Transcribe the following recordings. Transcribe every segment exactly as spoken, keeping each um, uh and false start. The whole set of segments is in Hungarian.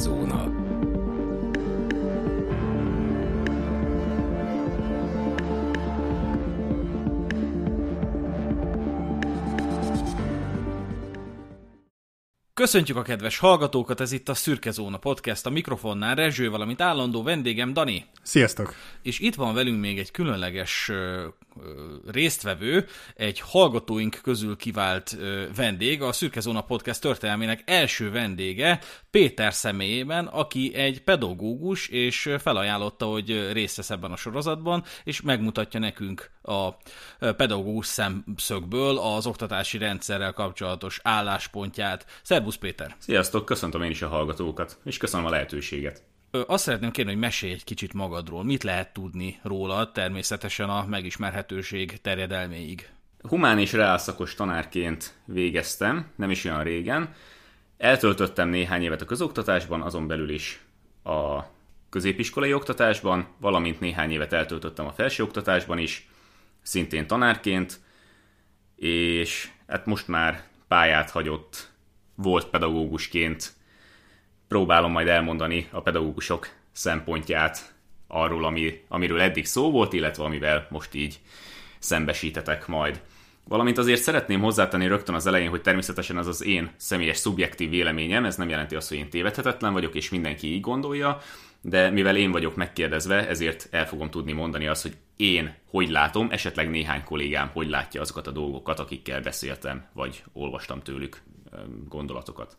Zóna. Köszöntjük a kedves hallgatókat, ez itt a Szürke Zóna Podcast, a mikrofonnál Rezső, valamint állandó vendégem Dani. Sziasztok! És itt van velünk még egy különleges ö, ö, résztvevő, egy hallgatóink közül kivált ö, vendég, a Szürke Zóna Podcast történelmének első vendége, Péter személyében, aki egy pedagógus, és felajánlotta, hogy részt vesz ebben a sorozatban, és megmutatja nekünk a pedagógus szemszögből az oktatási rendszerrel kapcsolatos álláspontját. Szervusz, Péter! Sziasztok! Köszöntöm én is a hallgatókat, és köszönöm a lehetőséget. Azt szeretném kérni, hogy mesélj egy kicsit magadról. Mit lehet tudni róla, természetesen a megismerhetőség terjedelméig? Humán és reálszakos tanárként végeztem, nem is olyan régen. Eltöltöttem néhány évet a közoktatásban, azon belül is a középiskolai oktatásban, valamint néhány évet eltöltöttem a felsőoktatásban is, szintén tanárként, és hát most már pályát hagyott volt pedagógusként. Próbálom majd elmondani a pedagógusok szempontját arról, ami, amiről eddig szó volt, illetve amivel most így szembesítetek majd. Valamint azért szeretném hozzátenni rögtön az elején, hogy természetesen ez az én személyes szubjektív véleményem, ez nem jelenti azt, hogy én tévedhetetlen vagyok, és mindenki így gondolja, de mivel én vagyok megkérdezve, ezért el fogom tudni mondani azt, hogy én hogy látom, esetleg néhány kollégám hogy látja azokat a dolgokat, akikkel beszéltem, vagy olvastam tőlük gondolatokat.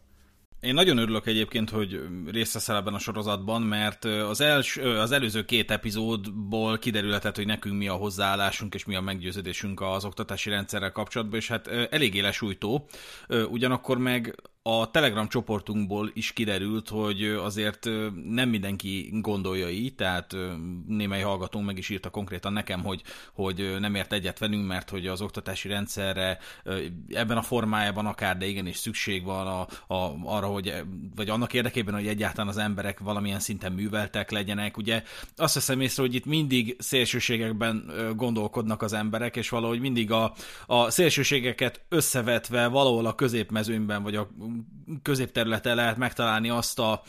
Én nagyon örülök egyébként, hogy részt veszel ebben a sorozatban, mert az, els, az előző két epizódból kiderülhetett, hogy nekünk mi a hozzáállásunk és mi a meggyőződésünk az oktatási rendszerrel kapcsolatban, és hát elég élesújtó. Ugyanakkor meg a Telegram csoportunkból is kiderült, hogy azért nem mindenki gondolja így, tehát némely hallgatónk meg is írta konkrétan nekem, hogy, hogy nem ért egyet velünk, mert hogy az oktatási rendszerre ebben a formájában akár, de igenis szükség van a, a, arra, hogy, vagy annak érdekében, hogy egyáltalán az emberek valamilyen szinten műveltek legyenek. Ugye azt hiszem észre, hogy itt mindig szélsőségekben gondolkodnak az emberek, és valahogy mindig a, a szélsőségeket összevetve valahol a középmezőnyben, vagy a középterületen lehet megtalálni azt a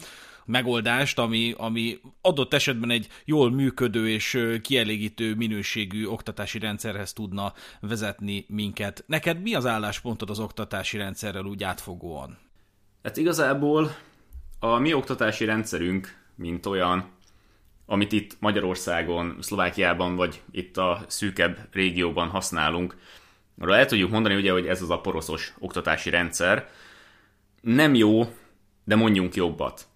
megoldást, ami, ami adott esetben egy jól működő és kielégítő minőségű oktatási rendszerhez tudna vezetni minket. Neked mi az álláspontod az oktatási rendszerrel úgy átfogóan? Hát igazából a mi oktatási rendszerünk, mint olyan, amit itt Magyarországon, Szlovákiában vagy itt a szűkebb régióban használunk, arra el tudjuk mondani, ugye, hogy ez az a poroszos oktatási rendszer, nem jó, de mondjunk jobbat.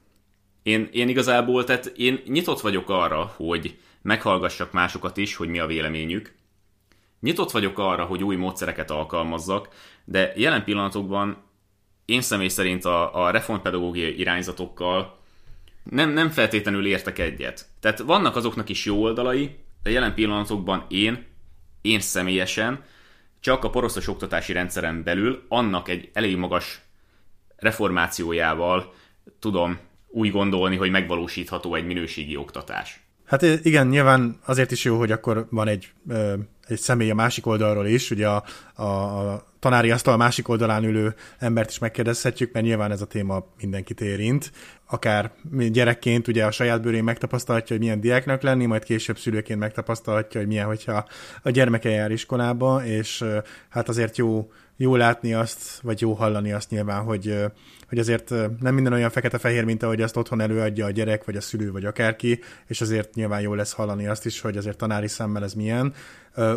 Én, én igazából, tehát én nyitott vagyok arra, hogy meghallgassak másokat is, hogy mi a véleményük. Nyitott vagyok arra, hogy új módszereket alkalmazzak, de jelen pillanatokban én személy szerint a, a reformpedagógiai irányzatokkal nem, nem feltétlenül értek egyet. Tehát vannak azoknak is jó oldalai, de jelen pillanatokban én, én személyesen csak a poroszos oktatási rendszeren belül annak egy elég magas reformációjával tudom úgy gondolni, hogy megvalósítható egy minőségi oktatás. Hát igen, nyilván azért is jó, hogy akkor van egy, egy személy a másik oldalról is, ugye a, a tanári asztal másik oldalán ülő embert is megkérdezhetjük, mert nyilván ez a téma mindenkit érint. Akár gyerekként ugye a saját bőrén megtapasztalhatja, hogy milyen diáknak lenni, majd később szülőként megtapasztalhatja, hogy milyen, hogyha a gyermeke jár iskolába, és hát azért jó Jó látni azt, vagy jó hallani azt nyilván, hogy, hogy azért nem minden olyan fekete-fehér, mint ahogy azt otthon előadja a gyerek, vagy a szülő, vagy akárki, és azért nyilván jó lesz hallani azt is, hogy azért tanári szemmel ez milyen.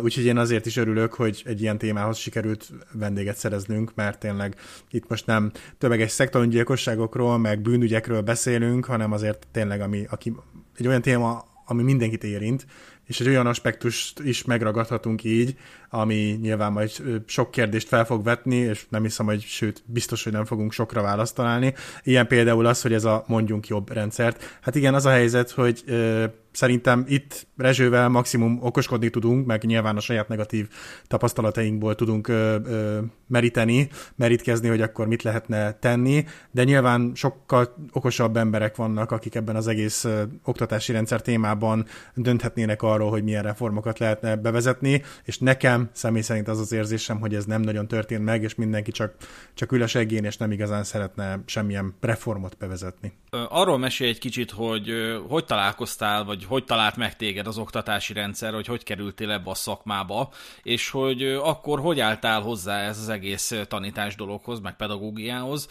Úgyhogy én azért is örülök, hogy egy ilyen témához sikerült vendéget szereznünk, mert tényleg itt most nem tömeges szektorgyilkosságokról, meg bűnügyekről beszélünk, hanem azért tényleg ami, aki, egy olyan téma, ami mindenkit érint, és egy olyan aspektust is megragadhatunk így, ami nyilván majd sok kérdést fel fog vetni, és nem hiszem, hogy sőt, biztos, hogy nem fogunk sokra választ találni. Ilyen például az, hogy ez a mondjunk jobb rendszert. Hát igen, az a helyzet, hogy ö, szerintem itt Rezsővel maximum okoskodni tudunk, meg nyilván a saját negatív tapasztalatainkból tudunk ö, ö, meríteni, merítkezni, hogy akkor mit lehetne tenni, de nyilván sokkal okosabb emberek vannak, akik ebben az egész ö, oktatási rendszer témában dönthetnének arról, hogy milyen reformokat lehetne bevezetni, és nekem személy szerint az az érzésem, hogy ez nem nagyon történt meg, és mindenki csak, csak ül a seggén, és nem igazán szeretne semmilyen reformot bevezetni. Arról mesélj egy kicsit, hogy hogy találkoztál, vagy hogy talált meg téged az oktatási rendszer, hogy hogy kerültél ebbe a szakmába, és hogy akkor hogy álltál hozzá ez az egész tanítás dologhoz, meg pedagógiához.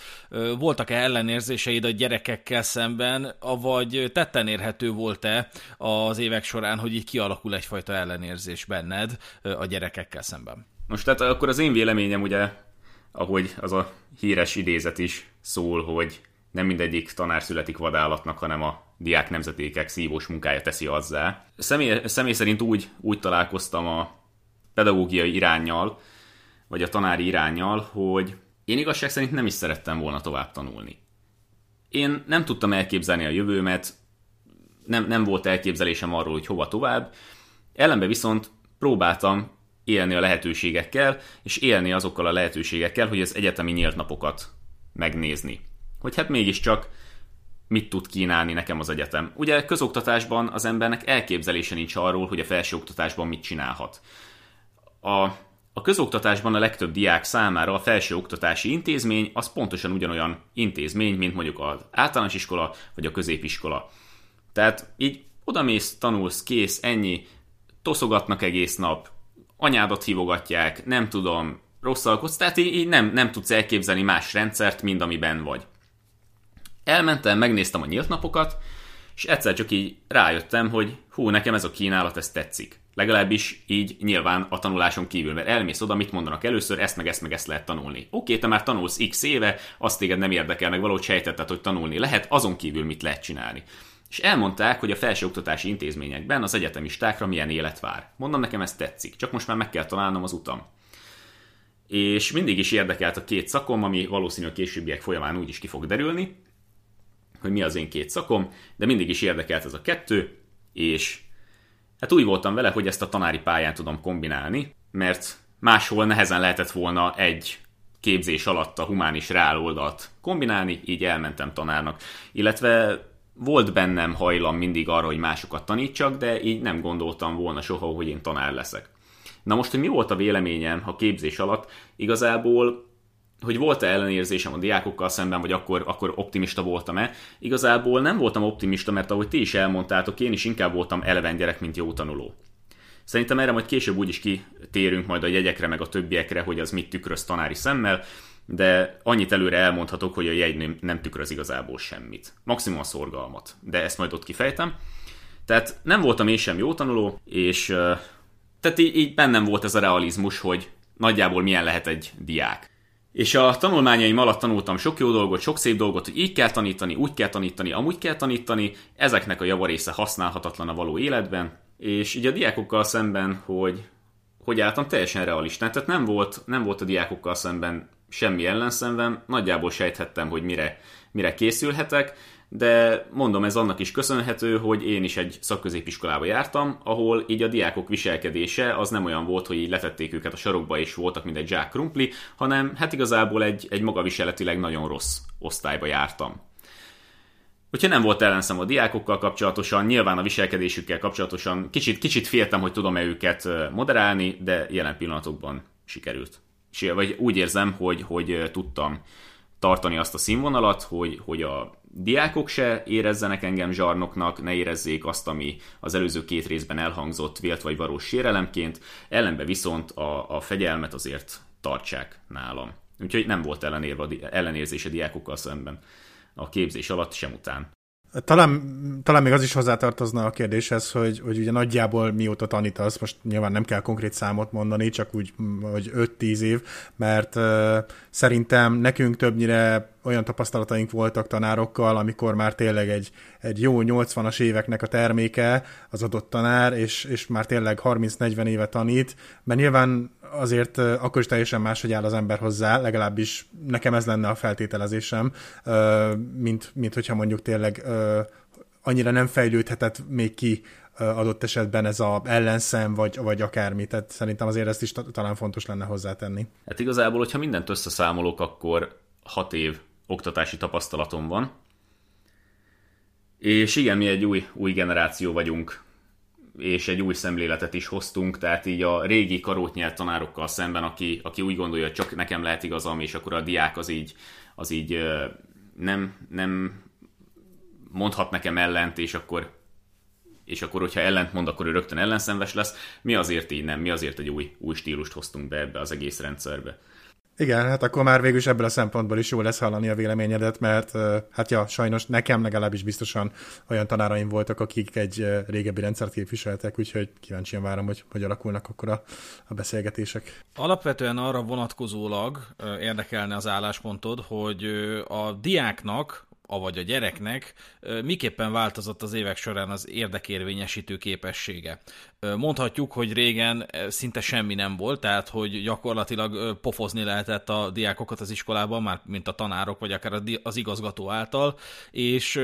Voltak-e ellenérzéseid a gyerekekkel szemben, vagy tetten érhető volt-e az évek során, hogy így kialakul egyfajta ellenérzés benned a gyerekekkel szemben? Most tehát akkor az én véleményem ugye, ahogy az a híres idézet is szól, hogy nem mindegyik tanár születik vadállatnak, hanem a diák nemzetékek szívós munkája teszi azzá. Személy, személy szerint úgy, úgy találkoztam a pedagógiai iránnyal, vagy a tanári iránnyal, hogy én igazság szerint nem is szerettem volna tovább tanulni. Én nem tudtam elképzelni a jövőmet, nem, nem volt elképzelésem arról, hogy hova tovább, ellenben viszont próbáltam élni a lehetőségekkel, és élni azokkal a lehetőségekkel, hogy az egyetemi nyílt napokat megnézni. Hogy hát mégiscsak mit tud kínálni nekem az egyetem. Ugye közoktatásban az embernek elképzelése nincs arról, hogy a felsőoktatásban mit csinálhat. A, a közoktatásban a legtöbb diák számára a felsőoktatási intézmény az pontosan ugyanolyan intézmény, mint mondjuk az általános iskola vagy a középiskola. Tehát így odamész, tanulsz, kész, ennyi, toszogatnak egész nap, anyádat hívogatják, nem tudom, rosszalkodsz, tehát így, így nem, nem tudsz elképzelni más rendszert, mint amiben vagy. Elmentem, megnéztem a nyílt napokat, és egyszer csak így rájöttem, hogy hú, nekem ez a kínálat, ez tetszik. Legalábbis így nyilván a tanuláson kívül, mert elmész oda, mit mondanak először, ezt meg ezt meg ezt lehet tanulni. Oké, te már tanulsz x éve, azt téged nem érdekel, meg valahogy sejtetted, hogy tanulni lehet, azon kívül mit lehet csinálni. És elmondták, hogy a felsőoktatási intézményekben az egyetemistákra milyen élet vár. Mondom, nekem ez tetszik, csak most már meg kell találnom az utam. És mindig is érdekelt a két szakom, ami valószínűleg későbbiek folyamán úgy is ki fog derülni, hogy mi az én két szakom, de mindig is érdekelt ez a kettő, és hát úgy voltam vele, hogy ezt a tanári pályán tudom kombinálni, mert máshol nehezen lehetett volna egy képzés alatt a humánis reál oldalt kombinálni, így elmentem tanárnak. Illetve volt bennem hajlam mindig arra, hogy másokat tanítsak, de így nem gondoltam volna soha, hogy én tanár leszek. Na most, hogy mi volt a véleményem a képzés alatt, igazából hogy volt-e ellenérzésem a diákokkal szemben, vagy akkor, akkor optimista voltam-e? Igazából nem voltam optimista, mert ahogy ti is elmondtátok, én is inkább voltam eleven gyerek, mint jó tanuló. Szerintem erre majd később úgy is kitérünk majd a jegyekre, meg a többiekre, hogy az mit tükröz tanári szemmel, de annyit előre elmondhatok, hogy a jegy nem tükröz igazából semmit. Maximum a szorgalmat, de ezt majd ott kifejtem. Tehát nem voltam én sem jó tanuló, és tehát így, így bennem volt ez a realizmus, hogy nagyjából milyen lehet egy diák. És a tanulmányaim alatt tanultam sok jó dolgot, sok szép dolgot, hogy így kell tanítani, úgy kell tanítani, amúgy kell tanítani, ezeknek a javarésze használhatatlan a való életben, és így a diákokkal szemben, hogy, hogy álltam teljesen realistán, tehát nem volt, nem volt a diákokkal szemben semmi ellenszenvem, nagyjából sejthettem, hogy mire, mire készülhetek, de mondom, ez annak is köszönhető, hogy én is egy szakközépiskolába jártam, ahol így a diákok viselkedése az nem olyan volt, hogy így letették őket a sarokba és voltak, mint egy zsák krumpli, hanem hát igazából egy, egy magaviseletileg nagyon rossz osztályba jártam. Úgyhogy nem volt ellenszem a diákokkal kapcsolatosan, nyilván a viselkedésükkel kapcsolatosan kicsit, kicsit féltem, hogy tudom-e őket moderálni, de jelen pillanatokban sikerült. Vagy úgy érzem, hogy, hogy tudtam tartani azt a színvonalat, hogy, hogy a diákok se érezzenek engem zsarnoknak, ne érezzék azt, ami az előző két részben elhangzott vélt vagy valós sérelemként, ellenben viszont a, a fegyelmet azért tartsák nálam. Úgyhogy nem volt ellenérve, ellenérzés a diákokkal szemben a képzés alatt, sem után. Talán, talán még az is hozzátartozna a kérdéshez, hogy, hogy ugye nagyjából mióta tanítasz, most nyilván nem kell konkrét számot mondani, csak úgy, hogy öt-tíz év, mert uh, szerintem nekünk többnyire olyan tapasztalataink voltak tanárokkal, amikor már tényleg egy, egy jó nyolcvanas éveknek a terméke az adott tanár, és, és már tényleg harminc-negyven éve tanít, mert nyilván azért akkor is teljesen máshogy áll az ember hozzá, legalábbis nekem ez lenne a feltételezésem, mint, mint hogyha mondjuk tényleg annyira nem fejlődhetett még ki adott esetben ez az ellenszem, vagy, vagy akármi, tehát szerintem azért ezt is talán fontos lenne hozzátenni. Hát igazából, hogyha mindent összeszámolok, akkor hat év oktatási tapasztalatom van, és igen, mi egy új, új generáció vagyunk, és egy új szemléletet is hoztunk, tehát így a régi karótnyelt tanárokkal szemben, aki, aki úgy gondolja, hogy csak nekem lehet igazam, és akkor a diák az így, az így nem, nem mondhat nekem ellent, és akkor, és akkor, hogyha ellent mond, akkor ő rögtön ellenszenves lesz. Mi azért így nem, mi azért egy új, új stílust hoztunk be ebbe az egész rendszerbe. Igen, hát akkor már végül is ebből a szempontból is jó lesz hallani a véleményedet, mert hát ja, sajnos nekem legalábbis biztosan olyan tanáraim voltak, akik egy régebbi rendszert képviseltek, úgyhogy kíváncsian várom, hogy hogy alakulnak akkor a, a beszélgetések. Alapvetően arra vonatkozólag érdekelne az álláspontod, hogy a diáknak, avagy a gyereknek miképpen változott az évek során az érdekérvényesítő képessége. Mondhatjuk, hogy régen szinte semmi nem volt, tehát hogy gyakorlatilag pofozni lehetett a diákokat az iskolában, már mint a tanárok, vagy akár az igazgató által, és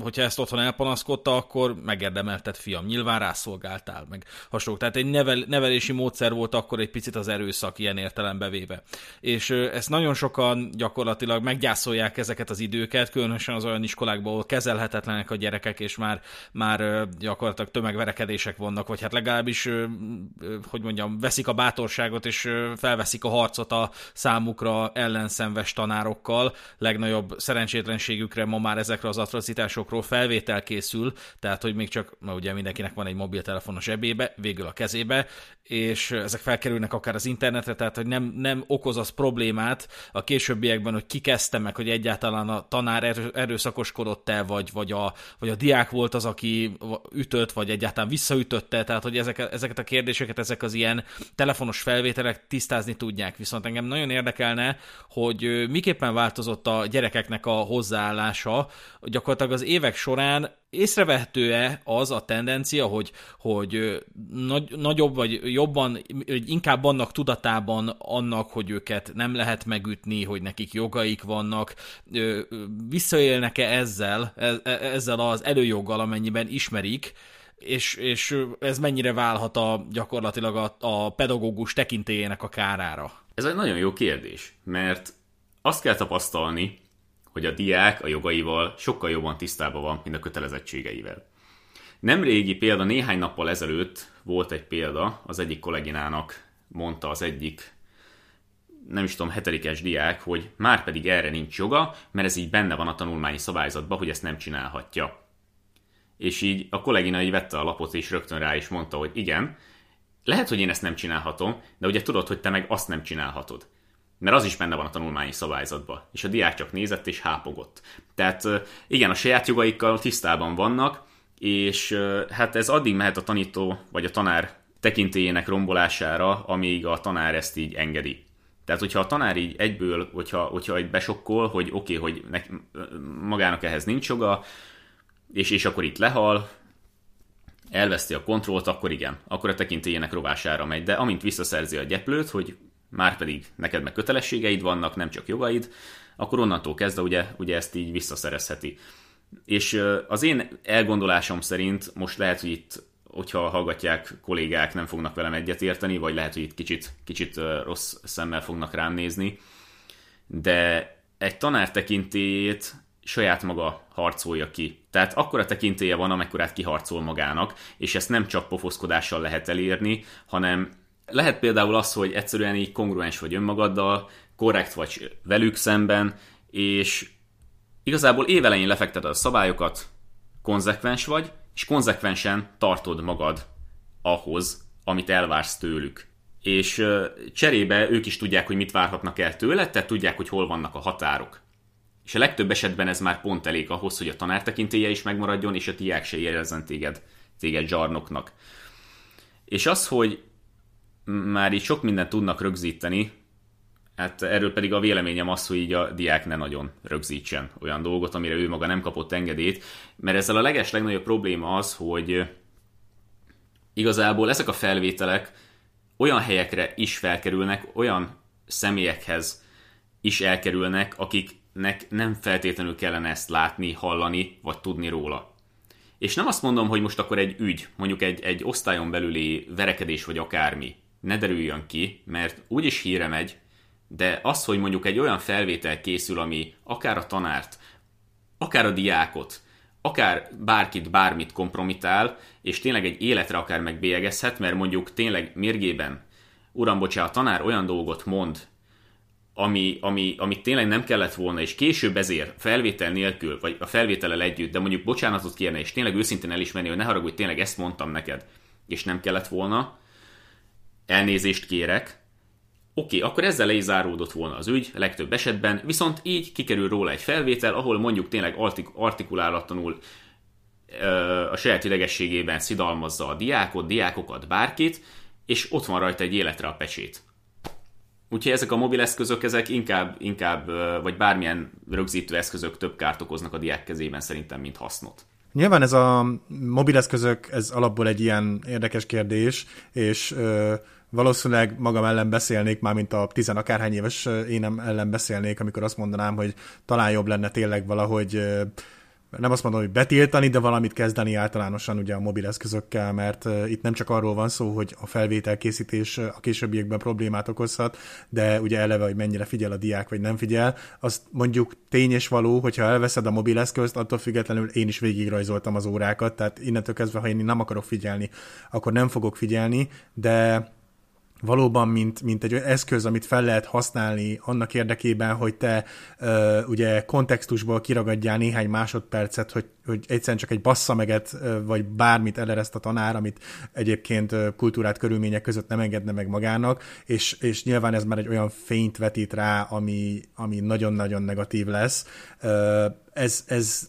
hogyha ezt otthon elpanaszkodta, akkor megérdemelted, fiam, nyilván rászolgáltál, meg hasonlók. Tehát egy nevel, nevelési módszer volt akkor egy picit az erőszak ilyen értelembe véve. És ezt nagyon sokan gyakorlatilag meggyászolják ezeket az időket, különösen az olyan iskolákban, ahol kezelhetetlenek a gyerekek, és már, már gyakorlatilag tömegverekedések vannak, vagy hát legalábbis, hogy mondjam, veszik a bátorságot, és felveszik a harcot a számukra ellenszenves tanárokkal. Legnagyobb szerencsétlenségükre ma már ezekre az atrocitásokról felvétel készül, tehát hogy még csak, mert ugye mindenkinek van egy mobiltelefon a zsebébe, végül a kezébe, és ezek felkerülnek akár az internetre, tehát hogy nem, nem okoz az problémát a későbbiekben, hogy ki kezdte meg, hogy egyáltalán a tanár erőszakoskodott-e, vagy, vagy, a, vagy a diák volt az, aki ütött, vagy egyáltalán visszaütötte, tehát hogy ezek, ezeket a kérdéseket, ezek az ilyen telefonos felvételek tisztázni tudják. Viszont engem nagyon érdekelne, hogy miképpen változott a gyerekeknek a hozzáállása gyakorlatilag az évek során. Észrevehető-e az a tendencia, hogy, hogy nagy, nagyobb vagy jobban, inkább annak tudatában annak, hogy őket nem lehet megütni, hogy nekik jogaik vannak, visszaélnek-e ezzel, ezzel az előjoggal, amennyiben ismerik, és, és ez mennyire válhat a, gyakorlatilag a, a pedagógus tekintélyének a kárára? Ez egy nagyon jó kérdés, mert azt kell tapasztalni, hogy a diák a jogaival sokkal jobban tisztában van, mint a kötelezettségeivel. Nemrégi példa, néhány nappal ezelőtt volt egy példa, az egyik kolléginának mondta az egyik, nem is tudom, hetedikes diák, hogy már pedig erre nincs joga, mert ez így benne van a tanulmányi szabályzatban, hogy ezt nem csinálhatja. És így a kollégina így vette a lapot és rögtön rá is mondta, hogy igen, lehet, hogy én ezt nem csinálhatom, de ugye tudod, hogy te meg azt nem csinálhatod. Mert az is benne van a tanulmányi szabályzatban. És a diák csak nézett és hápogott. Tehát igen, a saját jogaikkal tisztában vannak, és hát ez addig mehet a tanító vagy a tanár tekintélyének rombolására, amíg a tanár ezt így engedi. Tehát hogyha a tanár így egyből, hogyha, hogyha egy besokkol, hogy oké, okay, hogy neki, magának ehhez nincs joga, és, és akkor itt lehal, elveszti a kontrollt, akkor igen, akkor a tekintélyének rovására megy. De amint visszaszerzi a gyeplőt, hogy márpedig neked meg kötelességeid vannak, nem csak jogaid, akkor onnantól kezdve ugye, ugye ezt így visszaszerezheti. És az én elgondolásom szerint most lehet, hogy itt, hogyha hallgatják kollégák, nem fognak velem egyetérteni, vagy lehet, hogy itt kicsit, kicsit rossz szemmel fognak rám nézni, de egy tanár tekintélyét saját maga harcolja ki. Tehát akkora tekintélye van, amekkorát kiharcol magának, és ezt nem csak pofoszkodással lehet elérni, hanem lehet például az, hogy egyszerűen így kongruens vagy önmagaddal, korrekt vagy velük szemben, és igazából évelején lefekteted a szabályokat, konzekvens vagy, és konzekvensen tartod magad ahhoz, amit elvársz tőlük. És cserébe ők is tudják, hogy mit várhatnak el tőled, tehát tudják, hogy hol vannak a határok. És a legtöbb esetben ez már pont elég ahhoz, hogy a tanár tekintélye is megmaradjon, és a diák se érezzen téged, téged zsarnoknak. És az, hogy már így sok mindent tudnak rögzíteni, hát erről pedig a véleményem az, hogy így a diák ne nagyon rögzítsen olyan dolgot, amire ő maga nem kapott engedélyt, mert ezzel a leges legnagyobb probléma az, hogy igazából ezek a felvételek olyan helyekre is felkerülnek, olyan személyekhez is elkerülnek, akiknek nem feltétlenül kellene ezt látni, hallani, vagy tudni róla. És nem azt mondom, hogy most akkor egy ügy, mondjuk egy, egy osztályon belüli verekedés, vagy akármi, ne derüljön ki, mert úgyis híre megy, de az, hogy mondjuk egy olyan felvétel készül, ami akár a tanárt, akár a diákot, akár bárkit, bármit kompromitál, és tényleg egy életre akár megbélyegezhet, mert mondjuk tényleg mérgében, uram bocsánat, a tanár olyan dolgot mond, ami, ami, ami tényleg nem kellett volna, és később ezért felvétel nélkül, vagy a felvétellel együtt, de mondjuk bocsánatot kérne, és tényleg őszintén elismerni, hogy ne haragudj, tényleg ezt mondtam neked, és nem kellett volna, elnézést kérek, oké, okay, akkor ezzel le is záródott volna az ügy, legtöbb esetben, viszont így kikerül róla egy felvétel, ahol mondjuk tényleg artik- artikulálatlanul ö, a saját idegességében szidalmazza a diákot, diákokat, bárkit, és ott van rajta egy életre a pecsét. Úgyhogy ezek a mobileszközök, ezek inkább, inkább, vagy bármilyen rögzítő eszközök több kárt okoznak a diák kezében szerintem, mint hasznot. Nyilván ez a mobileszközök, ez alapból egy ilyen érdekes kérdés, és ö, valószínűleg magam ellen beszélnék, már mint a tizen akárhány éves énem ellen beszélnék, amikor azt mondanám, hogy talán jobb lenne tényleg valahogy, ö, nem azt mondom, hogy betiltani, de valamit kezdeni általánosan ugye a mobileszközökkel, mert itt nem csak arról van szó, hogy a felvételkészítés a későbbiekben problémát okozhat, de ugye eleve, hogy mennyire figyel a diák, vagy nem figyel, azt mondjuk tény és való, hogyha elveszed a mobileszközt, attól függetlenül én is végigrajzoltam az órákat, tehát innentől kezdve, ha én nem akarok figyelni, akkor nem fogok figyelni, de... valóban, mint, mint egy eszköz, amit fel lehet használni annak érdekében, hogy te ö, ugye kontextusból kiragadjál néhány másodpercet, hogy, hogy egyszerűen csak egy basszameget, vagy bármit elereszt a tanár, amit egyébként kultúrát körülmények között nem engedne meg magának, és, és nyilván ez már egy olyan fényt vetít rá, ami, ami nagyon-nagyon negatív lesz. Ö, ez... ez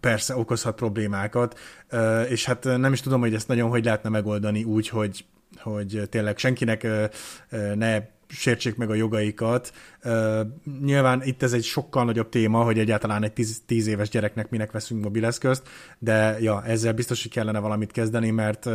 persze okozhat problémákat, ö, és hát nem is tudom, hogy ezt nagyon hogy lehetne megoldani úgy, hogy hogy tényleg senkinek ne sértsék meg a jogaikat. Nyilván itt ez egy sokkal nagyobb téma, hogy egyáltalán egy tíz, tíz éves gyereknek minek veszünk mobileszközt, de ja, ezzel biztos, hogy kellene valamit kezdeni, mert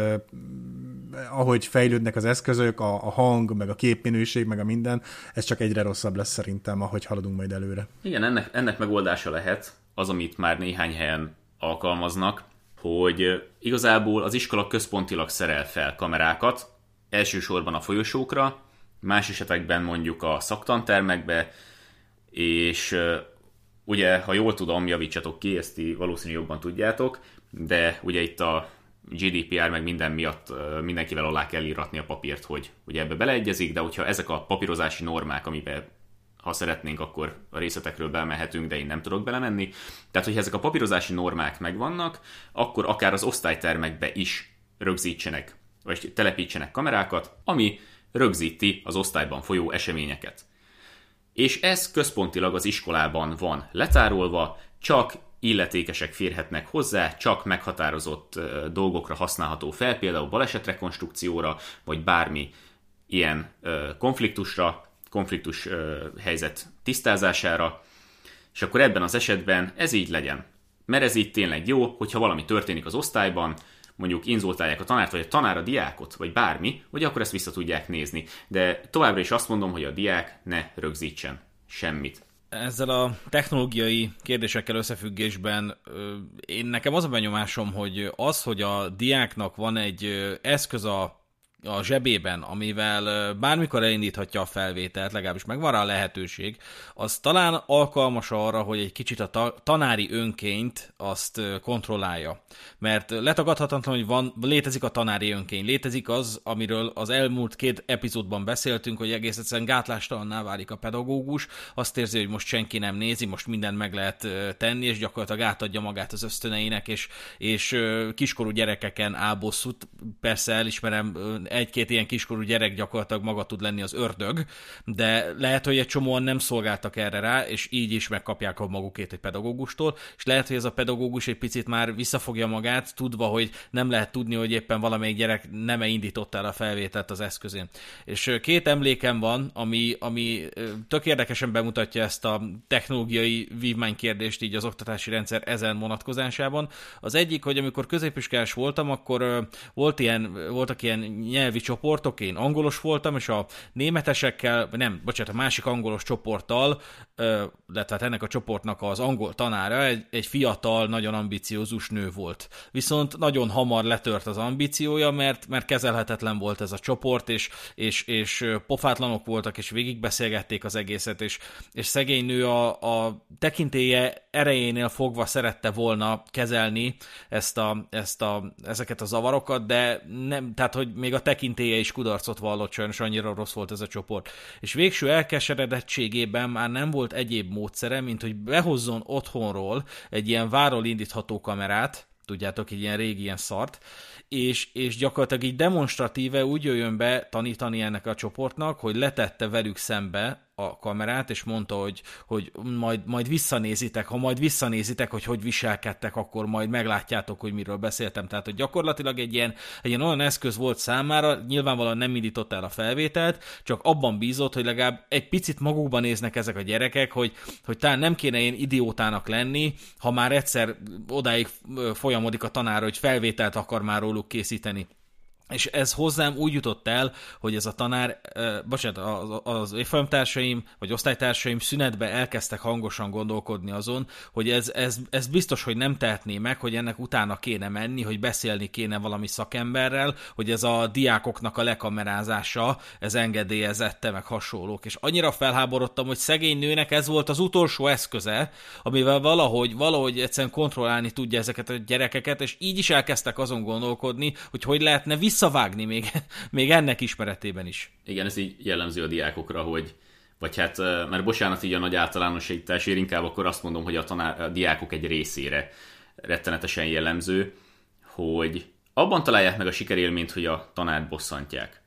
ahogy fejlődnek az eszközök, a, a hang, meg a képminőség, meg a minden, ez csak egyre rosszabb lesz szerintem, ahogy haladunk majd előre. Igen, ennek, ennek megoldása lehet az, amit már néhány helyen alkalmaznak, hogy igazából az iskola központilag szerel fel kamerákat, elsősorban a folyosókra, más esetekben mondjuk a szaktantermekbe, és ugye, ha jól tudom, javítsatok ki, ezt ti valószínűleg jobban tudjátok, de ugye itt a gé dé pé er meg minden miatt mindenkivel alá kell íratni a papírt, hogy ugye ebbe beleegyezik, de hogyha ezek a papírozási normák, amiben ha szeretnénk, akkor a részletekről belemehetünk, de én nem tudok belemenni. Tehát, hogyha ezek a papírozási normák megvannak, akkor akár az osztálytermekbe is rögzítsenek, vagy telepítsenek kamerákat, ami rögzíti az osztályban folyó eseményeket. És ez központilag az iskolában van letárolva, csak illetékesek férhetnek hozzá, csak meghatározott dolgokra használható fel, például balesetrekonstrukcióra, vagy bármi ilyen konfliktusra, konfliktus helyzet tisztázására, és akkor ebben az esetben ez így legyen. Mert ez így tényleg jó, hogyha valami történik az osztályban, mondjuk inzultálják a tanárt, vagy a tanár a diákot, vagy bármi, hogy akkor ezt vissza tudják nézni. De továbbra is azt mondom, hogy a diák ne rögzítsen semmit. Ezzel a technológiai kérdésekkel összefüggésben én nekem az a benyomásom, hogy az, hogy a diáknak van egy eszköz a a zsebében, amivel bármikor elindíthatja a felvételt, legalábbis megvan rá a lehetőség, az talán alkalmas arra, hogy egy kicsit a ta- tanári önkényt azt kontrollálja. Mert letagadhatatlan, hogy van, létezik a tanári önkény, létezik az, amiről az elmúlt két epizódban beszéltünk, hogy egész egyszerűen gátlástalanná válik a pedagógus, azt érzi, hogy most senki nem nézi, most mindent meg lehet tenni, és gyakorlatilag átadja magát az ösztöneinek, és, és kiskorú gyerekeken áll bosszút, persze elismerem, egy-két ilyen kiskorú gyerek gyakorlatilag maga tud lenni az ördög, de lehet, hogy egy csomóan nem szolgáltak erre rá, és így is megkapják a magukét egy pedagógustól, és lehet, hogy ez a pedagógus egy picit már visszafogja magát, tudva, hogy nem lehet tudni, hogy éppen valamelyik gyerek nem indította el a felvételt az eszközén. És két emlékem van, ami, ami tök érdekesen bemutatja ezt a technológiai vívmánykérdést így az oktatási rendszer ezen vonatkozásában. Az egyik, hogy amikor középiskolás voltam, akkor volt ilyen, voltak ilyen nyelvi csoportok, én angolos voltam, és a németesekkel, nem, bocsánat, a másik angolos csoporttal, de tehát ennek a csoportnak az angol tanára egy, egy fiatal, nagyon ambiciózus nő volt. Viszont nagyon hamar letört az ambíciója, mert, mert kezelhetetlen volt ez a csoport, és, és, és pofátlanok voltak, és végigbeszélgették az egészet, és, és szegény nő a, a tekintélye erejénél fogva szerette volna kezelni ezt a, ezt a, ezeket a zavarokat, de nem, tehát, hogy még a tekintélye is kudarcot vallott, sajnos annyira rossz volt ez a csoport. És végső elkeseredettségében már nem volt egyéb módszere, mint hogy behozzon otthonról egy ilyen váról indítható kamerát, tudjátok, egy ilyen régi ilyen szart, és, és gyakorlatilag így demonstratíve úgy jöjjön be tanítani ennek a csoportnak, hogy letette velük szembe a kamerát, és mondta, hogy, hogy majd, majd visszanézitek, ha majd visszanézitek, hogy hogy viselkedtek, akkor majd meglátjátok, hogy miről beszéltem. Tehát, hogy gyakorlatilag egy ilyen, egy ilyen olyan eszköz volt számára, nyilvánvalóan nem indított el a felvételt, csak abban bízott, hogy legalább egy picit magukba néznek ezek a gyerekek, hogy, hogy talán nem kéne ilyen idiótának lenni, ha már egyszer odáig folyamodik a tanár, hogy felvételt akar már róluk készíteni. És ez hozzám úgy jutott el, hogy ez a tanár, eh, bocsánat, az, az évfolyamtársaim, vagy osztálytársaim szünetbe elkezdtek hangosan gondolkodni azon, hogy ez, ez, ez biztos, hogy nem tehetné meg, hogy ennek utána kéne menni, hogy beszélni kéne valami szakemberrel, hogy ez a diákoknak a lekamerázása, ez engedélyezette, meg hasonlók. És annyira felháborodtam, hogy szegény nőnek ez volt az utolsó eszköze, amivel valahogy, valahogy egyszerűen kontrollálni tudja ezeket a gyerekeket, és így is elkezdtek azon gondolkodni, hogy hogy lehetne vissza Visszavágni még, még ennek ismeretében is. Igen, ez így jellemző a diákokra, hogy, vagy hát, mert bocsánat így a nagy általánosításért, inkább akkor azt mondom, hogy a, tanár, a diákok egy részére rettenetesen jellemző, hogy abban találják meg a sikerélményt, hogy a tanárt bosszantják.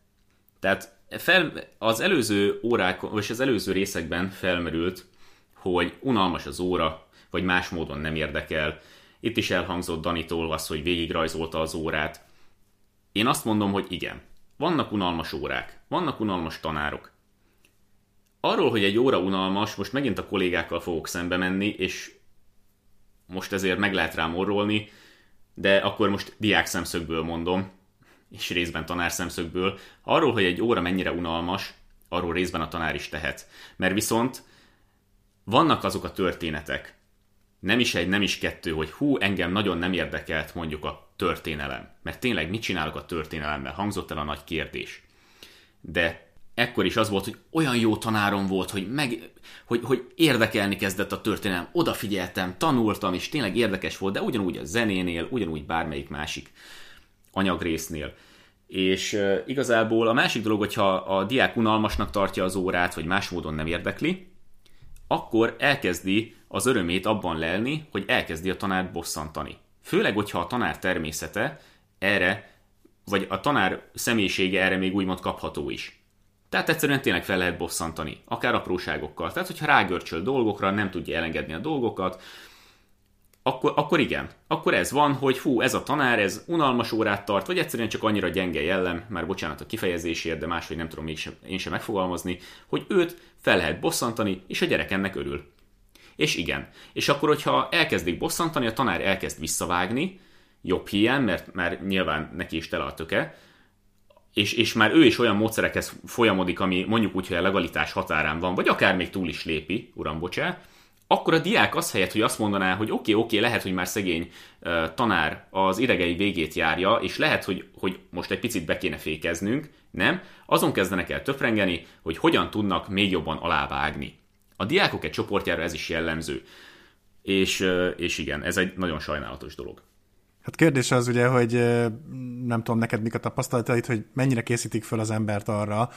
Tehát fel, az előző órákon, vagy az előző részekben felmerült, hogy unalmas az óra, vagy más módon nem érdekel. Itt is elhangzott Danitól az, hogy végigrajzolta az órát. Én azt mondom, hogy igen. Vannak unalmas órák, vannak unalmas tanárok. Arról, hogy egy óra unalmas, most megint a kollégákkal fogok szembe menni, és most ezért meg lehet rám orrolni, de akkor most diák szemszögből mondom, és részben tanár szemszögből. Arról, hogy egy óra mennyire unalmas, arról részben a tanár is tehet. Mert viszont vannak azok a történetek, nem is egy, nem is kettő, hogy hú, engem nagyon nem érdekelt mondjuk a történelem. Mert tényleg mit csinálok a történelemmel? Hangzott el a nagy kérdés. De ekkor is az volt, hogy olyan jó tanárom volt, hogy, meg, hogy, hogy érdekelni kezdett a történelem. Odafigyeltem, tanultam, és tényleg érdekes volt, de ugyanúgy a zenénél, ugyanúgy bármelyik másik anyagrésznél. És e, igazából a másik dolog, hogyha a diák unalmasnak tartja az órát, vagy más módon nem érdekli, akkor elkezdi az örömét abban lelni, hogy elkezdi a tanárt bosszantani. Főleg, hogyha a tanár természete erre, vagy a tanár személyisége erre még úgymond kapható is. Tehát egyszerűen tényleg fel lehet bosszantani, akár apróságokkal. Tehát, hogyha rágörcsöl dolgokra, nem tudja elengedni a dolgokat, akkor, akkor igen. Akkor ez van, hogy hú, ez a tanár, ez unalmas órát tart, vagy egyszerűen csak annyira gyenge jellem, már bocsánat a kifejezésért, de máshogy nem tudom mégsem, én sem megfogalmazni, hogy őt fel lehet bosszantani, és a gyerek ennek örül. És igen. És akkor, hogyha elkezdik bosszantani, a tanár elkezd visszavágni, jobb hiány, mert már nyilván neki is tele a töke, és, és már ő is olyan módszerekhez folyamodik, ami mondjuk úgy, hogy a legalitás határán van, vagy akár még túl is lépi, uram bocsá, akkor a diák az helyett, hogy azt mondaná, hogy oké, oké, lehet, hogy már szegény uh, tanár az idegei végét járja, és lehet, hogy, hogy most egy picit be kéne fékeznünk, nem? Azon kezdenek el töprengeni, hogy hogyan tudnak még jobban alávágni. A diákok egy csoportjára ez is jellemző. És, és igen, ez egy nagyon sajnálatos dolog. Hát kérdés az ugye, hogy nem tudom neked mik a tapasztalataid, hogy mennyire készítik föl az embert arra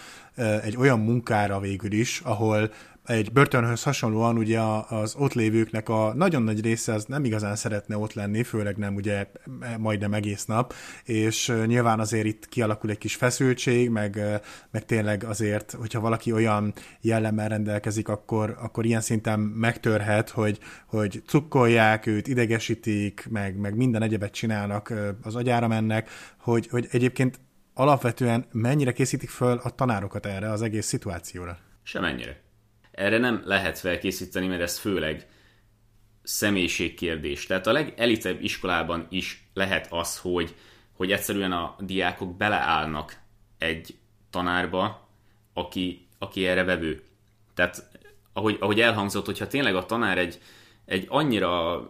egy olyan munkára végül is, ahol egy börtönhöz hasonlóan ugye az ott lévőknek a nagyon nagy része az nem igazán szeretne ott lenni, főleg nem ugye majdnem egész nap, és nyilván azért itt kialakul egy kis feszültség, meg, meg tényleg azért, hogyha valaki olyan jellemmel rendelkezik, akkor, akkor ilyen szinten megtörhet, hogy, hogy cukkolják őt, idegesítik, meg, meg minden egyebet csinálnak, az agyára mennek, hogy, hogy egyébként alapvetően mennyire készítik föl a tanárokat erre az egész szituációra? Semennyire. Erre nem lehet felkészíteni, mert ez főleg személyiségkérdés. Tehát a legelitebb iskolában is lehet az, hogy, hogy egyszerűen a diákok beleállnak egy tanárba, aki, aki erre vevő. Tehát ahogy, ahogy elhangzott, hogyha tényleg a tanár egy, egy annyira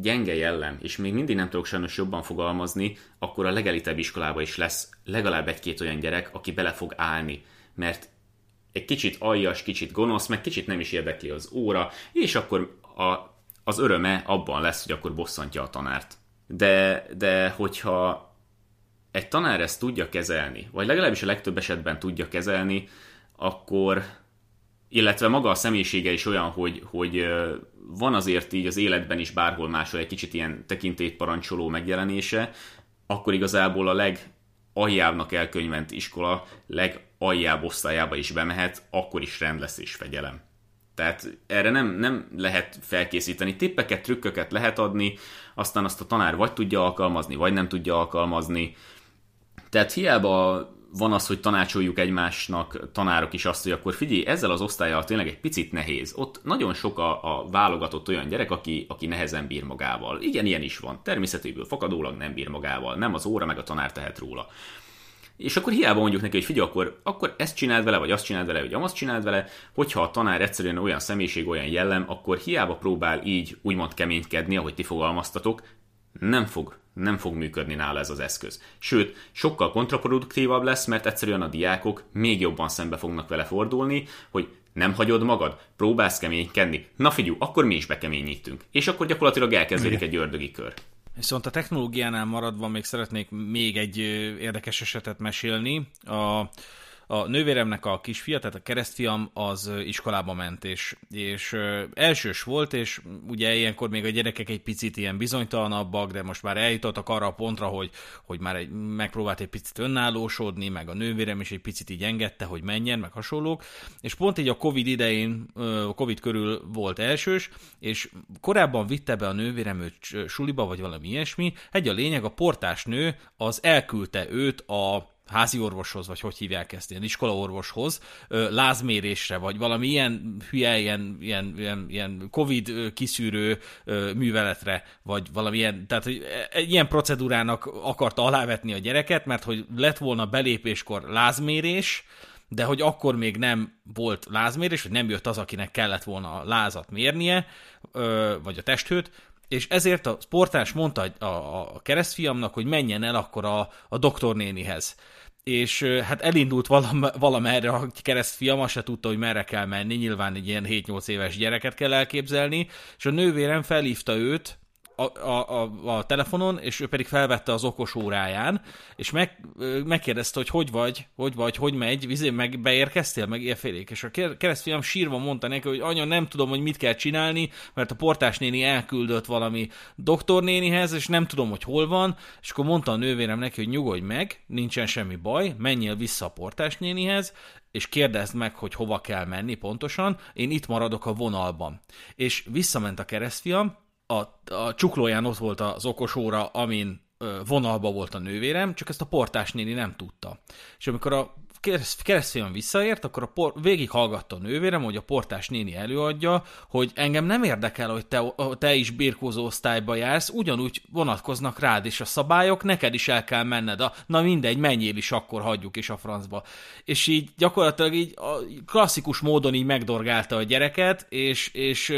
gyenge jellem, és még mindig nem tudok sajnos jobban fogalmazni, akkor a legelitebb iskolában is lesz legalább egy-két olyan gyerek, aki bele fog állni, mert egy kicsit aljas, kicsit gonosz, meg kicsit nem is érdekli az óra, és akkor a, az öröme abban lesz, hogy akkor bosszantja a tanárt. De, de hogyha egy tanár ezt tudja kezelni, vagy legalábbis a legtöbb esetben tudja kezelni, akkor, illetve maga a személyisége is olyan, hogy, hogy van azért így az életben is bárhol máshol egy kicsit ilyen tekintélyparancsoló megjelenése, akkor igazából a legaljábbnak elkönyvent iskola legaljább osztályába is bemehet, akkor is rend lesz és fegyelem. Tehát erre nem, nem lehet felkészíteni. Tippeket, trükköket lehet adni, aztán azt a tanár vagy tudja alkalmazni, vagy nem tudja alkalmazni. Tehát hiába van az, hogy tanácsoljuk egymásnak tanárok is azt, hogy akkor figyelj, ezzel az osztályal tényleg egy picit nehéz. Ott nagyon sok a, a válogatott olyan gyerek, aki, aki nehezen bír magával. Igen, ilyen is van. Természetéből fakadólag nem bír magával. Nem az óra, meg a tanár tehet róla. És akkor hiába mondjuk neki, hogy figyelj, akkor, akkor ezt csináld vele, vagy azt csináld vele, vagy azt csináld vele, hogyha a tanár egyszerűen olyan személyiség, olyan jellem, akkor hiába próbál így úgymond keménykedni, ahogy ti fogalmaztatok, nem fog, nem fog működni nála ez az eszköz. Sőt, sokkal kontraproduktívabb lesz, mert egyszerűen a diákok még jobban szembe fognak vele fordulni, hogy nem hagyod magad, próbálsz keménykedni, na figyelj, akkor mi is bekeményítünk. És akkor gyakorlatilag elkezdődik egy ördögi kör. Viszont a technológiánál maradva még szeretnék még egy érdekes esetet mesélni. A, a nővéremnek a kisfia, tehát a keresztfiam, az iskolába ment, és, és elsős volt, és ugye ilyenkor még a gyerekek egy picit ilyen bizonytalanabbak, de most már eljutottak arra a pontra, hogy, hogy már egy, megpróbált egy picit önállósodni, meg a nővérem is egy picit így engedte, hogy menjen, meg hasonlók. És pont így a Covid idején, Covid körül volt elsős, és korábban vitte be a nővérem őt suliba, vagy valami ilyesmi. Egy a lényeg, a portásnő az elküldte őt a házi orvoshoz, vagy hogy hívják ezt, ilyen iskolaorvoshoz, lázmérésre, vagy valami ilyen hülye, ilyen, ilyen, ilyen, ilyen Covid kiszűrő műveletre, vagy valami ilyen, tehát egy ilyen procedúrának akarta alávetni a gyereket, mert hogy lett volna belépéskor lázmérés, de hogy akkor még nem volt lázmérés, vagy nem jött az, akinek kellett volna a lázat mérnie, vagy a testhőt, és ezért a portás mondta a, a keresztfiamnak, hogy menjen el akkor a, a doktornénihez. És hát elindult valam, valamerre a keresztfiam, azt se tudta, hogy merre kell menni, nyilván egy ilyen hét-nyolc éves gyereket kell elképzelni, és a nővérem felhívta őt a, a, a, a telefonon, és ő pedig felvette az okos óráján, és meg, megkérdezte, hogy hogy vagy, hogy vagy, hogy megy, vizé, meg beérkeztél, meg ilyenfélék. És a keresztfiam sírva mondta neki, hogy anya, nem tudom, hogy mit kell csinálni, mert a portásnéni elküldött valami doktornénihez, és nem tudom, hogy hol van, és akkor mondta a nővérem neki, hogy nyugodj meg, nincsen semmi baj, menjél vissza a portásnénihez, és kérdezd meg, hogy hova kell menni pontosan, én itt maradok a vonalban. És visszament a keresztfiam, A, a csuklóján ott volt az okos óra, amin ö, vonalba volt a nővérem, csak ezt a portásnéni nem tudta. És amikor a keresztfiam visszaért, akkor a por, végig hallgatta a nővérem, hogy a portásnéni előadja, hogy engem nem érdekel, hogy te, te is birkózó osztályba jársz, ugyanúgy vonatkoznak rád is a szabályok, neked is el kell menned, a, na mindegy, menjél is, akkor hagyjuk is a francba. És így gyakorlatilag így klasszikus módon így megdorgálta a gyereket, és, és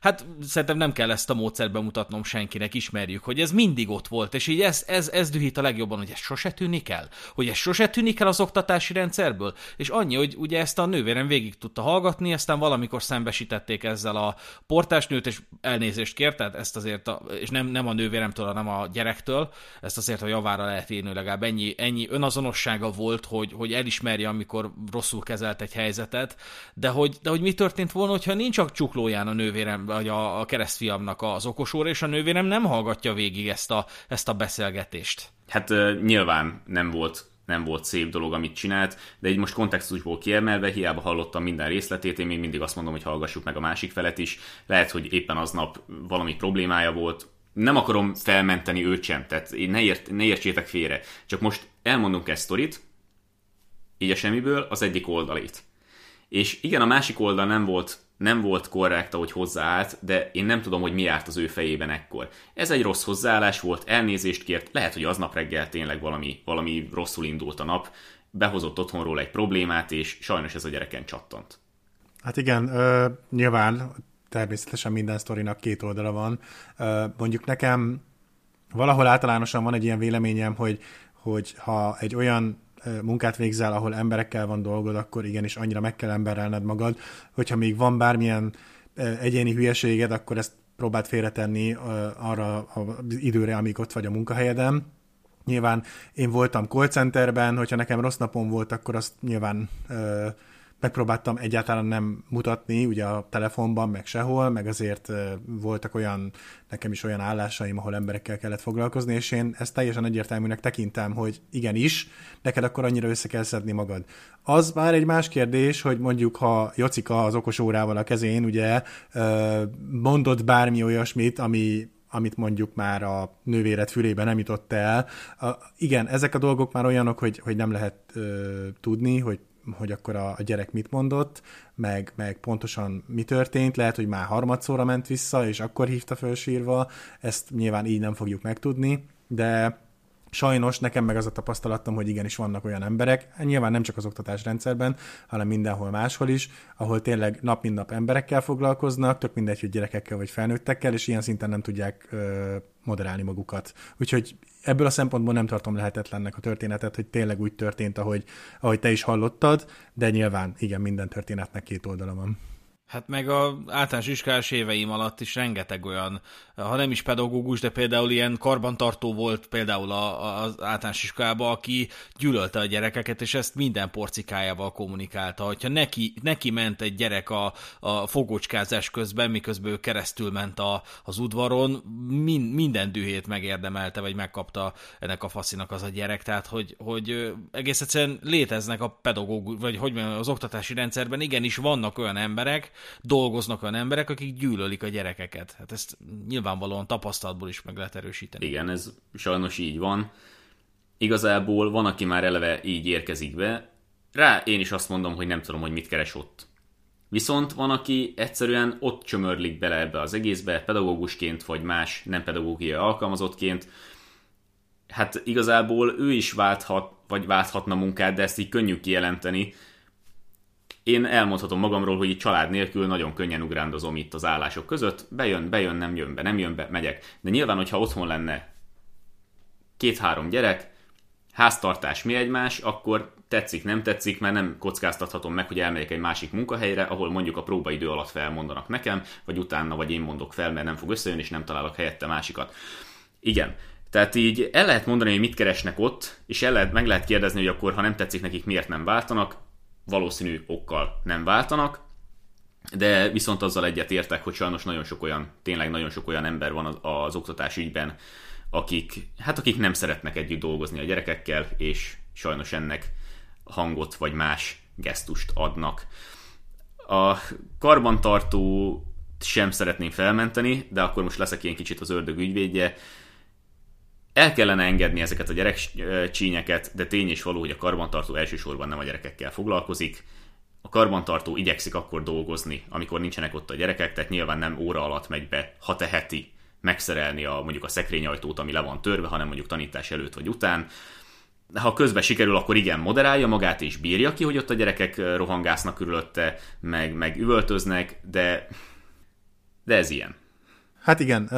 hát szerintem nem kell ezt a módszert bemutatnom senkinek, ismerjük, hogy ez mindig ott volt, és így ez, ez, ez dühít a legjobban, hogy ez sose tűnik el, hogy ez sose tűnik el az oktatási rendszer, rendszerből. És annyi, hogy ugye ezt a nővérem végig tudta hallgatni, aztán valamikor szembesítették ezzel a portásnőt, és elnézést kért, tehát ezt azért, a, és nem, nem a nővéremtől, hanem a gyerektől, ezt azért a javára lehet írni, legalább ennyi, ennyi önazonossága volt, hogy, hogy elismerje, amikor rosszul kezelt egy helyzetet, de hogy, de hogy mi történt volna, hogyha nincs a csuklóján a nővérem, vagy a, a keresztfiamnak az okosóra, és a nővérem nem hallgatja végig ezt a, ezt a beszélgetést. Hát uh, nyilván nem volt nem volt szép dolog, amit csinált, de így most kontextusból kiemelve, hiába hallottam minden részletét, én még mindig azt mondom, hogy hallgassuk meg a másik felet is. Lehet, hogy éppen aznap valami problémája volt. Nem akarom felmenteni őt sem, tehát ne, ért, ne értsétek félre. Csak most elmondunk ezt sztorit, így a semmiből, az egyik oldalét. És igen, a másik oldal nem volt, nem volt korrekt, ahogy hozzáállt, de én nem tudom, hogy mi járt az ő fejében ekkor. Ez egy rossz hozzáállás volt, elnézést kért, lehet, hogy aznap reggel tényleg valami, valami rosszul indult a nap, behozott otthonról egy problémát, és sajnos ez a gyereken csattant. Hát igen, ö, nyilván természetesen minden sztorinak két oldala van. Ö, mondjuk nekem valahol általánosan van egy ilyen véleményem, hogy, hogy ha egy olyan munkát végzel, ahol emberekkel van dolgod, akkor igenis annyira meg kell emberelned magad, hogyha még van bármilyen egyéni hülyeséged, akkor ezt próbáld félretenni arra az időre, amíg ott vagy a munkahelyeden, Nyilván én voltam call centerben, hogyha nekem rossz napom volt, akkor azt nyilván ö, megpróbáltam egyáltalán nem mutatni, ugye a telefonban, meg sehol, meg azért ö, voltak olyan, nekem is olyan állásaim, ahol emberekkel kellett foglalkozni, és én ezt teljesen egyértelműnek tekintem, hogy igenis, neked akkor annyira össze kell szedni magad. Az már egy más kérdés, hogy mondjuk, ha Jocika az okos órával a kezén, ugye ö, mondott bármi olyasmit, ami... amit mondjuk már a nővéred fülébe nem jutott el. A, igen, ezek a dolgok már olyanok, hogy, hogy nem lehet ö, tudni, hogy, hogy akkor a, a gyerek mit mondott, meg, meg pontosan mi történt, lehet, hogy már harmadszorra ment vissza, és akkor hívta föl sírva, ezt nyilván így nem fogjuk megtudni, de sajnos nekem meg az a tapasztalatom, hogy igenis vannak olyan emberek, nyilván nem csak az oktatásrendszerben, hanem mindenhol máshol is, ahol tényleg nap mint nap emberekkel foglalkoznak, tök mindegy, hogy gyerekekkel vagy felnőttekkel, és ilyen szinten nem tudják ö, moderálni magukat. Úgyhogy ebből a szempontból nem tartom lehetetlennek a történetet, hogy tényleg úgy történt, ahogy, ahogy te is hallottad, de nyilván igen, minden történetnek két oldala van. Hát meg az általános iskolás éveim alatt is rengeteg olyan, ha nem is pedagógus, de például ilyen karbantartó volt például az általános iskolában, aki gyűlölte a gyerekeket, és ezt minden porcikájával kommunikálta. Hogyha neki, neki ment egy gyerek a, a fogócskázás közben, miközben ő keresztül ment a, az udvaron, min, minden dühét megérdemelte, vagy megkapta ennek a faszinak az a gyerek. Tehát, hogy, hogy egész egyszerűen léteznek a pedagógus, vagy hogy mondjam, az oktatási rendszerben igenis vannak olyan emberek, dolgoznak olyan emberek, akik gyűlölik a gyerekeket. Hát ezt nyilvánvalóan tapasztalatból is meg lehet erősíteni. Igen, ez sajnos így van. Igazából van, aki már eleve így érkezik be. Rá én is azt mondom, hogy nem tudom, hogy mit keres ott. Viszont van, aki egyszerűen ott csömörlik bele ebbe az egészbe, pedagógusként vagy más nem pedagógiai alkalmazottként. Hát igazából ő is válthat, vagy válthatna munkát, de ezt így könnyű kijelenteni. Én elmondhatom magamról, hogy itt család nélkül nagyon könnyen ugrándozom itt az állások között. Bejön, bejön, nem jön be, nem jön be, megyek. De nyilván, hogyha otthon lenne két-három gyerek, háztartás mi egymás, akkor tetszik, nem tetszik, mert nem kockáztathatom meg, hogy elmegyek egy másik munkahelyre, ahol mondjuk a próbaidő alatt felmondanak nekem, vagy utána, vagy én mondok fel, mert nem fog összejönni, és nem találok helyette másikat. Igen. Tehát így el lehet mondani, hogy mit keresnek ott, és el lehet, meg lehet kérdezni, hogy akkor, ha nem tetszik nekik, miért nem váltanak. Valószínű okkal nem váltanak, de viszont azzal egyet értek, hogy sajnos nagyon sok olyan, tényleg nagyon sok olyan ember van az, az oktatás ügyben, akik, hát akik nem szeretnek együtt dolgozni a gyerekekkel, és sajnos ennek hangot vagy más gesztust adnak. A karbantartó sem szeretném felmenteni, de akkor most leszek ilyen kicsit az ördög ügyvédje. El kellene engedni ezeket a gyerekcsínyeket, de tény és való, hogy a karbantartó elsősorban nem a gyerekekkel foglalkozik. A karbantartó igyekszik akkor dolgozni, amikor nincsenek ott a gyerekek, tehát nyilván nem óra alatt megy be, ha teheti, megszerelni a, mondjuk a szekrényajtót, ami le van törve, hanem mondjuk tanítás előtt vagy után. De ha közben sikerül, akkor igen, moderálja magát és bírja ki, hogy ott a gyerekek rohangásznak körülötte, meg, meg üvöltöznek, de, de ez ilyen. Hát igen,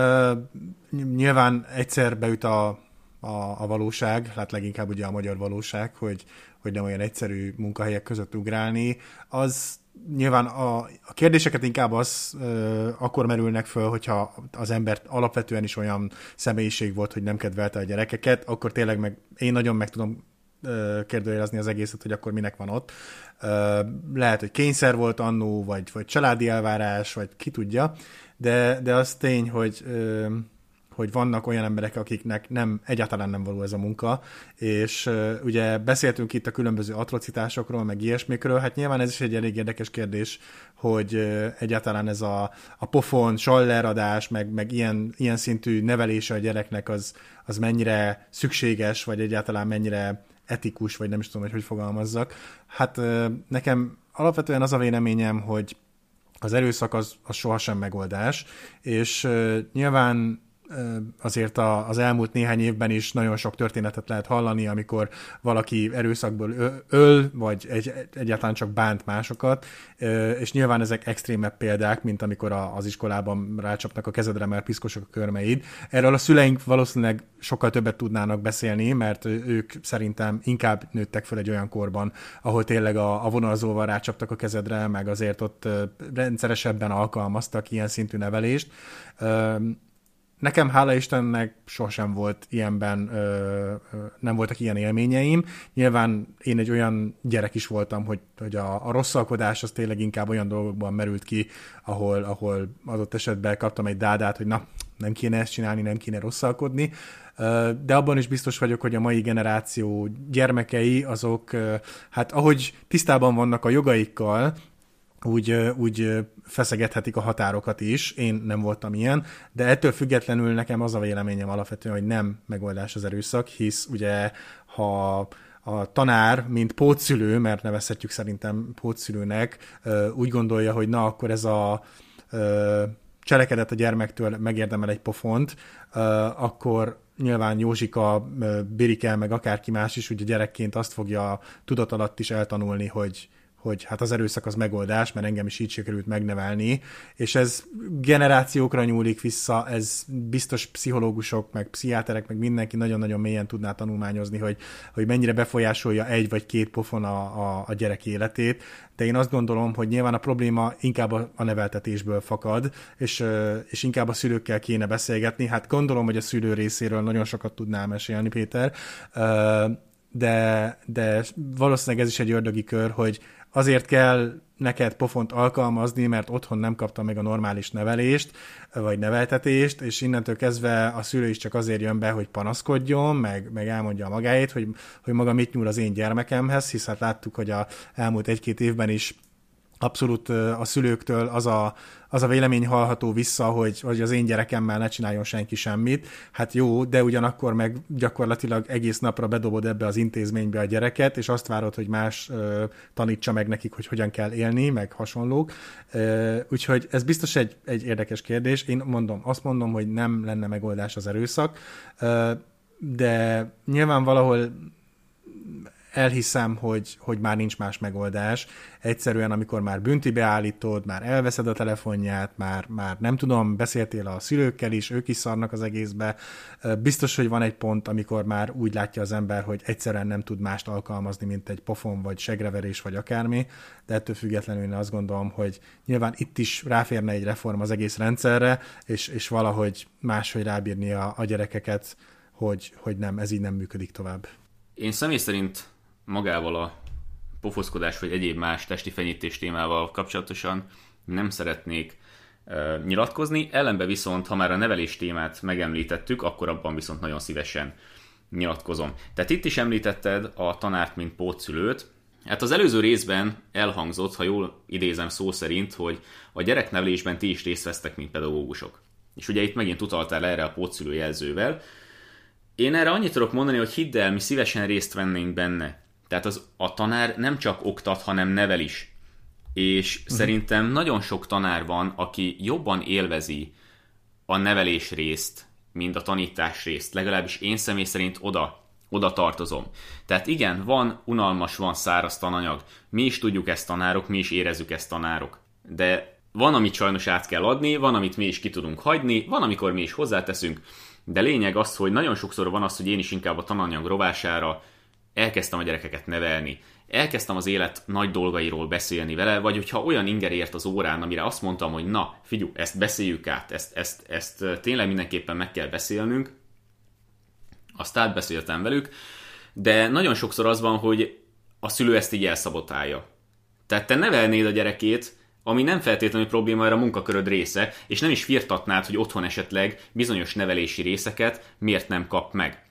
nyilván egyszer beüt a, a, a valóság, hát leginkább ugye a magyar valóság, hogy, hogy nem olyan egyszerű munkahelyek között ugrálni. Az nyilván a, a kérdéseket inkább az ö, akkor merülnek föl, hogyha az ember alapvetően is olyan személyiség volt, hogy nem kedvelte a gyerekeket, akkor tényleg meg én nagyon meg tudom kérdőjelezni az egészet, hogy akkor minek van ott. Lehet, hogy kényszer volt annó, vagy, vagy családi elvárás, vagy ki tudja, de, de az tény, hogy, hogy vannak olyan emberek, akiknek nem, egyáltalán nem való ez a munka, és ugye beszéltünk itt a különböző atrocitásokról, meg ilyesmikről, hát nyilván ez is egy elég érdekes kérdés, hogy egyáltalán ez a, a pofon, salleradás, meg, meg ilyen, ilyen szintű nevelése a gyereknek az, az mennyire szükséges, vagy egyáltalán mennyire etikus, vagy nem is tudom, hogy hogy fogalmazzak. Hát nekem alapvetően az a véleményem, hogy az erőszak az, az sohasem megoldás, és uh, nyilván azért az elmúlt néhány évben is nagyon sok történetet lehet hallani, amikor valaki erőszakból öl, vagy egy, egyáltalán csak bánt másokat, és nyilván ezek extrémebb példák, mint amikor az iskolában rácsapnak a kezedre, mert piszkosok a körmeid. Erről a szüleink valószínűleg sokkal többet tudnának beszélni, mert ők szerintem inkább nőttek fel egy olyan korban, ahol tényleg a vonalzóval rácsaptak a kezedre, meg azért ott rendszeresebben alkalmaztak ilyen szintű nevelést. Nekem hála Istennek sosem volt ilyenben, ö, ö, nem voltak ilyen élményeim. Nyilván én egy olyan gyerek is voltam, hogy, hogy a, a rosszalkodás az tényleg inkább olyan dolgokban merült ki, ahol, ahol adott esetben kaptam egy dádát, hogy na, nem kéne ezt csinálni, nem kéne rosszalkodni. De abban is biztos vagyok, hogy a mai generáció gyermekei azok, hát ahogy tisztában vannak a jogaikkal, úgy, úgy feszegethetik a határokat is, én nem voltam ilyen, de ettől függetlenül nekem az a véleményem alapvetően, hogy nem megoldás az erőszak, hisz ugye ha a tanár, mint pótszülő, mert nevezhetjük szerintem pótszülőnek, úgy gondolja, hogy na akkor ez a cselekedet a gyermektől megérdemel egy pofont, akkor nyilván Józsika, Birikel, meg akárki más is ugye gyerekként azt fogja tudat alatt is eltanulni, hogy hogy hát az erőszak az megoldás, mert engem is így sikerült megnevelni, és ez generációkra nyúlik vissza, ez biztos pszichológusok, meg pszichiáterek, meg mindenki nagyon-nagyon mélyen tudná tanulmányozni, hogy, hogy mennyire befolyásolja egy vagy két pofon a, a, a gyerek életét, de én azt gondolom, hogy nyilván a probléma inkább a neveltetésből fakad, és, és inkább a szülőkkel kéne beszélgetni, hát gondolom, hogy a szülő részéről nagyon sokat tudnál mesélni, Péter, de, de valószínűleg ez is egy ördögi kör, hogy azért kell neked pofont alkalmazni, mert otthon nem kapta meg a normális nevelést, vagy neveltetést, és innentől kezdve a szülő is csak azért jön be, hogy panaszkodjon, meg, meg elmondja a magáét, hogy, hogy maga mit nyúl az én gyermekemhez, hisz hát láttuk, hogy a elmúlt egy-két évben is abszolút a szülőktől az a, az a vélemény hallható vissza, hogy, hogy az én gyerekemmel ne csináljon senki semmit. Hát jó, de ugyanakkor meg gyakorlatilag egész napra bedobod ebbe az intézménybe a gyereket, és azt várod, hogy más ö, tanítsa meg nekik, hogy hogyan kell élni, meg hasonlók. Ö, úgyhogy ez biztos egy, egy érdekes kérdés. Én mondom, azt mondom, hogy nem lenne megoldás az erőszak, ö, de nyilván valahol elhiszem, hogy, hogy már nincs más megoldás. Egyszerűen, amikor már büntibe állítod, már elveszed a telefonját, már, már nem tudom, beszéltél a szülőkkel is, ők is szarnak az egészbe. Biztos, hogy van egy pont, amikor már úgy látja az ember, hogy egyszerűen nem tud mást alkalmazni, mint egy pofon, vagy segreverés, vagy akármi, de ettől függetlenül én azt gondolom, hogy nyilván itt is ráférne egy reform az egész rendszerre, és, és valahogy máshogy rábírni a, a gyerekeket, hogy, hogy nem, ez így nem működik tovább. Én személy szerint magával a pofoszkodás vagy egyéb más testi fenyítés témával kapcsolatosan nem szeretnék uh, nyilatkozni, ellenben viszont, ha már a nevelés témát megemlítettük, akkor abban viszont nagyon szívesen nyilatkozom. Tehát itt is említetted a tanárt, mint pótszülőt. Hát az előző részben elhangzott, ha jól idézem szó szerint, hogy a gyereknevelésben ti is részt vesztek, mint pedagógusok. És ugye itt megint utaltál erre a pótszülő jelzővel. Én erre annyit tudok mondani, hogy hidd el, mi szívesen részt vennénk benne. Tehát az, a tanár nem csak oktat, hanem nevel is. És uh-huh. szerintem nagyon sok tanár van, aki jobban élvezi a nevelés részt, mint a tanítás részt. Legalábbis én személy szerint oda, oda tartozom. Tehát igen, van unalmas, van száraz tananyag. Mi is tudjuk ezt tanárok, mi is érezzük ezt tanárok. De van, amit sajnos át kell adni, van, amit mi is ki tudunk hagyni, van, amikor mi is hozzáteszünk. De lényeg az, hogy nagyon sokszor van az, hogy én is inkább a tananyag rovására elkezdtem a gyerekeket nevelni. Elkezdtem az élet nagy dolgairól beszélni vele, vagy hogyha olyan inger ért az órán, amire azt mondtam, hogy na, figyelj, ezt beszéljük át, ezt, ezt, ezt tényleg mindenképpen meg kell beszélnünk, azt átbeszéltem velük, de nagyon sokszor az van, hogy a szülő ezt így elszabotálja. Tehát te nevelnéd a gyerekét, ami nem feltétlenül probléma, erre a munkaköröd része, és nem is firtatnád, hogy otthon esetleg bizonyos nevelési részeket miért nem kap meg.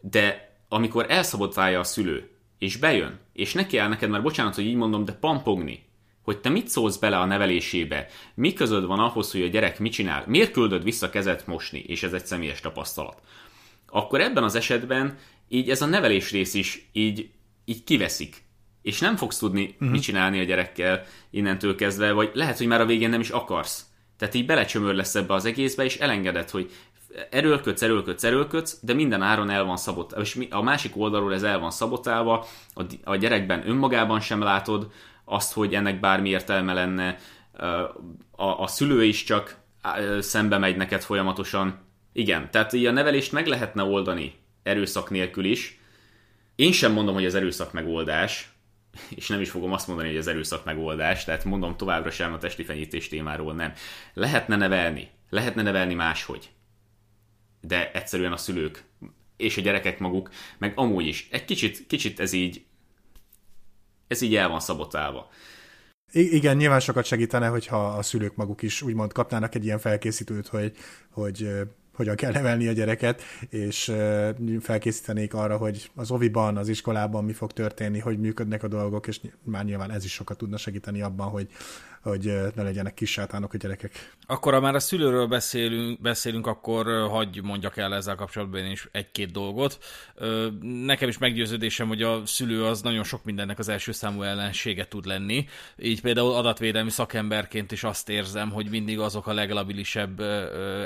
De amikor elszabotálja a szülő, és bejön, és neki áll neked, már bocsánat, hogy így mondom, de pampogni, hogy te mit szólsz bele a nevelésébe, mi közöd van ahhoz, hogy a gyerek mit csinál, miért küldöd vissza kezet mosni, és ez egy személyes tapasztalat, akkor ebben az esetben így ez a nevelés rész is így, így kiveszik, és nem fogsz tudni uh-huh. mit csinálni a gyerekkel innentől kezdve, vagy lehet, hogy már a végén nem is akarsz. Tehát így belecsömör lesz ebbe az egészbe, és elengeded, hogy erőlködsz, erőlködsz, erőlködsz, de minden áron el van szabotálva, és a másik oldalról ez el van szabotálva, a gyerekben önmagában sem látod azt, hogy ennek bármi értelme lenne, a, a szülő is csak szembe megy neked folyamatosan. Igen, tehát így a nevelést meg lehetne oldani erőszak nélkül is. Én sem mondom, hogy az erőszak megoldás, és nem is fogom azt mondani, hogy az erőszak megoldás, tehát mondom továbbra sem, a testi fenyítés témáról nem. Lehetne nevelni, lehetne nevelni máshogy. de egyszerűen a szülők és a gyerekek maguk, meg amúgy is. Egy kicsit, kicsit ez így ez így el van szabotálva. I- igen, nyilván sokat segítene, hogyha a szülők maguk is úgymond kapnának egy ilyen felkészítőt, hogy, hogy uh, hogyan kell nevelni a gyereket, és uh, felkészítenék arra, hogy az oviban, az iskolában mi fog történni, hogy működnek a dolgok, és ny- már nyilván ez is sokat tudna segíteni abban, hogy, hogy uh, ne legyenek kis sátánok a gyerekek. Akkor, ha már a szülőről beszélünk, beszélünk akkor uh, hagyj mondjak el ezzel kapcsolatban is egy-két dolgot. Uh, nekem is meggyőződésem, hogy a szülő az nagyon sok mindennek az első számú ellensége tud lenni. Így például adatvédelmi szakemberként is azt érzem, hogy mindig azok a leglabilisebb uh,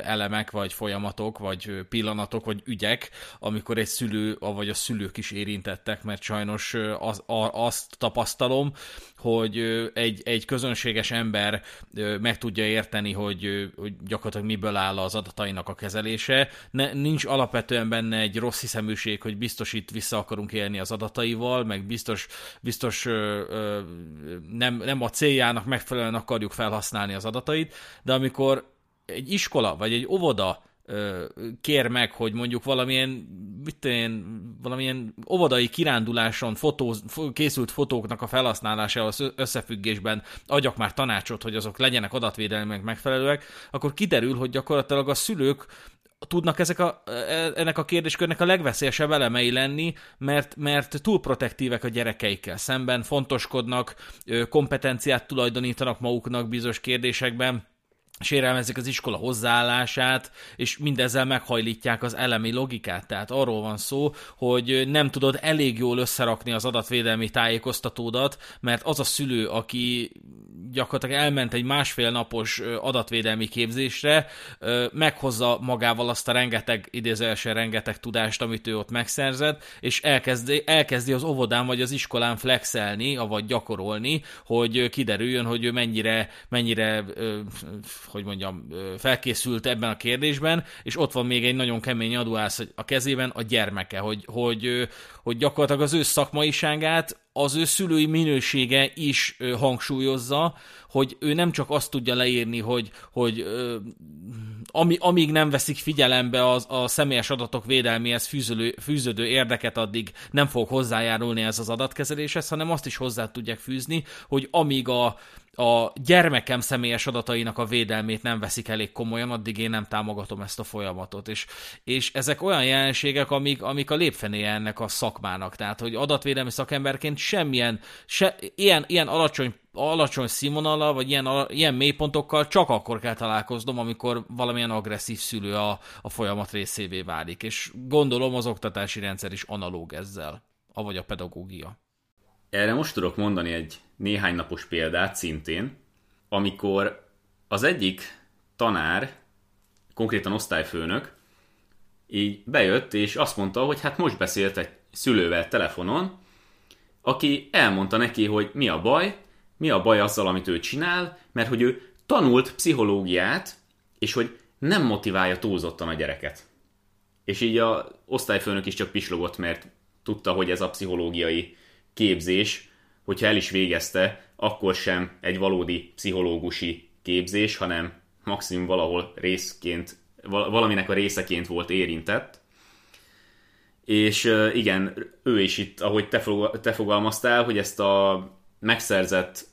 elemek, vagy folyamatok, vagy pillanatok, vagy ügyek, amikor egy szülő, vagy a szülők is érintettek, mert sajnos az, a, azt tapasztalom, hogy egy, egy közönséges ember meg tudja érteni, hogy, hogy gyakorlatilag miből áll az adatainak a kezelése. Ne, nincs alapvetően benne egy rossz hiszeműség, hogy biztos itt vissza akarunk élni az adataival, meg biztos, biztos ö, ö, nem, nem a céljának megfelelően akarjuk felhasználni az adatait, de amikor egy iskola vagy egy óvoda kér meg, hogy mondjuk valamilyen, mit tűn, valamilyen óvodai kiránduláson fotó, készült fotóknak a felhasználásával összefüggésben adjak már tanácsot, hogy azok legyenek adatvédelmileg megfelelőek, akkor kiderül, hogy gyakorlatilag a szülők tudnak ezek a, ennek a kérdéskörnek a legveszélyesebb elemei lenni, mert, mert túl protektívek a gyerekeikkel szemben, fontoskodnak, kompetenciát tulajdonítanak maguknak bizonyos kérdésekben, sérelmezik az iskola hozzáállását, és mindezzel meghajlítják az elemi logikát. Tehát arról van szó, hogy nem tudod elég jól összerakni az adatvédelmi tájékoztatódat, mert az a szülő, aki gyakorlatilag elment egy másfél napos adatvédelmi képzésre, meghozza magával azt a rengeteg, idézőjelesen rengeteg tudást, amit ő ott megszerzett, és elkezdi, elkezdi az óvodán vagy az iskolán flexelni, avagy gyakorolni, hogy kiderüljön, hogy ő mennyire, mennyire hogy mondjam, felkészült ebben a kérdésben, és ott van még egy nagyon kemény aduász a kezében a gyermeke, hogy, hogy, hogy gyakorlatilag az ő szakmaiságát, az ő szülői minősége is hangsúlyozza, hogy ő nem csak azt tudja leírni, hogy, hogy ami, amíg nem veszik figyelembe az, a személyes adatok védelméhez fűződő, fűződő érdeket, addig nem fog hozzájárulni ez az adatkezeléshez, hanem azt is hozzá tudják fűzni, hogy amíg a a gyermekem személyes adatainak a védelmét nem veszik elég komolyan, addig én nem támogatom ezt a folyamatot. És, és ezek olyan jelenségek, amik, amik a lépfenéje ennek a szakmának. Tehát, hogy adatvédelmi szakemberként semmilyen, se, ilyen, ilyen alacsony, alacsony színvonallal, vagy ilyen, ilyen mélypontokkal csak akkor kell találkoznom, amikor valamilyen agresszív szülő a, a folyamat részévé válik. És gondolom az oktatási rendszer is analóg ezzel, avagy a pedagógia. Erre most tudok mondani egy néhány napos példát szintén, amikor az egyik tanár, konkrétan osztályfőnök, így bejött, és azt mondta, hogy hát most beszélt egy szülővel telefonon, aki elmondta neki, hogy mi a baj, mi a baj azzal, amit ő csinál, mert hogy ő tanult pszichológiát, és hogy nem motiválja túlzottan a gyereket. És így az osztályfőnök is csak pislogott, mert tudta, hogy ez a pszichológiai képzés, hogyha el is végezte, akkor sem egy valódi pszichológusi képzés, hanem maximum valahol részként, valaminek a részeként volt érintett. És igen, ő is itt, ahogy te fogalmaztál, hogy ezt a megszerzett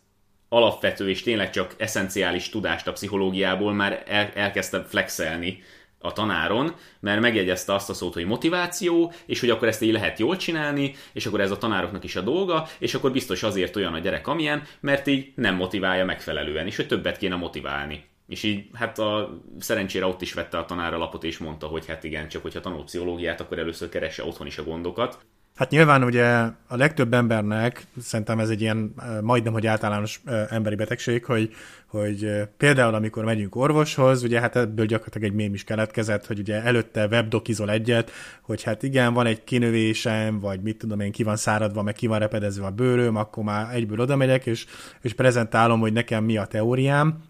alapvető és tényleg csak eszenciális tudást a pszichológiából már elkezdte flexelni a tanáron, mert megjegyezte azt a szót, hogy motiváció, és hogy akkor ezt így lehet jól csinálni, és akkor ez a tanároknak is a dolga, és akkor biztos azért olyan a gyerek amilyen, mert így nem motiválja megfelelően, és hogy többet kéne motiválni. És így hát a, szerencsére ott is vette a tanár a lapot, és mondta, hogy hát igen, csak hogyha tanul pszichológiát, akkor először keresse otthon is a gondokat. Hát nyilván ugye a legtöbb embernek, szerintem ez egy ilyen majdnem, hogy általános emberi betegség, hogy, hogy például amikor megyünk orvoshoz, ugye hát ebből gyakorlatilag egy mém is keletkezett, hogy ugye előtte webdokizol egyet, hogy hát igen, van egy kinövésem, vagy mit tudom én, ki van száradva, meg ki van repedezve a bőröm, akkor már egyből oda megyek, és, és prezentálom, hogy nekem mi a teóriám.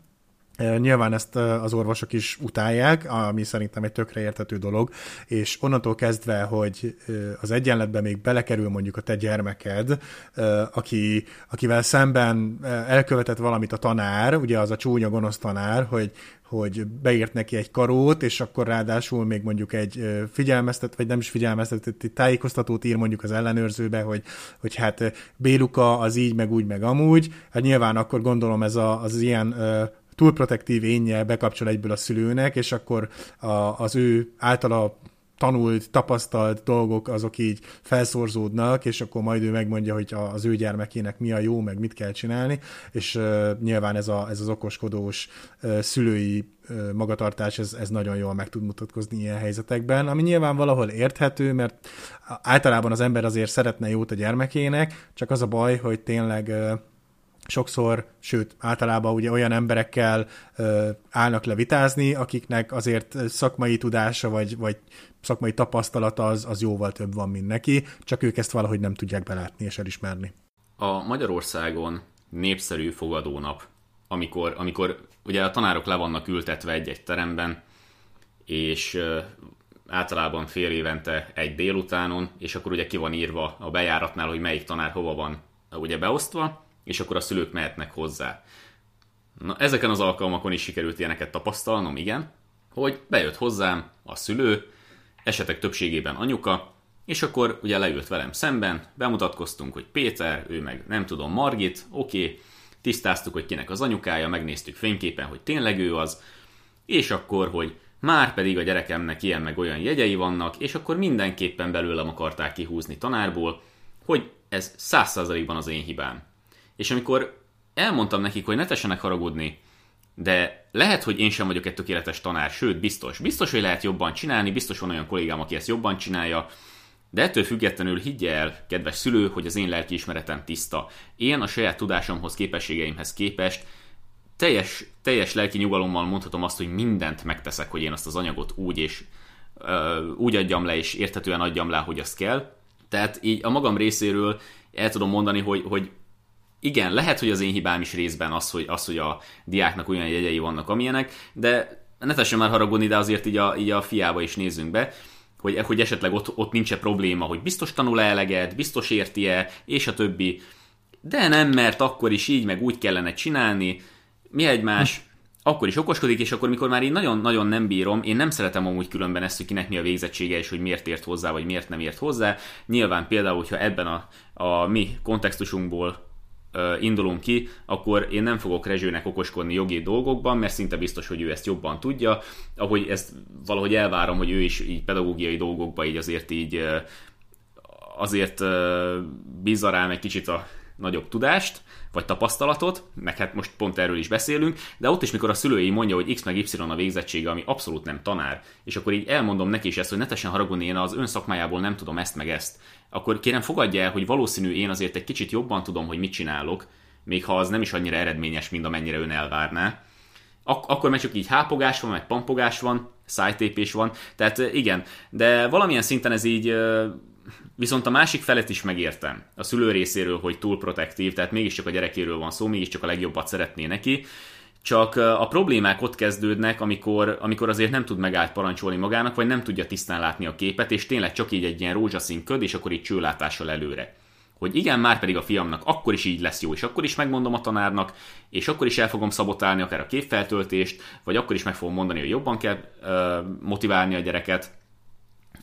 Nyilván ezt az orvosok is utálják, ami szerintem egy tökre érthető dolog, és onnantól kezdve, hogy az egyenletben még belekerül mondjuk a te gyermeked, aki, akivel szemben elkövetett valamit a tanár, ugye az a csúnya gonosz tanár, hogy hogy beírt neki egy karót, és akkor ráadásul még mondjuk egy figyelmeztet, vagy nem is figyelmeztet, egy tájékoztatót ír mondjuk az ellenőrzőbe, hogy, hogy hát Béluka az így, meg úgy, meg amúgy. Hát nyilván akkor gondolom ez a, az ilyen túlprotektív énnyel bekapcsol egyből a szülőnek, és akkor a, az ő általa tanult, tapasztalt dolgok, azok így felszorzódnak, és akkor majd ő megmondja, hogy az ő gyermekének mi a jó, meg mit kell csinálni, és uh, nyilván ez, a, ez az okoskodós uh, szülői uh, magatartás, ez, ez nagyon jól meg tud mutatkozni ilyen helyzetekben, ami nyilván valahol érthető, mert általában az ember azért szeretne jót a gyermekének, csak az a baj, hogy tényleg uh, sokszor, sőt, általában ugye olyan emberekkel ö, állnak le vitázni, akiknek azért szakmai tudása vagy, vagy szakmai tapasztalata az, az jóval több van, mint neki, csak ők ezt valahogy nem tudják belátni és elismerni. A Magyarországon népszerű fogadónap, amikor, amikor ugye a tanárok le vannak ültetve egy-egy teremben, és ö, általában fél évente egy délutánon, és akkor ugye ki van írva a bejáratnál, hogy melyik tanár hova van ugye beosztva, és akkor a szülők mehetnek hozzá. Na, ezeken az alkalmakon is sikerült ilyeneket tapasztalnom, igen, hogy bejött hozzám a szülő, esetek többségében anyuka, és akkor ugye leült velem szemben, bemutatkoztunk, hogy Péter, ő meg nem tudom, Margit, oké, okay, tisztáztuk, hogy kinek az anyukája, megnéztük fényképen, hogy tényleg ő az, és akkor, hogy már pedig a gyerekemnek ilyen meg olyan jegyei vannak, és akkor mindenképpen belőlem akarták kihúzni tanárból, hogy ez száz százalékban az én hibám. És amikor elmondtam nekik, hogy ne tessenek haragudni, de lehet, hogy én sem vagyok egy tökéletes tanár, sőt, biztos. Biztos, hogy lehet jobban csinálni, biztos van olyan kollégám, aki ezt jobban csinálja, de ettől függetlenül higgye el, kedves szülő, hogy az én lelkiismeretem tiszta. Én a saját tudásomhoz, képességeimhez képest teljes, teljes lelki nyugalommal mondhatom azt, hogy mindent megteszek, hogy én azt az anyagot úgy, és, ö, úgy adjam le, és érthetően adjam le, hogy azt kell. Tehát így a magam részéről el tudom mondani, hogy, hogy igen, lehet, hogy az én hibám is részben az, hogy, az, hogy a diáknak olyan jegyei vannak, amilyenek, de ne tessen már haragudni, de azért így a, így a fiába is nézzünk be, hogy, hogy esetleg ott, ott nincs-e probléma, hogy biztos tanul-e eleget, biztos érti-e, és a többi. De nem, mert akkor is így, meg úgy kellene csinálni, mi egymás, akkor is okoskodik, és akkor, mikor már én nagyon-nagyon nem bírom, én nem szeretem amúgy különben ezt, hogy kinek mi a végzettsége, és hogy miért ért hozzá, vagy miért nem ért hozzá. Nyilván például, hogyha ebben a, a mi kontextusunkból indulunk ki, akkor én nem fogok Rezsőnek okoskodni jogi dolgokban, mert szinte biztos, hogy ő ezt jobban tudja, ahogy ezt valahogy elvárom, hogy ő is így pedagógiai dolgokban így azért így azért bízza rám egy kicsit a nagyobb tudást, vagy tapasztalatot, meg hát most pont erről is beszélünk, de ott is, mikor a szülői mondja, hogy X meg Y a végzettsége, ami abszolút nem tanár, és akkor így elmondom neki is ezt, hogy ne tessen haragudni, én az ön szakmájából nem tudom ezt meg ezt, akkor kérem fogadja el, hogy valószínű én azért egy kicsit jobban tudom, hogy mit csinálok, még ha az nem is annyira eredményes, mint amennyire ön elvárná. Ak- akkor meg csak így hápogás van, meg pampogás van, szájtépés van, tehát igen, de valamilyen szinten ez így... Viszont a másik felet is megértem. A szülő részéről, hogy túl protektív, tehát mégiscsak a gyerekéről van szó, mégiscsak a legjobbat szeretné neki. Csak a problémák ott kezdődnek, amikor, amikor azért nem tud megállt parancsolni magának, vagy nem tudja tisztán látni a képet, és tényleg csak így egy ilyen rózsaszín köd, és akkor így csőlátással előre. Hogy igen, már pedig a fiamnak akkor is így lesz jó, és akkor is megmondom a tanárnak, és akkor is el fogom szabotálni akár a képfeltöltést, vagy akkor is meg fogom mondani, hogy jobban kell ö, motiválni a gyereket.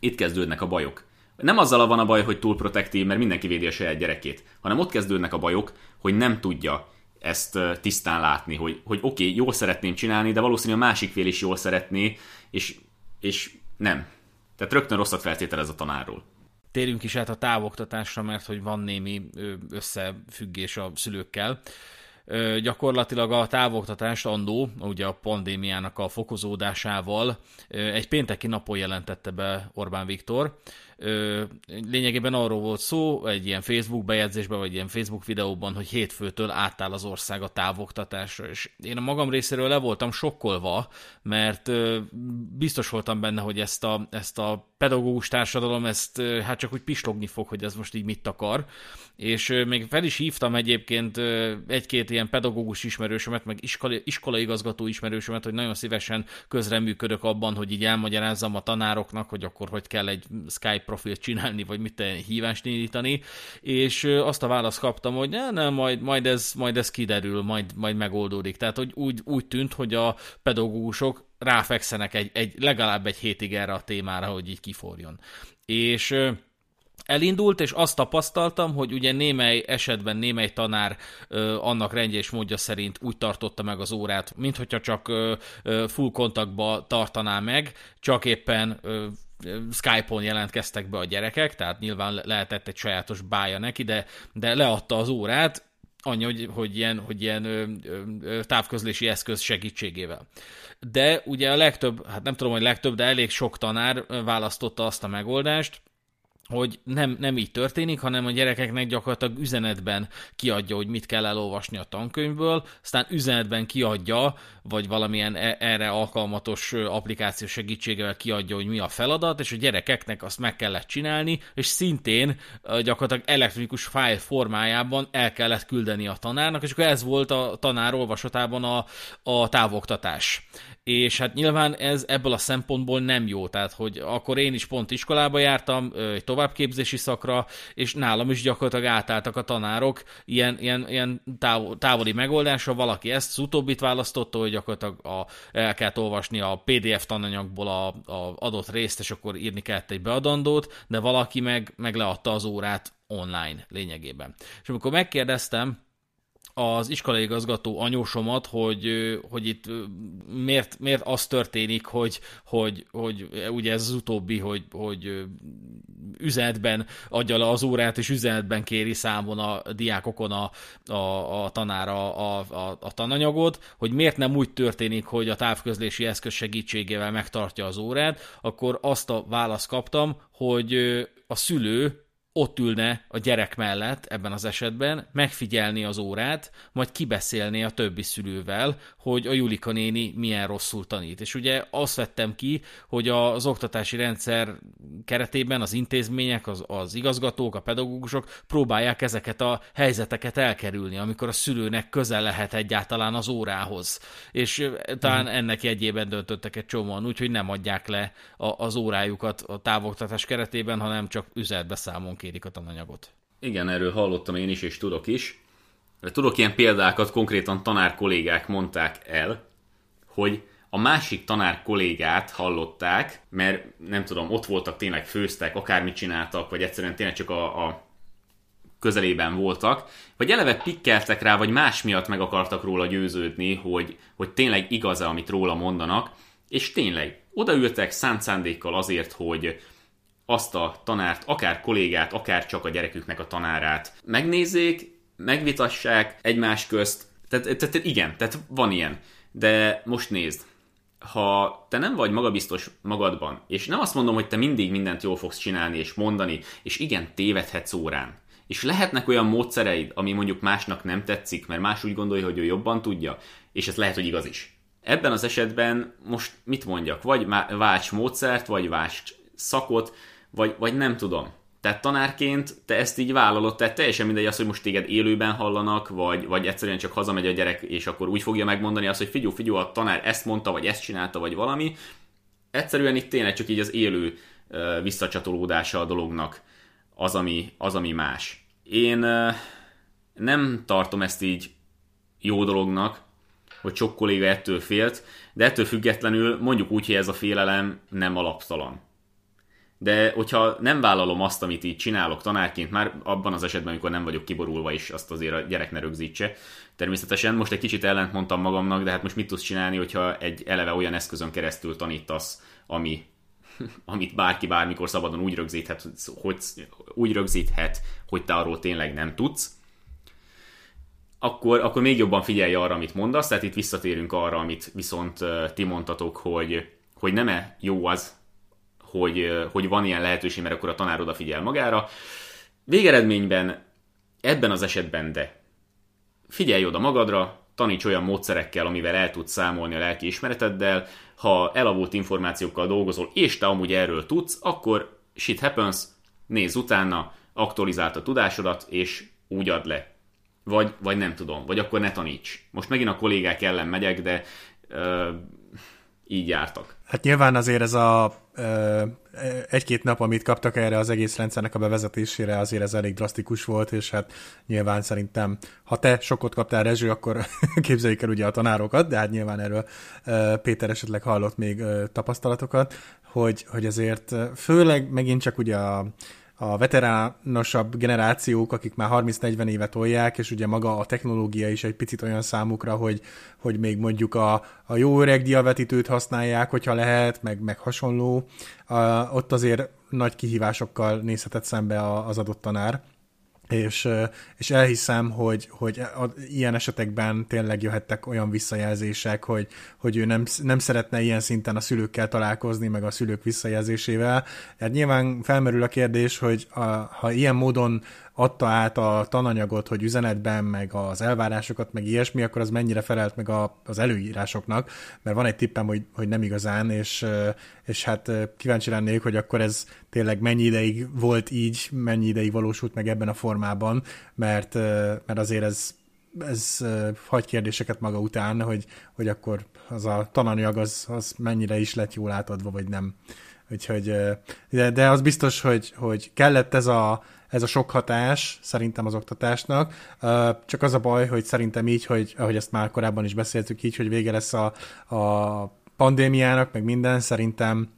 Itt kezdődnek a bajok. Nem azzal van a baj, hogy túl protektív, mert mindenki védi a saját gyerekét, hanem ott kezdődnek a bajok, hogy nem tudja ezt tisztán látni, hogy, hogy oké, okay, jól szeretném csinálni, de valószínűleg a másik fél is jól szeretné, és, és nem. Tehát rögtön rosszat feltételez a tanárról. Térjünk is át a távoktatásra, mert hogy van némi összefüggés a szülőkkel. Gyakorlatilag a távoktatást andó, ugye a pandémiának a fokozódásával egy pénteki napon jelentette be Orbán Viktor, Lényegében arról volt szó, egy ilyen Facebook bejegyzésben, vagy ilyen Facebook videóban, hogy hétfőtől átáll az ország a távoktatásra, és én a magam részéről le voltam sokkolva, mert biztos voltam benne, hogy ezt a, ezt a pedagógus társadalom ezt hát csak úgy pislogni fog, hogy ez most így mit akar, és még fel is hívtam egyébként egy-két ilyen pedagógus ismerősömet, meg iskola, iskolaigazgató ismerősömet, hogy nagyon szívesen közreműködök abban, hogy így elmagyarázzam a tanároknak, hogy akkor hogy kell egy Skype profilt csinálni, vagy mit hívást indítani, és azt a választ kaptam, hogy ne, ne, majd, majd, ez, majd ez kiderül, majd, majd megoldódik. Tehát hogy úgy, úgy tűnt, hogy a pedagógusok ráfekszenek egy, egy, legalább egy hétig erre a témára, hogy így kiforjon. És elindult, és azt tapasztaltam, hogy ugye némely esetben némely tanár ö, annak rendje és módja szerint úgy tartotta meg az órát, minthogyha csak ö, ö, full kontaktba tartaná meg, csak éppen ö, Skype-on jelentkeztek be a gyerekek, tehát nyilván lehetett egy sajátos bája neki, de, de leadta az órát, annyi, hogy, hogy ilyen, hogy ilyen ö, ö, távközlési eszköz segítségével. De ugye a legtöbb, hát nem tudom, hogy legtöbb, de elég sok tanár választotta azt a megoldást, hogy nem, nem így történik, hanem a gyerekeknek gyakorlatilag üzenetben kiadja, hogy mit kell elolvasni a tankönyvből, aztán üzenetben kiadja, vagy valamilyen erre alkalmatos applikáció segítségével kiadja, hogy mi a feladat, és a gyerekeknek azt meg kellett csinálni, és szintén gyakorlatilag elektronikus fájl formájában el kellett küldeni a tanárnak, és akkor ez volt a tanár olvasatában a, a távoktatás. És hát nyilván ez ebből a szempontból nem jó, tehát hogy akkor én is pont iskolába jártam, továbbképzési szakra, és nálam is gyakorlatilag átálltak a tanárok ilyen, ilyen, ilyen távoli megoldásra. Valaki ezt utóbbit választotta, hogy gyakorlatilag a, el kellett olvasni a pé dé ef tananyagból a, a adott részt, és akkor írni kellett egy beadandót, de valaki meg, meg leadta az órát online lényegében. És amikor megkérdeztem az iskolaigazgató anyósomat, hogy, hogy itt miért, miért az történik, hogy, hogy, hogy ugye ez az utóbbi, hogy, hogy üzenetben adja le az órát, és üzenetben kéri számon a diákokon a, a, a tanára a, a, a tananyagot, hogy miért nem úgy történik, hogy a távközlési eszköz segítségével megtartja az órát, akkor azt a választ kaptam, hogy a szülő ott ülne a gyerek mellett ebben az esetben, megfigyelni az órát, majd kibeszélni a többi szülővel, hogy a Julika néni milyen rosszul tanít. És ugye azt vettem ki, hogy az oktatási rendszer keretében az intézmények, az, az igazgatók, a pedagógusok próbálják ezeket a helyzeteket elkerülni, amikor a szülőnek közel lehet egyáltalán az órához. És talán hmm. ennek jegyében döntöttek egy csomóan, úgyhogy nem adják le a, az órájukat a távoktatás keretében, hanem csak üzenetbe számon kér a tananyagot. Igen, erről hallottam én is, és tudok is. Tudok ilyen példákat, konkrétan tanár kollégák mondták el, hogy a másik tanár kollégát hallották, mert nem tudom, ott voltak, tényleg főztek, akármit csináltak, vagy egyszerűen tényleg csak a, a közelében voltak, vagy eleve pikkeltek rá, vagy más miatt meg akartak róla győződni, hogy, hogy tényleg igaz-e, amit róla mondanak, és tényleg odaültek szánt szándékkal azért, hogy azt a tanárt, akár kollégát, akár csak a gyereküknek a tanárát megnézzék, megvitassák egymás közt. Tehát, tehát igen, tehát van ilyen. De most nézd, ha te nem vagy magabiztos magadban, és nem azt mondom, hogy te mindig mindent jól fogsz csinálni és mondani, és igen, tévedhetsz órán. És lehetnek olyan módszereid, ami mondjuk másnak nem tetszik, mert más úgy gondolja, hogy ő jobban tudja, és ez lehet, hogy igaz is. Ebben az esetben most mit mondjak? Vagy válts módszert, vagy válts szakot, Vagy, vagy nem tudom. Tehát tanárként te ezt így vállalod, tehát teljesen mindegy az, hogy most téged élőben hallanak, vagy, vagy egyszerűen csak hazamegy a gyerek, és akkor úgy fogja megmondani azt, hogy figyú, figyú, a tanár ezt mondta, vagy ezt csinálta, vagy valami. Egyszerűen itt tényleg csak így az élő uh, visszacsatolódása a dolognak az, ami, az, ami más. Én uh, nem tartom ezt így jó dolognak, hogy sok kolléga ettől félt, de ettől függetlenül mondjuk úgy, hogy ez a félelem nem alaptalan. De hogyha nem vállalom azt, amit így csinálok tanárként, már abban az esetben, amikor nem vagyok kiborulva is, azt azért a gyerek ne rögzítse. Természetesen most egy kicsit ellent mondtam magamnak, de hát most mit tudsz csinálni, hogyha egy eleve olyan eszközön keresztül tanítasz, ami, amit bárki bármikor szabadon úgy rögzíthet, hogy, úgy rögzíthet, hogy te arról tényleg nem tudsz. Akkor, akkor még jobban figyelj arra, amit mondasz, tehát itt visszatérünk arra, amit viszont ti mondtatok, hogy, hogy nem-e jó az, hogy, hogy van ilyen lehetőség, mert akkor a tanár odafigyel magára. Végeredményben ebben az esetben de figyelj oda magadra, taníts olyan módszerekkel, amivel el tudsz számolni a lelki ismereteddel, ha elavult információkkal dolgozol, és te amúgy erről tudsz, akkor shit happens, nézz utána, aktualizáld a tudásodat, és úgy add le. Vagy, vagy nem tudom, vagy akkor ne taníts. Most megint a kollégák ellen megyek, de ö, így jártak. Hát nyilván azért ez a ö, egy-két nap, amit kaptak erre az egész rendszernek a bevezetésére, azért ez elég drasztikus volt, és hát nyilván szerintem, ha te sokkot kaptál, Rezső, akkor képzeljük el ugye a tanárokat, de hát nyilván erről ö, Péter esetleg hallott még ö, tapasztalatokat, hogy, hogy azért főleg megint csak ugye a a veteránosabb generációk, akik már harminc-negyven évet tolják, és ugye maga a technológia is egy picit olyan számukra, hogy, hogy még mondjuk a, a jó öreg diavetítőt használják, hogyha lehet, meg, meg hasonló. A, ott azért nagy kihívásokkal nézhetett szembe a, az adott tanár. És, és elhiszem, hogy, hogy ilyen esetekben tényleg jöhettek olyan visszajelzések, hogy, hogy ő nem, nem szeretne ilyen szinten a szülőkkel találkozni, meg a szülők visszajelzésével. Hát nyilván felmerül a kérdés, hogy a, ha ilyen módon adta át a tananyagot, hogy üzenetben, meg az elvárásokat, meg ilyesmi, akkor az mennyire felelt meg a, az előírásoknak, mert van egy tippem, hogy, hogy nem igazán, és, és hát kíváncsi lennék, hogy akkor ez tényleg mennyi ideig volt így, mennyi ideig valósult meg ebben a formában, mert, mert azért ez, ez hagy kérdéseket maga után, hogy, hogy akkor az a tananyag az, az mennyire is lett jól átadva, vagy nem. Úgyhogy, de, de az biztos, hogy, hogy kellett ez a ez a sok hatás szerintem az oktatásnak, csak az a baj, hogy szerintem így, hogy ahogy ezt már korábban is beszéltük így, hogy vége lesz a, a pandémiának, meg minden, szerintem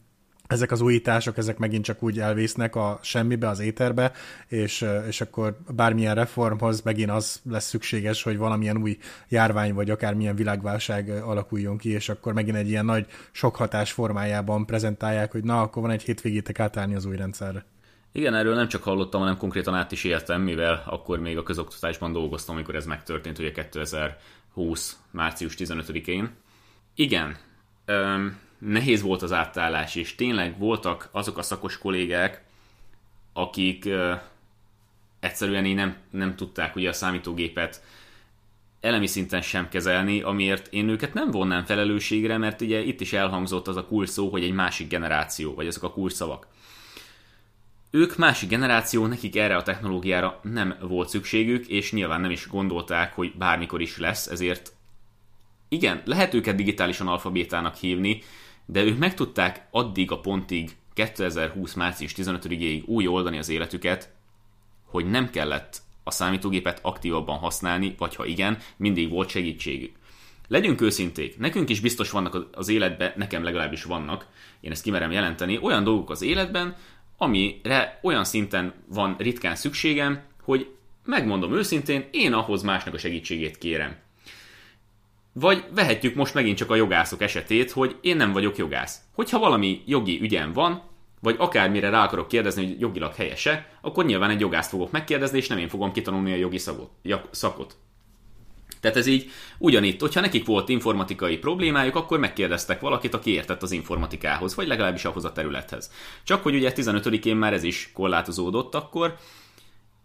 ezek az újítások, ezek megint csak úgy elvésznek a semmibe, az éterbe, és, és akkor bármilyen reformhoz megint az lesz szükséges, hogy valamilyen új járvány, vagy akármilyen világválság alakuljon ki, és akkor megint egy ilyen nagy sok hatás formájában prezentálják, hogy na, akkor van egy hétvégétek átállni az új rendszerre. Igen, erről nem csak hallottam, hanem konkrétan át is éltem, mivel akkor még a közoktatásban dolgoztam, amikor ez megtörtént, ugye kétezer-húsz. március tizenötödikén. Igen, öm, nehéz volt az átállás, és tényleg voltak azok a szakos kollégák, akik ö, egyszerűen így nem, nem tudták ugye a számítógépet elemi szinten sem kezelni, amiért én őket nem vonnám felelősségre, mert ugye itt is elhangzott az a kulcs szó, hogy egy másik generáció, vagy azok a kulcs szavak. Ők másik generáció, nekik erre a technológiára nem volt szükségük, és nyilván nem is gondolták, hogy bármikor is lesz, ezért igen, lehet őket digitálisan alfabétának hívni, de ők meg tudták addig a pontig, kétezer-húsz. március tizenötödikéig úgy oldani az életüket, hogy nem kellett a számítógépet aktívabban használni, vagy ha igen, mindig volt segítségük. Legyünk őszinték, nekünk is biztos vannak az életben, nekem legalábbis vannak, én ezt kimerem jelenteni, olyan dolgok az életben, amire olyan szinten van ritkán szükségem, hogy megmondom őszintén, én ahhoz másnak a segítségét kérem. Vagy vehetjük most megint csak a jogászok esetét, hogy én nem vagyok jogász. Hogyha valami jogi ügyem van, vagy akármire rá akarok kérdezni, hogy jogilag helyese, akkor nyilván egy jogászt fogok megkérdezni, és nem én fogom kitanulni a jogi szakot. Tehát ez így ugyanitt, hogyha nekik volt informatikai problémájuk, akkor megkérdeztek valakit, aki értett az informatikához, vagy legalábbis ahhoz a területhez. Csak hogy ugye tizenötödikén már ez is korlátozódott akkor,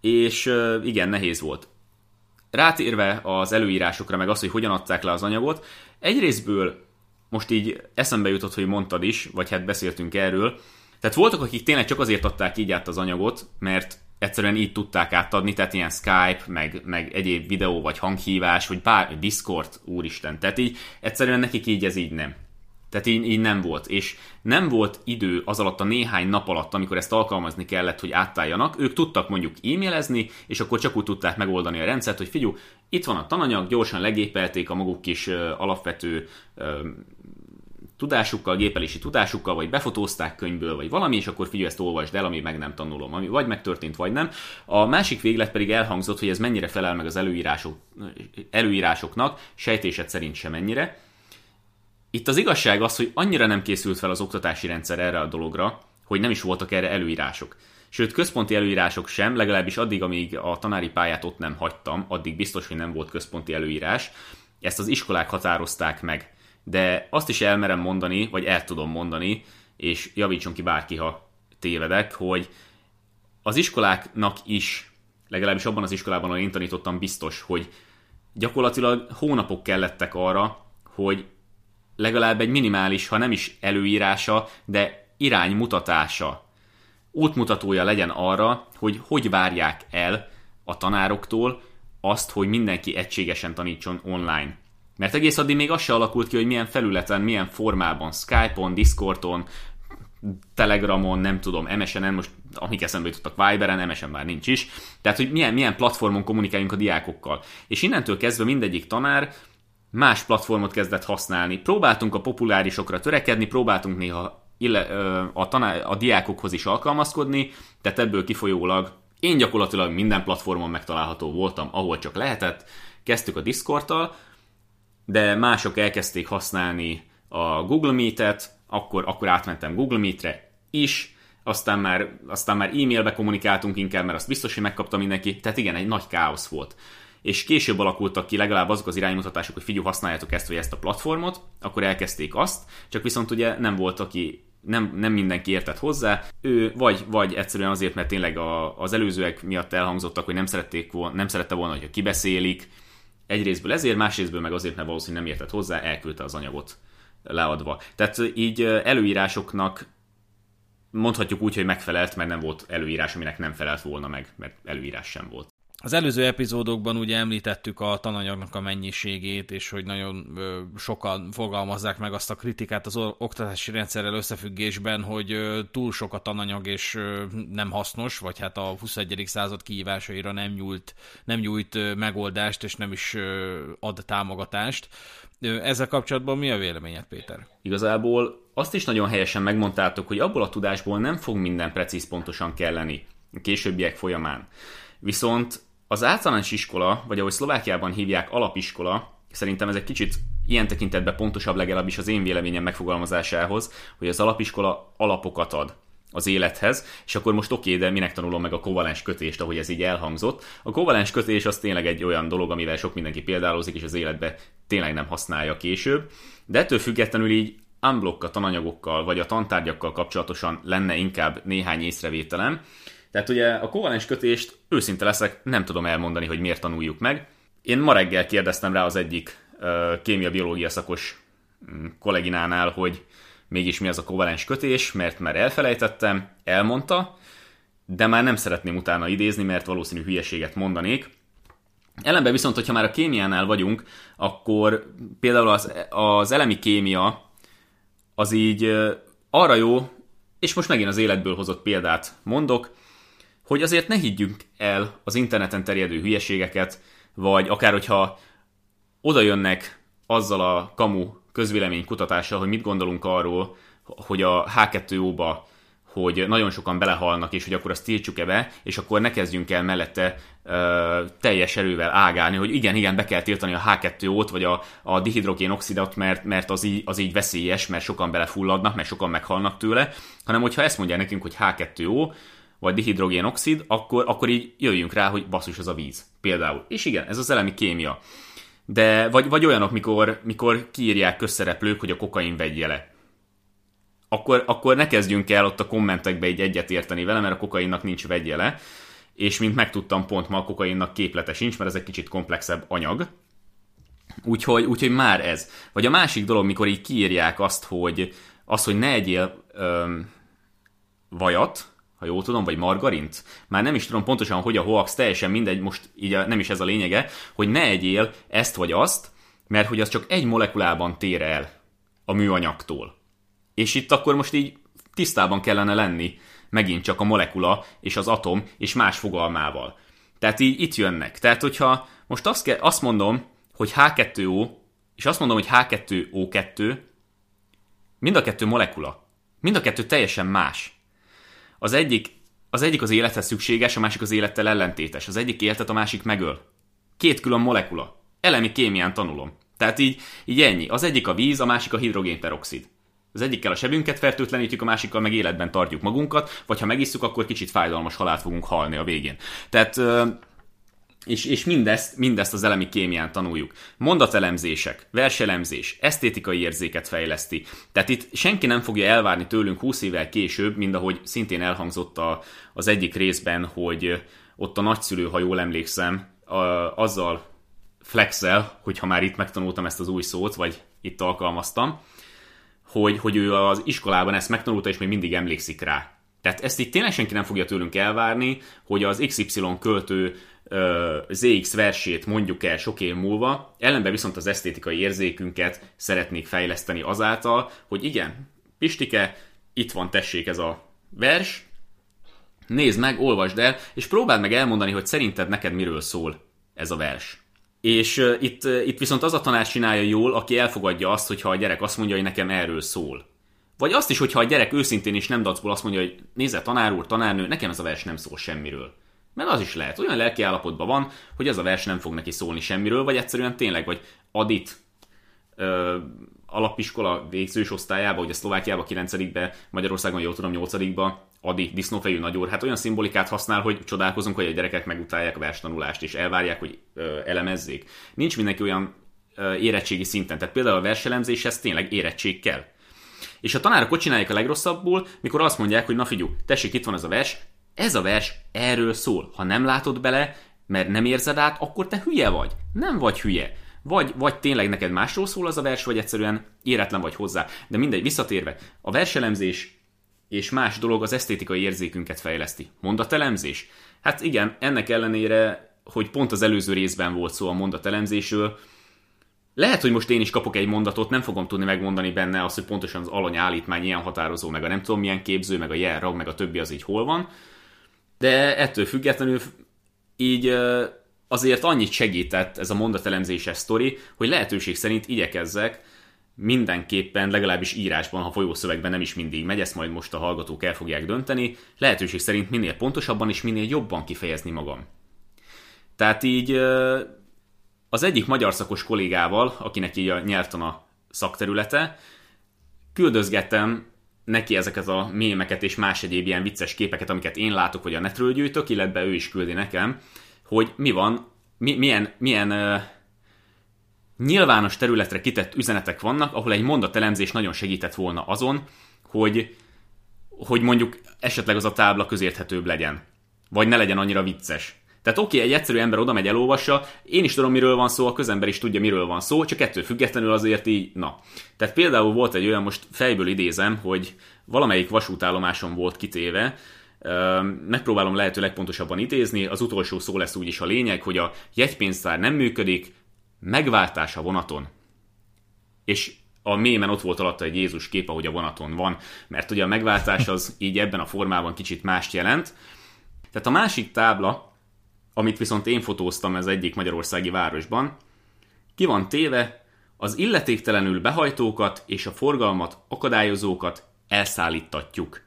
és igen, nehéz volt. Rátérve az előírásokra, meg az, hogy hogyan adták le az anyagot, egyrésztből most így eszembe jutott, hogy mondtad is, vagy hát beszéltünk erről, tehát voltak, akik tényleg csak azért adták így át az anyagot, mert egyszerűen így tudták átadni, tehát ilyen Skype, meg, meg egyéb videó, vagy hanghívás, vagy bár, Discord, úristen, tehát így egyszerűen nekik így ez így nem. Tehát így, így nem volt, és nem volt idő az alatt a néhány nap alatt, amikor ezt alkalmazni kellett, hogy áttáljanak, ők tudtak mondjuk e-mailezni, és akkor csak úgy tudták megoldani a rendszert, hogy figyelj, itt van a tananyag, gyorsan legépelték a maguk kis ö, alapvető ö, tudásukkal, gépelési tudásukkal, vagy befotózták könyvből, vagy valami, és akkor figyelj, ezt olvasd el, ami meg nem tanulom, ami vagy megtörtént, vagy nem. A másik véglet pedig elhangzott, hogy ez mennyire felel meg az előírások, előírásoknak, sejtésed szerint sem ennyire. Itt az igazság az, hogy annyira nem készült fel az oktatási rendszer erre a dologra, hogy nem is voltak erre előírások. Sőt, központi előírások sem, legalábbis addig, amíg a tanári pályát ott nem hagytam, addig biztos, hogy nem volt központi előírás. Ezt az iskolák határozták meg. De azt is elmerem mondani, vagy el tudom mondani, és javítson ki bárki, ha tévedek, hogy az iskoláknak is, legalábbis abban az iskolában, ahol én tanítottam, biztos, hogy gyakorlatilag hónapok kellettek arra, hogy legalább egy minimális, ha nem is előírása, de iránymutatása, útmutatója legyen arra, hogy hogy várják el a tanároktól azt, hogy mindenki egységesen tanítson online. Mert egész addig még az se alakult ki, hogy milyen felületen, milyen formában, Skype-on, Discordon, Telegramon, nem tudom, em es en-en, most amik eszembe jutottak, Viberen, em es en már nincs is, tehát hogy milyen, milyen platformon kommunikáljunk a diákokkal. És innentől kezdve mindegyik tanár más platformot kezdett használni. Próbáltunk a populárisokra törekedni, próbáltunk néha a, tanár, a diákokhoz is alkalmazkodni, tehát ebből kifolyólag én gyakorlatilag minden platformon megtalálható voltam, ahol csak lehetett. Kezdtük a Discordtal, de mások elkezdték használni a Google Meet-et, akkor, akkor átmentem Google Meet-re is, aztán már, aztán már e-mailbe kommunikáltunk inkább, mert azt biztos, hogy megkapta mindenki, tehát igen, egy nagy káosz volt. És később alakultak ki legalább azok az iránymutatások, hogy figyelj, használjátok ezt vagy ezt a platformot, akkor elkezdték azt, csak viszont ugye nem volt, aki, nem, nem mindenki értett hozzá, ő vagy, vagy egyszerűen azért, mert tényleg a, az előzőek miatt elhangzottak, hogy nem, szerették volna, nem szerette volna, hogyha kibeszélik, egyrésztből ezért, másrésztből meg azért, mert valószínűleg nem értett hozzá, elküldte az anyagot leadva. Tehát így előírásoknak mondhatjuk úgy, hogy megfelelt, mert nem volt előírás, aminek nem felelt volna meg, mert előírás sem volt. Az előző epizódokban ugye említettük a tananyagnak a mennyiségét, és hogy nagyon sokan fogalmazzák meg azt a kritikát az oktatási rendszerrel összefüggésben, hogy túl sok a tananyag és nem hasznos, vagy hát a huszonegyedik század kihívásaira nem nyújt, nem nyújt megoldást, és nem is ad támogatást. Ezzel kapcsolatban mi a véleményed, Péter? Igazából azt is nagyon helyesen megmondtátok, hogy abból a tudásból nem fog minden precíz pontosan kelleni a későbbiek folyamán. Viszont az általános iskola, vagy ahogy Szlovákiában hívják, alapiskola, szerintem ez egy kicsit ilyen tekintetben pontosabb, legalábbis az én véleményem megfogalmazásához, hogy az alapiskola alapokat ad az élethez, és akkor most oké, de minek tanulom meg a kovalens kötést, ahogy ez így elhangzott. A kovalens kötés az tényleg egy olyan dolog, amivel sok mindenki példálozik, és az életbe tényleg nem használja később, de ettől függetlenül így unblock a tananyagokkal, vagy a tantárgyakkal kapcsolatosan lenne inkább néhány észrevételem. Tehát ugye a kovalens kötést, őszinte leszek, nem tudom elmondani, hogy miért tanuljuk meg. Én ma reggel kérdeztem rá az egyik kémia-biológia szakos kolléginánál, hogy mégis mi az a kovalens kötés, mert már elfelejtettem, elmondta, de már nem szeretném utána idézni, mert valószínű hülyeséget mondanék. Ellenben viszont, hogyha már a kémiánál vagyunk, akkor például az, az elemi kémia az így arra jó, és most megint az életből hozott példát mondok, hogy azért ne higgyünk el az interneten terjedő hülyeségeket, vagy akár hogyha oda jönnek azzal a kamu közvéleménykutatással, hogy mit gondolunk arról, hogy a há kettő o-ba, hogy nagyon sokan belehalnak, és hogy akkor azt tiltsuk-e be, és akkor ne kezdjünk el mellette ö, teljes erővel ágálni, hogy igen, igen, be kell tiltani a há kettő o-t, vagy a, a dihidrogénoxidot, mert, mert az, így, az így veszélyes, mert sokan belefulladnak, mert sokan meghalnak tőle, hanem hogyha ezt mondják nekünk, hogy há kettő o, vagy dihidrogénoxid, akkor, akkor így jöjjünk rá, hogy basszus, az a víz. Például. És igen, ez az elemi kémia. De, vagy, vagy olyanok, mikor, mikor kiírják közszereplők, hogy a kokain vegye le. Akkor, akkor ne kezdjünk el ott a kommentekbe így egyet érteni vele, mert a kokainnak nincs vegye le. És mint megtudtam pont ma, a kokainnak képlete sincs, mert ez egy kicsit komplexebb anyag. Úgyhogy, úgyhogy már ez. Vagy a másik dolog, mikor így kiírják azt, hogy, azt, hogy ne egyél öm, vajat, ha jól tudom, vagy margarint. Már nem is tudom pontosan, hogy a hoax, teljesen mindegy, most így a, nem is ez a lényege, hogy ne egyél ezt vagy azt, mert hogy az csak egy molekulában tér el a műanyagtól. És itt akkor most így tisztában kellene lenni megint csak a molekula és az atom és más fogalmával. Tehát így itt jönnek. Tehát hogyha most azt, ke- azt mondom, hogy há kettő o, és azt mondom, hogy há kettő o kettő, mind a kettő molekula. Mind a kettő teljesen más. Az egyik, az egyik az élethez szükséges, a másik az élettel ellentétes. Az egyik életet, a másik megöl. Két külön molekula. Elemi kémián tanulom. Tehát így, így ennyi. Az egyik a víz, a másik a hidrogénperoxid. Az egyikkel a sebünket fertőtlenítjük, a másikkal meg életben tartjuk magunkat, vagy ha megisszuk, akkor kicsit fájdalmas halált fogunk halni a végén. Tehát És, és mindezt, mindezt az elemi kémián tanuljuk. Mondatelemzések, verselemzés, esztétikai érzéket fejleszti. Tehát itt senki nem fogja elvárni tőlünk húsz évvel később, mind ahogy szintén elhangzott a, az egyik részben, hogy ott a nagyszülő, ha jól emlékszem, a, azzal flexel, hogyha már itt megtanultam ezt az új szót, vagy itt alkalmaztam, hogy, hogy ő az iskolában ezt megtanulta, és még mindig emlékszik rá. Tehát ezt itt tényleg senki nem fogja tőlünk elvárni, hogy az iksz ipszilon költő zé iksz versét mondjuk el sok év múlva, ellenben viszont az esztétikai érzékünket szeretnék fejleszteni azáltal, hogy igen, Pistike, itt van, tessék ez a vers, nézd meg, olvasd el, és próbáld meg elmondani, hogy szerinted neked miről szól ez a vers. És uh, itt, uh, itt viszont az a tanács csinálja jól, aki elfogadja azt, hogyha a gyerek azt mondja, hogy nekem erről szól. Vagy azt is, hogyha a gyerek őszintén és nem dacból azt mondja, hogy nézze, tanár úr, tanárnő, nekem ez a vers nem szól semmiről. Mert az is lehet, olyan lelki állapotban van, hogy ez a vers nem fog neki szólni semmiről, vagy egyszerűen tényleg, vagy adit ö, alapiskola végzős osztályába, ugye Szlovákiába kilencedikbe, Magyarországon jól tudom nyolcadikba, Adi, disznófejű nagyúr, hát olyan szimbolikát használ, hogy csodálkozunk, hogy a gyerekek megutálják a verstanulást, és elvárják, hogy ö, elemezzék. Nincs mindenki olyan ö, érettségi szinten, tehát például a verselemzéshez tényleg érettség kell. És a tanárok ott csinálják a legrosszabbul, mikor azt mondják, hogy na figyú, tessék, itt van ez a vers, ez a vers erről szól. Ha nem látod bele, mert nem érzed át, akkor te hülye vagy. Nem vagy hülye. Vagy, vagy tényleg neked másról szól az a vers, vagy egyszerűen éretlen vagy hozzá. De mindegy, visszatérve, a verselemzés és más dolog az esztétikai érzékünket fejleszti. Mondatelemzés? Hát igen, ennek ellenére, hogy pont az előző részben volt szó a mondatelemzésről, lehet, hogy most én is kapok egy mondatot, nem fogom tudni megmondani benne azt, hogy pontosan az alanyállítmány ilyen határozó, meg a nem tudom milyen képző, meg a jelrag, meg a többi az így hol van. De ettől függetlenül így azért annyit segített ez a mondatelemzéses sztori, hogy lehetőség szerint igyekezzek mindenképpen, legalábbis írásban, ha folyószövegben nem is mindig megy, ezt majd most a hallgatók el fogják dönteni, lehetőség szerint minél pontosabban és minél jobban kifejezni magam. Tehát így az egyik magyar szakos kollégával, akinek így a nyelvtan a szakterülete, küldözgettem neki ezeket a mémeket és más egyéb ilyen vicces képeket, amiket én látok, vagy a netről gyűjtök, illetve ő is küldi nekem, hogy mi van, mi, milyen, milyen uh, nyilvános területre kitett üzenetek vannak, ahol egy mondatelemzés nagyon segített volna azon, hogy, hogy mondjuk esetleg az a tábla közérthetőbb legyen, vagy ne legyen annyira vicces. Tehát oké, okay, egy egyszerű ember oda megy, elolvassa, én is tudom, miről van szó, a közember is tudja, miről van szó, csak ettől függetlenül azért így, na. Tehát például volt egy olyan, most fejből idézem, hogy valamelyik vasútállomáson volt kitéve, megpróbálom lehető legpontosabban idézni, az utolsó szó lesz úgyis a lényeg, hogy a jegypénztár nem működik, megváltás a vonaton. És a mémen ott volt alatta egy Jézus kép, ahogy a vonaton van, mert ugye a megváltás az így ebben a formában kicsit mást jelent. Tehát a másik tábla, amit viszont én fotóztam ez egyik magyarországi városban, ki van téve, az illetéktelenül behajtókat és a forgalmat akadályozókat elszállítatjuk.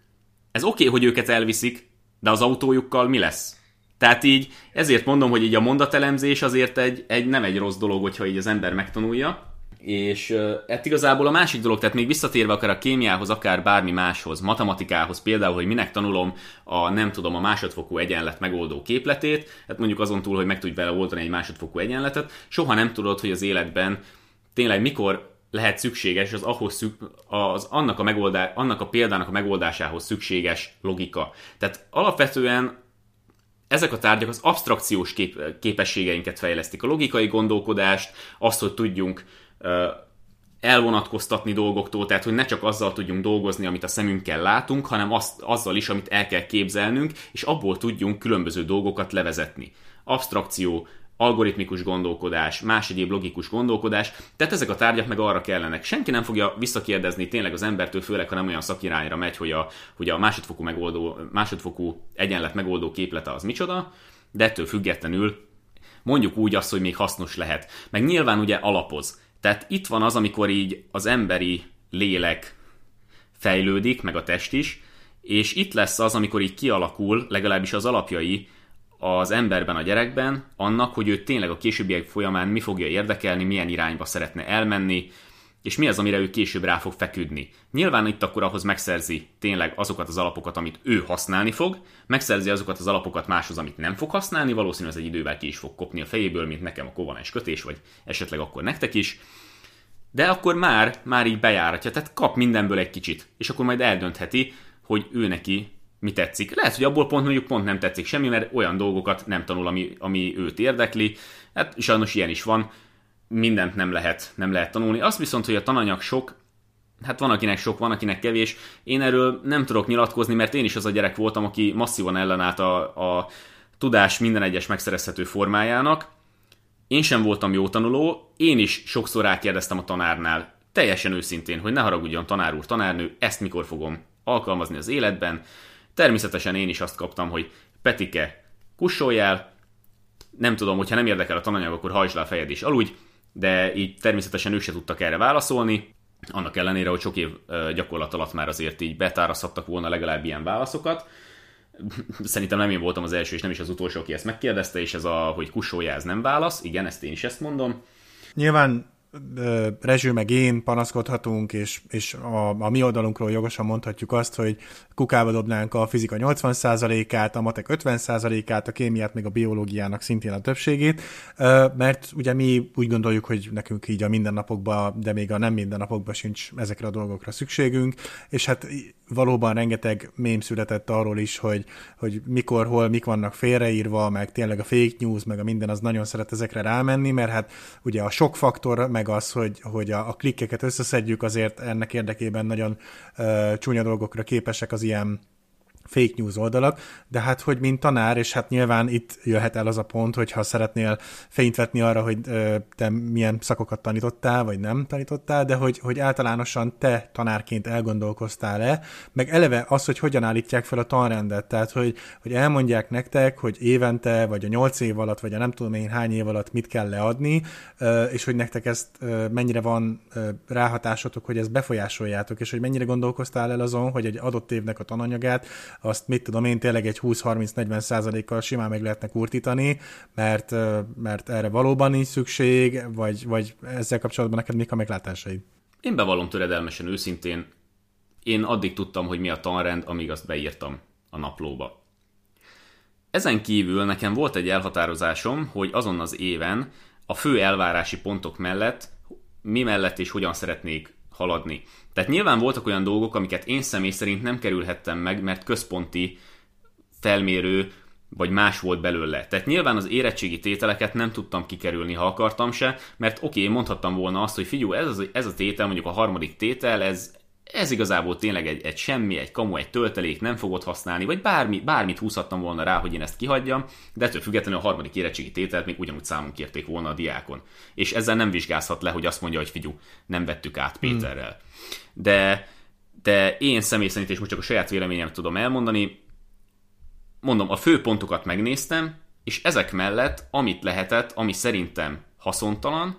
Ez oké, okay, hogy őket elviszik, de az autójukkal mi lesz? Tehát így, ezért mondom, hogy így a mondatelemzés azért egy, egy nem egy rossz dolog, hogyha így az ember megtanulja, és hát igazából a másik dolog, tehát még visszatérve akár a kémiához, akár bármi máshoz, matematikához, például, hogy minek tanulom a, nem tudom, a másodfokú egyenlet megoldó képletét, hát mondjuk azon túl, hogy meg tudj vele oldani egy másodfokú egyenletet, soha nem tudod, hogy az életben tényleg mikor lehet szükséges az, ahhoz szük, az annak, a megoldá, annak a példának a megoldásához szükséges logika. Tehát alapvetően ezek a tárgyak az absztrakciós kép, képességeinket fejlesztik, a logikai gondolkodást, azt, hogy tudjunk elvonatkoztatni dolgoktól, tehát hogy ne csak azzal tudjunk dolgozni, amit a szemünkkel látunk, hanem azt, azzal is, amit el kell képzelnünk, és abból tudjunk különböző dolgokat levezetni. Absztrakció, algoritmikus gondolkodás, más egyéb logikus gondolkodás, tehát ezek a tárgyak meg arra kellenek. Senki nem fogja visszakérdezni tényleg az embertől, főleg, ha nem olyan szakirányra megy, hogy a, hogy a másodfokú, megoldó, másodfokú egyenlet megoldó képlete az micsoda, de ettől függetlenül mondjuk úgy azt, hogy még hasznos lehet. Meg nyilván ugye alapoz. Tehát itt van az, amikor így az emberi lélek fejlődik, meg a test is, és itt lesz az, amikor így kialakul, legalábbis az alapjai az emberben, a gyerekben, annak, hogy őt tényleg a későbbiek folyamán mi fogja érdekelni, milyen irányba szeretne elmenni, és mi az, amire ő később rá fog feküdni. Nyilván itt akkor ahhoz megszerzi tényleg azokat az alapokat, amit ő használni fog, megszerzi azokat az alapokat máshoz, amit nem fog használni, valószínűleg ez egy idővel ki is fog kopni a fejéből, mint nekem a kovalens kötés, vagy esetleg akkor nektek is, de akkor már, már így bejáratja, tehát kap mindenből egy kicsit, és akkor majd eldöntheti, hogy ő neki mi tetszik. Lehet, hogy abból pont mondjuk pont nem tetszik semmi, mert olyan dolgokat nem tanul, ami, ami őt érdekli, hát sajnos ilyen is van, mindent nem lehet, nem lehet tanulni. Azt viszont, hogy a tananyag sok, hát van akinek sok, van akinek kevés. Én erről nem tudok nyilatkozni, mert én is az a gyerek voltam, aki masszívan ellenállt a, a tudás minden egyes megszerezhető formájának. Én sem voltam jó tanuló, én is sokszor rákérdeztem a tanárnál, teljesen őszintén, hogy ne haragudjon tanár úr, tanárnő, ezt mikor fogom alkalmazni az életben. Természetesen én is azt kaptam, hogy Petike, kussoljál, nem tudom, hogyha nem érdekel a tananyag, akkor hajtsd le a fejed és aludj, de így természetesen ők se tudtak erre válaszolni, annak ellenére, hogy sok év gyakorlat alatt már azért így betárazhattak volna legalább ilyen válaszokat. Szerintem nem én voltam az első, és nem is az utolsó, aki ezt megkérdezte, és ez a, hogy kussolja, ez nem válasz. Igen, ezt én is ezt mondom. Nyilván Rezső meg én panaszkodhatunk, és, és a, a mi oldalunkról jogosan mondhatjuk azt, hogy kukába dobnánk a fizika nyolcvan százalékát, a matek ötven százalékát, a kémiát, meg a biológiának szintén a többségét, mert ugye mi úgy gondoljuk, hogy nekünk így a mindennapokban, de még a nem mindennapokban sincs ezekre a dolgokra szükségünk, és hát valóban rengeteg mém született arról is, hogy, hogy mikor, hol, mik vannak félreírva, meg tényleg a fake news, meg a minden, az nagyon szeret ezekre rámenni, mert hát ugye a sok faktor, meg az, hogy, hogy a, a klikkeket összeszedjük, azért ennek érdekében nagyon uh, csúnya dolgokra képesek az ilyen fake news oldalak, de hát, hogy mint tanár, és hát nyilván itt jöhet el az a pont, hogyha szeretnél fényt vetni arra, hogy te milyen szakokat tanítottál, vagy nem tanítottál, de hogy, hogy általánosan te tanárként elgondolkoztál-e, meg eleve az, hogy hogyan állítják fel a tanrendet, tehát, hogy, hogy elmondják nektek, hogy évente, vagy a nyolc év alatt, vagy a nem tudom én hány év alatt mit kell leadni, és hogy nektek ezt mennyire van ráhatásotok, hogy ezt befolyásoljátok, és hogy mennyire gondolkoztál el azon, hogy egy adott évnek a tananyagát azt mit tudom én, tényleg egy húsz-harminc-negyven százalékkal simán meg lehetne kurtítani, mert, mert erre valóban nincs szükség, vagy, vagy ezzel kapcsolatban neked mik a meglátásaid? Én bevallom töredelmesen, őszintén, én addig tudtam, hogy mi a tanrend, amíg azt beírtam a naplóba. Ezen kívül nekem volt egy elhatározásom, hogy azon az éven a fő elvárási pontok mellett, mi mellett és hogyan szeretnék haladni. Tehát nyilván voltak olyan dolgok, amiket én személy szerint nem kerülhettem meg, mert központi felmérő vagy más volt belőle. Tehát nyilván az érettségi tételeket nem tudtam kikerülni, ha akartam se, mert oké, én mondhattam volna azt, hogy figyelj, ez, ez a tétel, mondjuk a harmadik tétel, ez, ez igazából tényleg egy, egy semmi, egy kamu, egy töltelék, nem fogod használni, vagy bármi, bármit húzhattam volna rá, hogy én ezt kihagyjam, de ettől függetlenül a harmadik érettségi tételt még ugyanúgy számon kérték volna a diákon. És ezzel nem vizsgázhat le, hogy azt mondja, hogy figyelj, nem vettük át Péterrel. Hmm. De, de én személy szerint, és most csak a saját véleményemet tudom elmondani, mondom, a fő pontokat megnéztem, és ezek mellett, amit lehetett, ami szerintem haszontalan,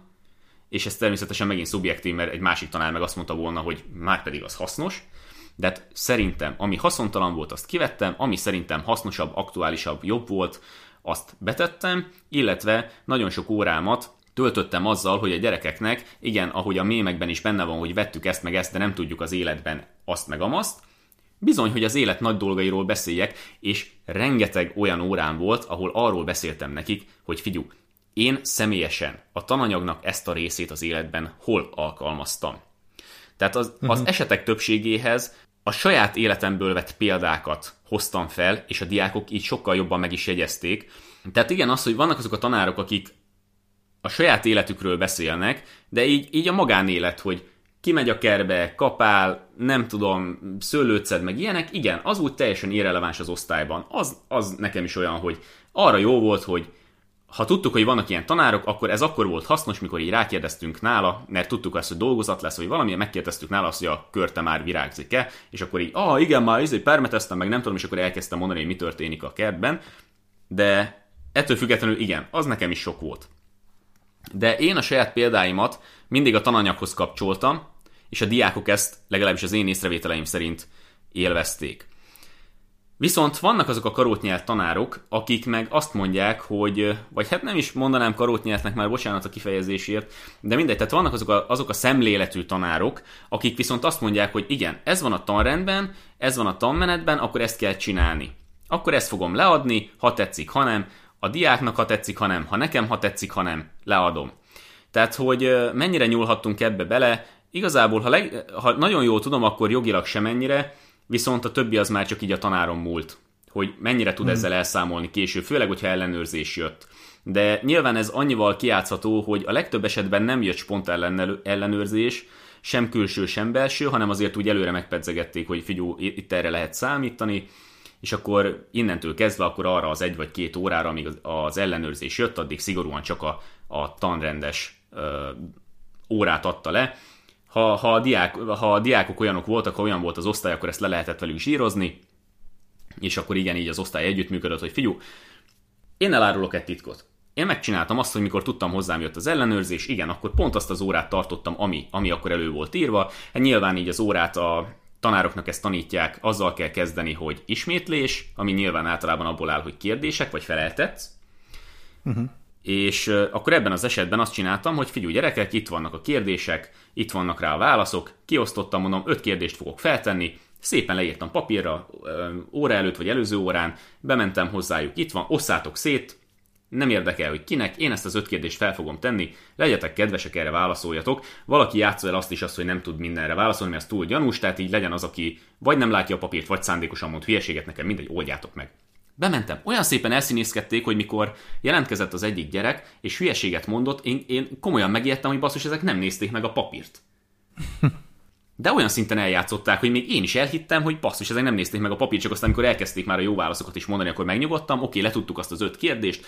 és ez természetesen megint szubjektív, mert egy másik tanár meg azt mondta volna, hogy már pedig az hasznos, de hát szerintem, ami haszontalan volt, azt kivettem, ami szerintem hasznosabb, aktuálisabb, jobb volt, azt betettem, illetve nagyon sok órámat töltöttem azzal, hogy a gyerekeknek, igen, ahogy a mémekben is benne van, hogy vettük ezt meg ezt, de nem tudjuk az életben azt meg amazt, bizony, hogy az élet nagy dolgairól beszéljek, és rengeteg olyan órám volt, ahol arról beszéltem nekik, hogy figyelj, én személyesen a tananyagnak ezt a részét az életben hol alkalmaztam. Tehát az, az esetek többségéhez a saját életemből vett példákat hoztam fel, és a diákok így sokkal jobban meg is jegyezték. Tehát igen, az, hogy vannak azok a tanárok, akik a saját életükről beszélnek, de így, így a magánélet, hogy kimegy a kerbe, kapál, nem tudom, szőlőtszed, meg ilyenek, igen, az úgy teljesen irreleváns az osztályban. Az, az nekem is olyan, hogy arra jó volt, hogy ha tudtuk, hogy vannak ilyen tanárok, akkor ez akkor volt hasznos, mikor így rákérdeztünk nála, mert tudtuk azt, hogy dolgozat lesz, vagy valamilyen, megkérdeztük nála azt, hogy a körte már virágzik-e, és akkor így, ah, igen, már izé permeteztem, meg nem tudom, és akkor elkezdtem mondani, hogy mi történik a kertben, de ettől függetlenül igen, az nekem is sok volt. De én a saját példáimat mindig a tananyaghoz kapcsoltam, és a diákok ezt legalábbis az én észrevételeim szerint élvezték. Viszont vannak azok a karótnyelt tanárok, akik meg azt mondják, hogy, vagy hát nem is mondanám karótnyeltnek, már bocsánat a kifejezésért, de mindegy, tehát vannak azok a, azok a szemléletű tanárok, akik viszont azt mondják, hogy igen, ez van a tanrendben, ez van a tanmenetben, akkor ezt kell csinálni. Akkor ezt fogom leadni, ha tetszik, ha nem, a diáknak ha tetszik, ha nem, ha nekem ha tetszik, ha nem, leadom. Tehát, hogy mennyire nyúlhattunk ebbe bele, igazából, ha, leg, ha nagyon jól tudom, akkor jogilag semennyire, viszont a többi az már csak így a tanáron múlt, hogy mennyire tud ezzel elszámolni később, főleg, hogyha ellenőrzés jött. De nyilván ez annyival kijátszható, hogy a legtöbb esetben nem jött spontán ellenőrzés, sem külső, sem belső, hanem azért úgy előre megpedzegették, hogy figyú, itt erre lehet számítani, és akkor innentől kezdve akkor arra az egy vagy két órára, amíg az ellenőrzés jött, addig szigorúan csak a, a tanrendes ö, órát adta le. Ha, ha, a diák, ha a diákok olyanok voltak, ha olyan volt az osztály, akkor ezt le lehetett velük zsírozni, és akkor igen, így az osztály együttműködött, hogy figyú, én elárulok egy titkot. Én megcsináltam azt, hogy mikor tudtam, hozzám jött az ellenőrzés, igen, akkor pont azt az órát tartottam, ami, ami akkor elő volt írva. Hát nyilván így az órát a tanároknak ezt tanítják, azzal kell kezdeni, hogy ismétlés, ami nyilván általában abból áll, hogy kérdések, vagy feleltetsz. Uh-huh. És akkor ebben az esetben azt csináltam, hogy figyelj gyerekek, itt vannak a kérdések, itt vannak rá a válaszok, kiosztottam, mondom, öt kérdést fogok feltenni, szépen leírtam papírra, óra előtt vagy előző órán, bementem hozzájuk, itt van, osszátok szét, nem érdekel, hogy kinek, én ezt az öt kérdést fel fogom tenni, legyetek kedvesek, erre válaszoljatok. Valaki játssza el azt is, azt, hogy nem tud mindenre válaszolni, mert ez túl gyanús, tehát így legyen az, aki vagy nem látja a papírt, vagy szándékosan mond hülyeséget, nekem mindegy, oldjátok meg. Bementem. Olyan szépen elszínészkedték, hogy mikor jelentkezett az egyik gyerek, és hülyeséget mondott, én, én komolyan megijedtem, hogy basszus, ezek nem nézték meg a papírt. De olyan szinten eljátszották, hogy még én is elhittem, hogy basszus, ezek nem nézték meg a papírt, csak aztán, amikor elkezdték már a jó válaszokat is mondani, akkor megnyugodtam, oké, letudtuk azt az öt kérdést,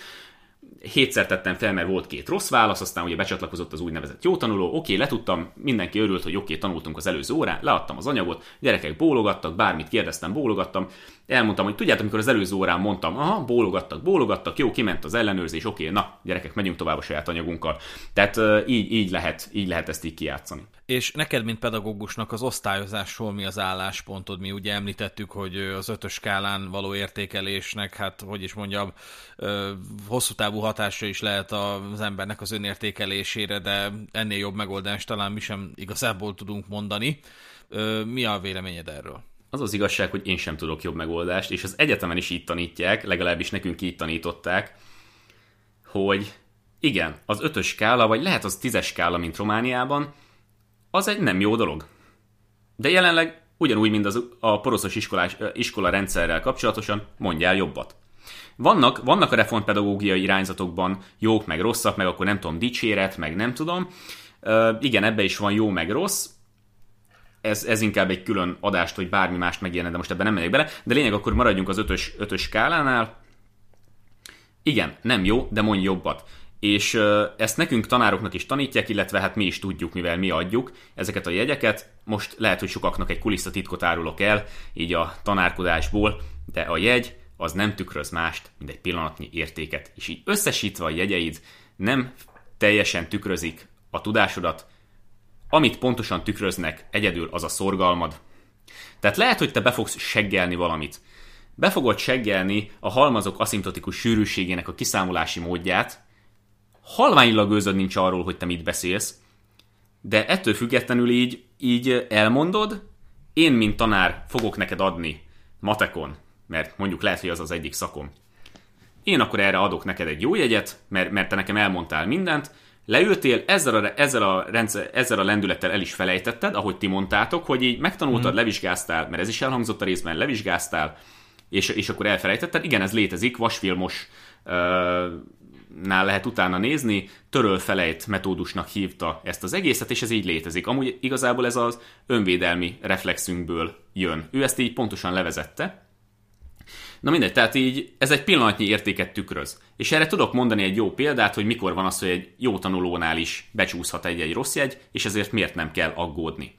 hétszer tettem fel, mert volt két rossz válasz, aztán ugye becsatlakozott az úgynevezett jó tanuló, oké, letudtam, mindenki örült, hogy oké, tanultunk az előző órán, leadtam az anyagot, gyerekek bólogattak, bármit kérdeztem, bólogattam, elmondtam, hogy tudjátok, amikor az előző órán mondtam, aha, bólogattak, bólogattak, jó, kiment az ellenőrzés, oké, na, gyerekek, megyünk tovább a saját anyagunkkal. Tehát így, így, lehet, így lehet ezt így kijátszani. És neked, mint pedagógusnak az osztályozásról mi az álláspontod? Mi ugye említettük, hogy az ötös skálán való értékelésnek, hát hogy is mondjam, hosszú távú hatása is lehet az embernek az önértékelésére, de ennél jobb megoldást talán mi sem igazából tudunk mondani. Mi a véleményed erről? Az az igazság, hogy én sem tudok jobb megoldást, és az egyetemen is így tanítják, legalábbis nekünk így tanították, hogy igen, az ötös skála, vagy lehet az tízes skála, mint Romániában, az egy nem jó dolog. De jelenleg ugyanúgy, mint az, a poroszos iskolás, iskola rendszerrel kapcsolatosan, mondjál jobbat. Vannak, vannak a reformpedagógiai irányzatokban jók, meg rosszak, meg akkor nem tudom, dicséret, meg nem tudom. Uh, igen, ebbe is van jó, meg rossz. Ez, ez inkább egy külön adást, hogy bármi mást megjelne, de most ebben nem megyek bele. De lényeg, akkor maradjunk az ötös, ötös skálánál. Igen, nem jó, de mondj jobbat. És ezt nekünk tanároknak is tanítják, illetve hát mi is tudjuk, mivel mi adjuk ezeket a jegyeket. Most lehet, hogy sokaknak egy kulisszatitkot árulok el, így a tanárkodásból, de a jegy az nem tükröz mást, mint egy pillanatnyi értéket. És így összesítve a jegyeid nem teljesen tükrözik a tudásodat, amit pontosan tükröznek egyedül, az a szorgalmad. Tehát lehet, hogy te be fogsz seggelni valamit. Be fogod seggelni a halmazok aszimtotikus sűrűségének a kiszámolási módját, halványilag gőzöd nincs arról, hogy te mit beszélsz, de ettől függetlenül így, így elmondod, én, mint tanár fogok neked adni matekon, mert mondjuk lehet, hogy az az egyik szakom. Én akkor erre adok neked egy jó jegyet, mert, mert te nekem elmondtál mindent, leültél, ezzel a, ezzel, a rendszer, ezzel a lendülettel el is felejtetted, ahogy ti mondtátok, hogy így megtanultad, hmm. levizsgáztál, mert ez is elhangzott a részben, levizsgáztál, és, és akkor elfelejtetted. Igen, ez létezik, vasfilmos ö- nál lehet utána nézni, törölfelejt metódusnak hívta ezt az egészet, és ez így létezik. Amúgy igazából ez az önvédelmi reflexünkből jön. Ő ezt így pontosan levezette. Na mindegy, tehát így ez egy pillanatnyi értéket tükröz. És erre tudok mondani egy jó példát, hogy mikor van az, hogy egy jó tanulónál is becsúszhat egy-egy rossz jegy, és ezért miért nem kell aggódni.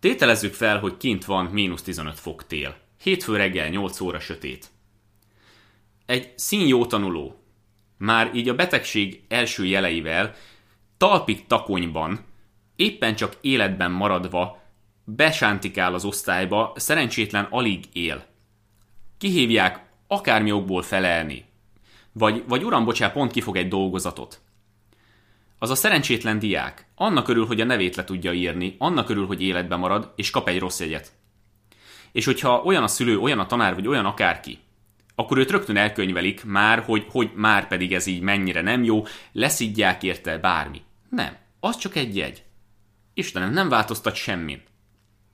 Tételezzük fel, hogy kint van mínusz tizenöt fok tél. Hétfő reggel nyolc óra sötét. Egy szín jó tanuló már így a betegség első jeleivel, talpig takonyban, éppen csak életben maradva besántikál az osztályba, szerencsétlen alig él. kihívják akármi okból felelni, vagy, vagy uram, bocsá, pont kifog egy dolgozatot. Az a szerencsétlen diák annak örül, hogy a nevét le tudja írni, annak örül, hogy életben marad, és kap egy rossz jegyet. És hogyha olyan a szülő, olyan a tanár, vagy olyan akárki, akkor őt rögtön elkönyvelik már, hogy, hogy már pedig ez így mennyire nem jó, leszidják érte bármi. Nem, az csak egy jegy. Istenem, nem változtat semmin.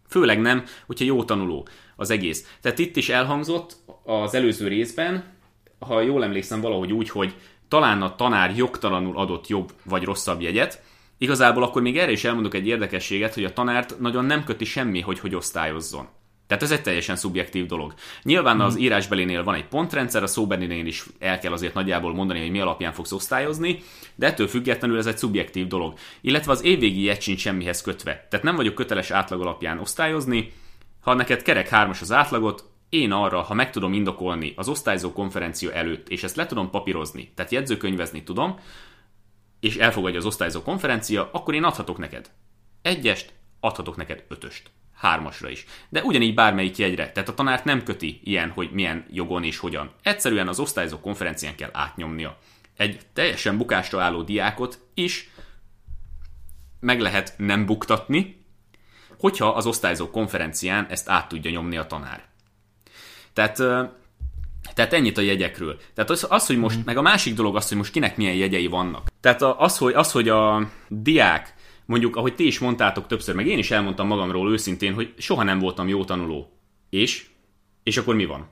Főleg nem, hogyha jó tanuló az egész. Tehát itt is elhangzott az előző részben, ha jól emlékszem valahogy úgy, hogy talán a tanár jogtalanul adott jobb vagy rosszabb jegyet. Igazából akkor még erre is elmondok egy érdekességet, hogy a tanárt nagyon nem köti semmi, hogy hogy osztályozzon. Tehát ez egy teljesen szubjektív dolog. Nyilván az írásbelinél van egy pontrendszer, a szóbelinél is el kell azért nagyjából mondani, hogy mi alapján fogsz osztályozni, de ettől függetlenül ez egy szubjektív dolog. Illetve az évvégi jegy sincs semmihez kötve. Tehát nem vagyok köteles átlag alapján osztályozni. Ha neked kerek hármas az átlagot, én arra, ha meg tudom indokolni az osztályzó konferencia előtt, és ezt le tudom papírozni, tehát jegyzőkönyvezni tudom, és elfogadja az osztályzó konferencia, akkor én adhatok neked egyest, adhatok neked ötöst. Hármasra is. De ugyanígy bármelyik jegyre. Tehát a tanárt nem köti ilyen, hogy milyen jogon és hogyan. Egyszerűen az osztályzó konferencián kell átnyomnia. Egy teljesen bukásra álló diákot is meg lehet nem buktatni, hogyha az osztályzó konferencián ezt át tudja nyomni a tanár. Tehát, tehát ennyit a jegyekről. Tehát az, az, hogy most, meg a másik dolog az, hogy most kinek milyen jegyei vannak. Tehát az, hogy, az, hogy a diák mondjuk, ahogy ti is mondtátok többször, meg én is elmondtam magamról őszintén, hogy soha nem voltam jó tanuló. És? És akkor mi van?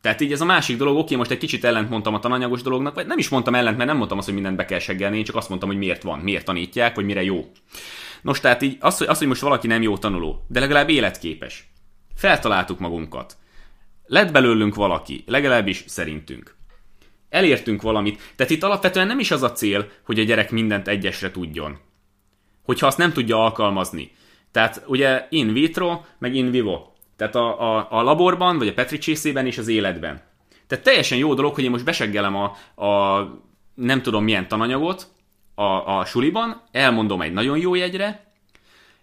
Tehát így ez a másik dolog, oké, most egy kicsit ellent mondtam a tananyagos dolognak, vagy nem is mondtam ellent, mert nem mondtam azt, hogy mindent be kell seggelni, én csak azt mondtam, hogy miért van, miért tanítják, vagy mire jó. Nos, tehát így az, hogy, az, hogy most valaki nem jó tanuló, de legalább életképes. Feltaláltuk magunkat. Lett belőlünk valaki, legalábbis szerintünk. Elértünk valamit. Tehát itt alapvetően nem is az a cél, hogy a gyerek mindent egyesre tudjon, hogyha azt nem tudja alkalmazni. Tehát ugye in vitro, meg in vivo. Tehát a, a, a laborban, vagy a Petri csészében és az életben. Tehát teljesen jó dolog, hogy én most beseggelem a, a nem tudom milyen tananyagot a, a suliban, elmondom egy nagyon jó jegyre,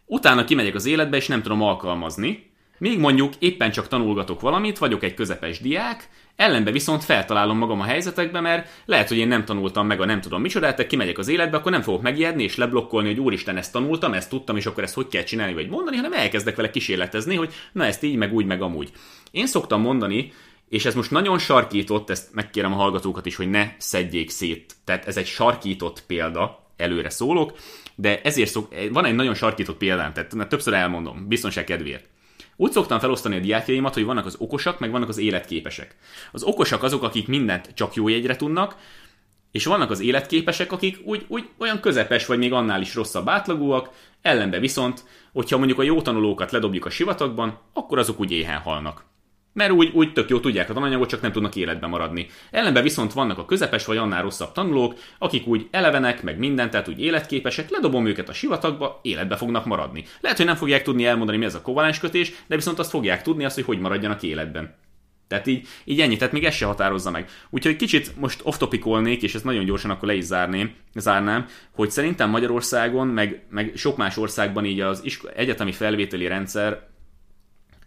utána kimegyek az életbe, és nem tudom alkalmazni. Még mondjuk éppen csak tanulgatok valamit, vagyok egy közepes diák, ellenbe viszont feltalálom magam a helyzetekbe, mert lehet, hogy én nem tanultam meg a nem tudom micsodát, de kimegyek az életbe, akkor nem fogok megijedni és leblokkolni, hogy úristen, ezt tanultam, ezt tudtam, és akkor ezt hogy kell csinálni, vagy mondani, hanem elkezdek vele kísérletezni, hogy na ezt így, meg úgy, meg amúgy. Én szoktam mondani, és ez most nagyon sarkított, ezt megkérem a hallgatókat is, hogy ne szedjék szét. Tehát ez egy sarkított példa, előre szólok, de ezért szok... van egy nagyon sarkított példám, tehát többször elmondom, biztonság kedvéért. Úgy szoktam felosztani a diákjaimat, hogy vannak az okosak, meg vannak az életképesek. Az okosak azok, akik mindent csak jó jegyre tudnak, és vannak az életképesek, akik úgy, úgy olyan közepes, vagy még annál is rosszabb átlagúak, ellenbe viszont, hogyha mondjuk a jó tanulókat ledobjuk a sivatagban, akkor azok úgy éhen halnak. Mert úgy, úgy tök jó tudják a tananyagot, csak nem tudnak életben maradni. Ellenben viszont vannak a közepes, vagy annál rosszabb tanulók, akik úgy elevenek, meg mindent, tehát úgy életképesek, ledobom őket a sivatagba, életbe fognak maradni. Lehet, hogy nem fogják tudni elmondani, mi ez a kovalenskötés, de viszont azt fogják tudni, azt, hogy hogy maradjanak életben. Tehát így, így ennyi, tehát még ez se határozza meg. Úgyhogy kicsit most off-topikolnék, és ezt nagyon gyorsan akkor le is zárném, zárnám, hogy szerintem Magyarországon, meg, meg sok más országban így az isko- egyetemi felvételi rendszer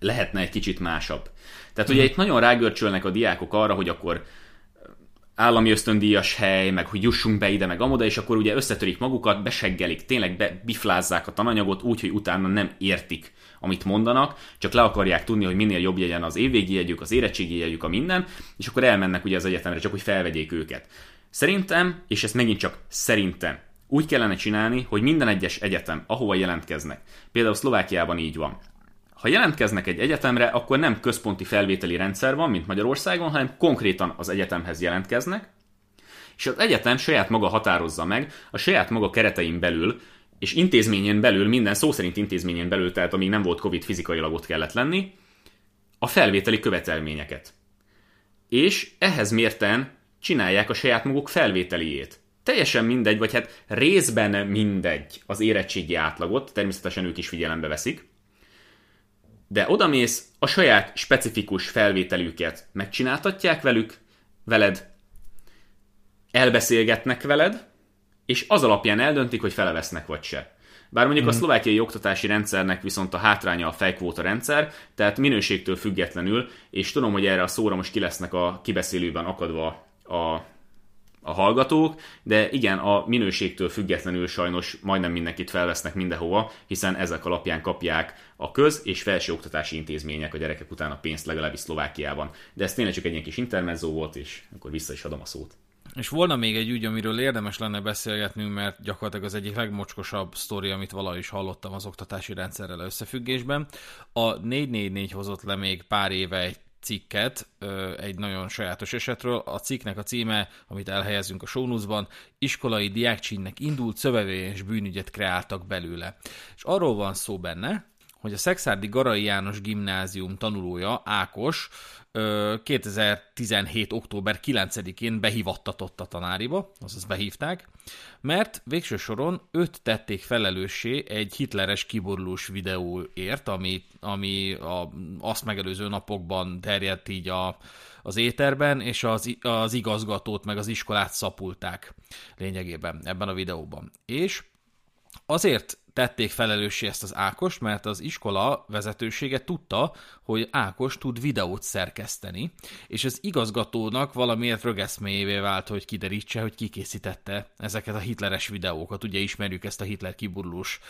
lehetne egy kicsit másabb. Tehát ugye itt nagyon rágörcsölnek a diákok arra, hogy akkor állami ösztöndíjas hely, meg hogy jussunk be ide, meg amoda, és akkor ugye összetörik magukat, beseggelik, tényleg bebiflázzák a tananyagot úgy, hogy utána nem értik, amit mondanak, csak le akarják tudni, hogy minél jobb legyen az évvégi jegyük, az érettségi jegyük, a minden, és akkor elmennek ugye az egyetemre, csak hogy felvegyék őket. Szerintem, és ezt megint csak szerintem, úgy kellene csinálni, hogy minden egyes egyetem, ahova jelentkeznek. Például Szlovákiában így van. Ha jelentkeznek egy egyetemre, akkor nem központi felvételi rendszer van, mint Magyarországon, hanem konkrétan az egyetemhez jelentkeznek, és az egyetem saját maga határozza meg, a saját maga keretein belül, és intézményen belül, minden szó szerint intézményen belül, tehát amíg nem volt Covid, fizikailag ott kellett lenni, a felvételi követelményeket. És ehhez mérten csinálják a saját maguk felvételiét. Teljesen mindegy, vagy hát részben mindegy az érettségi átlagot, természetesen ők is figyelembe veszik, de odamész, a saját specifikus felvételüket megcsináltatják velük, veled, elbeszélgetnek veled, és az alapján eldöntik, hogy felevesznek vagy se. Bár mondjuk hmm. a szlovákiai oktatási rendszernek viszont a hátránya a fejkvóta rendszer, tehát minőségtől függetlenül, és tudom, hogy erre a szóra most ki lesznek a kibeszélőben akadva a... a hallgatók, de igen, a minőségtől függetlenül sajnos majdnem mindenkit felvesznek mindenhova, hiszen ezek alapján kapják a köz- és felsőoktatási intézmények a gyerekek után a pénzt, legalábbis Szlovákiában. De ez tényleg csak egy ilyen kis intermezzó volt, és akkor vissza is adom a szót. És volna még egy ügy, amiről érdemes lenne beszélgetnünk, mert gyakorlatilag az egyik legmocskosabb sztori, amit valahogy is hallottam az oktatási rendszerrel összefüggésben. A négy négy négy hozott le még pár éve egy cikket egy nagyon sajátos esetről. A cikknek a címe, amit elhelyezünk a shownewsban, iskolai diákcsínnek indult szövevényes bűnügyet kreáltak belőle. És arról van szó benne, hogy a Szekszárdi Garai János gimnázium tanulója, Ákos, kétezer-tizenhét. október kilencedikén behivattatott a tanáriba, azaz behívták, mert végső soron őt tették felelőssé egy hitleres kiborulós videóért, ami, ami a, azt megelőző napokban terjedt így a, az éterben, és az, az igazgatót meg az iskolát szapulták lényegében ebben a videóban. És azért tették felelőssé ezt az Ákost, mert az iskola vezetősége tudta, hogy Ákos tud videót szerkeszteni, és az igazgatónak valamiért rögeszméjévé vált, hogy kiderítse, hogy ki készítette ezeket a hitleres videókat. Ugye ismerjük ezt a Hitler kiburulós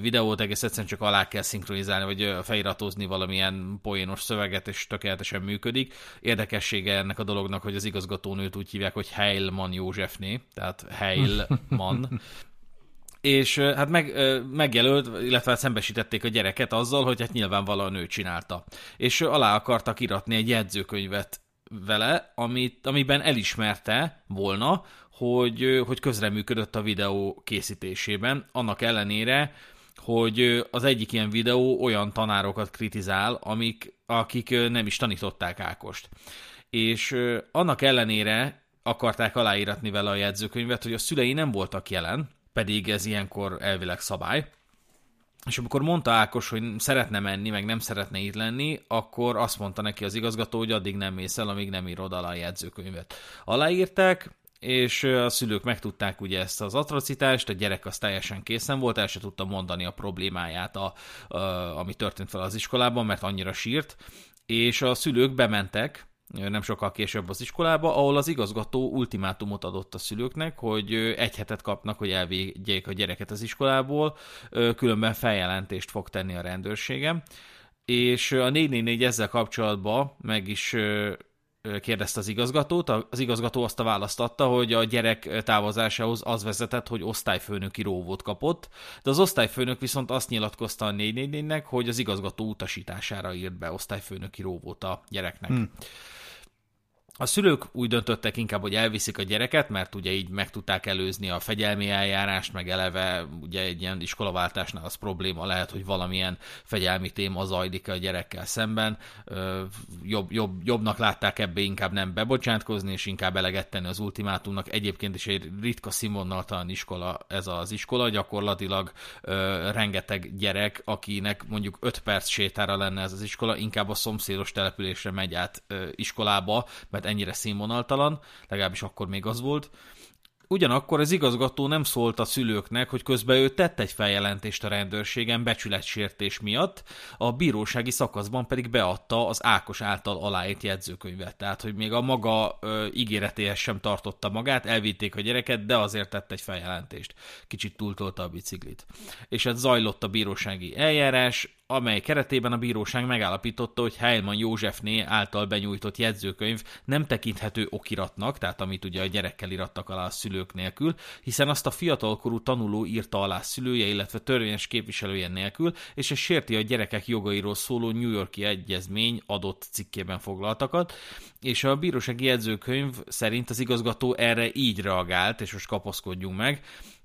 videót, egész egyszerűen csak alá kell szinkronizálni, vagy feliratozni valamilyen poénos szöveget, és tökéletesen működik. Érdekessége ennek a dolognak, hogy az igazgatónőt úgy hívják, hogy Heilmann Józsefné, tehát Heilmann. És hát meg, megjelölt, illetve szembesítették a gyereket azzal, hogy hát nyilvánvalóan ő csinálta. És alá akartak iratni egy jegyzőkönyvet vele, amit, amiben elismerte volna, hogy, hogy közreműködött a videó készítésében, annak ellenére, hogy az egyik ilyen videó olyan tanárokat kritizál, amik, akik nem is tanították Ákost. És annak ellenére akarták aláíratni vele a jegyzőkönyvet, hogy a szülei nem voltak jelen, pedig ez ilyenkor elvileg szabály. És amikor mondta Ákos, hogy szeretne menni, meg nem szeretne itt lenni, akkor azt mondta neki az igazgató, hogy addig nem mész el, amíg nem írod alá a jegyzőkönyvet. Aláírták, és a szülők megtudták ugye ezt az atrocitást, a gyerek az teljesen készen volt, el se tudta mondani a problémáját, a, a, ami történt fel az iskolában, mert annyira sírt, és a szülők bementek nem sokkal később az iskolába, ahol az igazgató ultimátumot adott a szülőknek, hogy egy hetet kapnak, hogy elvigyék a gyereket az iskolából, különben feljelentést fog tenni a rendőrségem. És a négy négy négy ezzel kapcsolatban meg is kérdezte az igazgatót, az igazgató azt a választ adta, hogy a gyerek távozásához az vezetett, hogy osztályfőnöki róvót kapott, de az osztályfőnök viszont azt nyilatkozta a négy négy négynek, hogy az igazgató utasítására írt be osztályfőnöki róvót a gyereknek. Hmm. A szülők úgy döntöttek inkább, hogy elviszik a gyereket, mert ugye így meg tudták előzni a fegyelmi eljárást, meg eleve ugye egy ilyen iskolaváltásnál az probléma lehet, hogy valamilyen fegyelmi téma zajlik a gyerekkel szemben. Jobb, jobb, jobbnak látták ebbe inkább nem bebocsátkozni, és inkább eleget tenni az ultimátumnak. Egyébként is egy ritka színvonaltalan iskola ez az iskola, gyakorlatilag rengeteg gyerek, akinek mondjuk öt perc sétára lenne ez az iskola, inkább a szomszédos településre megy át iskolába, mert ennyire színvonaltalan, legalábbis akkor még az volt. Ugyanakkor az igazgató nem szólt a szülőknek, hogy közben ő tett egy feljelentést a rendőrségen becsületsértés miatt, a bírósági szakaszban pedig beadta az Ákos által aláírt jegyzőkönyvet. Tehát, hogy még a maga ö, ígéretéhez sem tartotta magát, elvitték a gyereket, de azért tett egy feljelentést. Kicsit túltolta a biciklit. És ez zajlott a bírósági eljárás, amely keretében a bíróság megállapította, hogy Heilmann Józsefné által benyújtott jegyzőkönyv nem tekinthető okiratnak, tehát amit ugye a gyerekkel irattak alá a szülők nélkül, hiszen azt a fiatalkorú tanuló írta alá szülője, illetve törvényes képviselője nélkül, és ez sérti a gyerekek jogairól szóló New Yorki Egyezmény adott cikkében foglaltakat, és a bírósági jegyzőkönyv szerint az igazgató erre így reagált, és most kapaszkodjunk meg,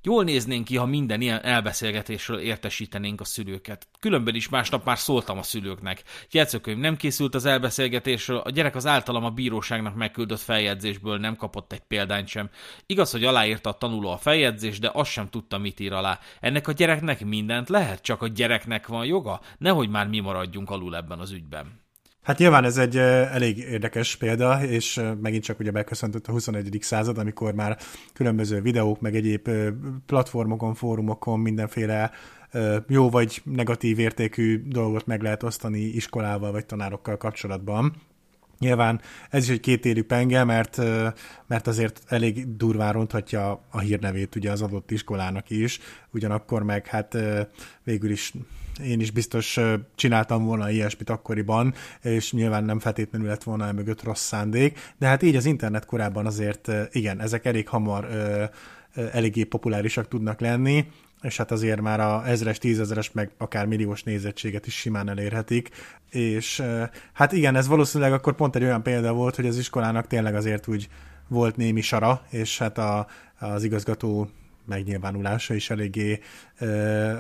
jól néznénk ki, ha minden ilyen elbeszélgetésről értesítenénk a szülőket. Különben is másnap már szóltam a szülőknek. Jegyzőkönyv nem készült az elbeszélgetésről, a gyerek az általam a bíróságnak megküldött feljegyzésből nem kapott egy példányt sem. Igaz, hogy aláírta a tanuló a feljegyzést, de azt sem tudta, mit ír alá. Ennek a gyereknek mindent lehet, csak a gyereknek van joga? Nehogy már mi maradjunk alul ebben az ügyben. Hát nyilván ez egy elég érdekes példa, és megint csak ugye beköszöntött a huszonegyedik század, amikor már különböző videók, meg egyéb platformokon, fórumokon mindenféle jó vagy negatív értékű dolgot meg lehet osztani iskolával vagy tanárokkal kapcsolatban. Nyilván ez is egy kétélű penge, mert, mert azért elég durván ronthatja a hírnevét ugye az adott iskolának is, ugyanakkor meg hát végül is én is biztos csináltam volna ilyesmit akkoriban, és nyilván nem feltétlenül lett volna mögött rossz szándék, de hát így az internet korában azért igen, ezek elég hamar eléggé populárisak tudnak lenni, és hát azért már a ezres, tízezeres, meg akár milliós nézettséget is simán elérhetik, és hát igen, ez valószínűleg akkor pont egy olyan példa volt, hogy az iskolának tényleg azért úgy volt némi sara, és hát a, az igazgató megnyilvánulása is eléggé e,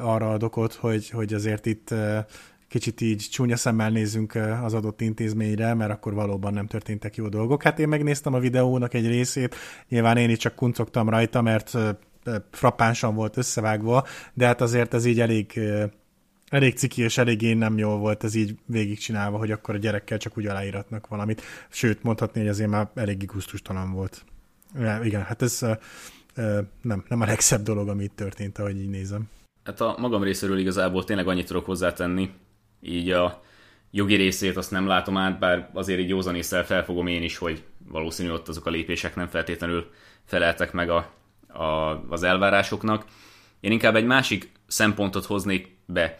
arra ad okot, hogy, hogy azért itt e, kicsit így csúnya szemmel nézzünk az adott intézményre, mert akkor valóban nem történtek jó dolgok. Hát én megnéztem a videónak egy részét, nyilván én is csak kuncogtam rajta, mert frappánsan volt összevágva, de hát azért ez így elég, elég ciki, és eléggé nem jól volt ez így végigcsinálva, hogy akkor a gyerekkel csak úgy aláíratnak valamit. Sőt, mondhatni, hogy azért már eléggé gusztustalan volt. Igen, hát ez nem, nem a legszebb dolog, ami itt történt, ahogy így nézem. Hát a magam részéről igazából tényleg annyit tudok hozzátenni. Így a jogi részét azt nem látom át, bár azért így józan ésszel felfogom én is, hogy valószínű ott azok a lépések nem feltétlenül feleltek meg a A, az elvárásoknak. Én inkább egy másik szempontot hoznék be,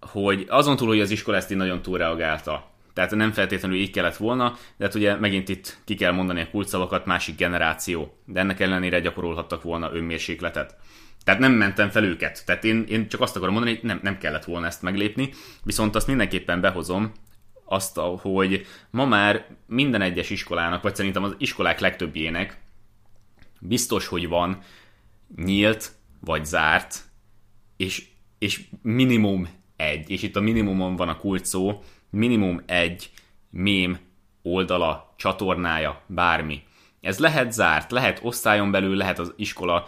hogy azon túl, hogy az iskola ezt így nagyon túlreagálta. Tehát nem feltétlenül így kellett volna, de hát ugye megint itt ki kell mondani a kulcsszavakat, másik generáció, de ennek ellenére gyakorolhattak volna önmérsékletet. Tehát nem mentem fel őket. Tehát én, én csak azt akarom mondani, hogy nem, nem kellett volna ezt meglépni, viszont azt mindenképpen behozom, azt, hogy ma már minden egyes iskolának, vagy szerintem az iskolák legtöbbjének biztos, hogy van nyílt, vagy zárt, és, és minimum egy, és itt a minimumon van a kulcs szó, minimum egy mém oldala, csatornája, bármi. Ez lehet zárt, lehet osztályon belül, lehet az iskola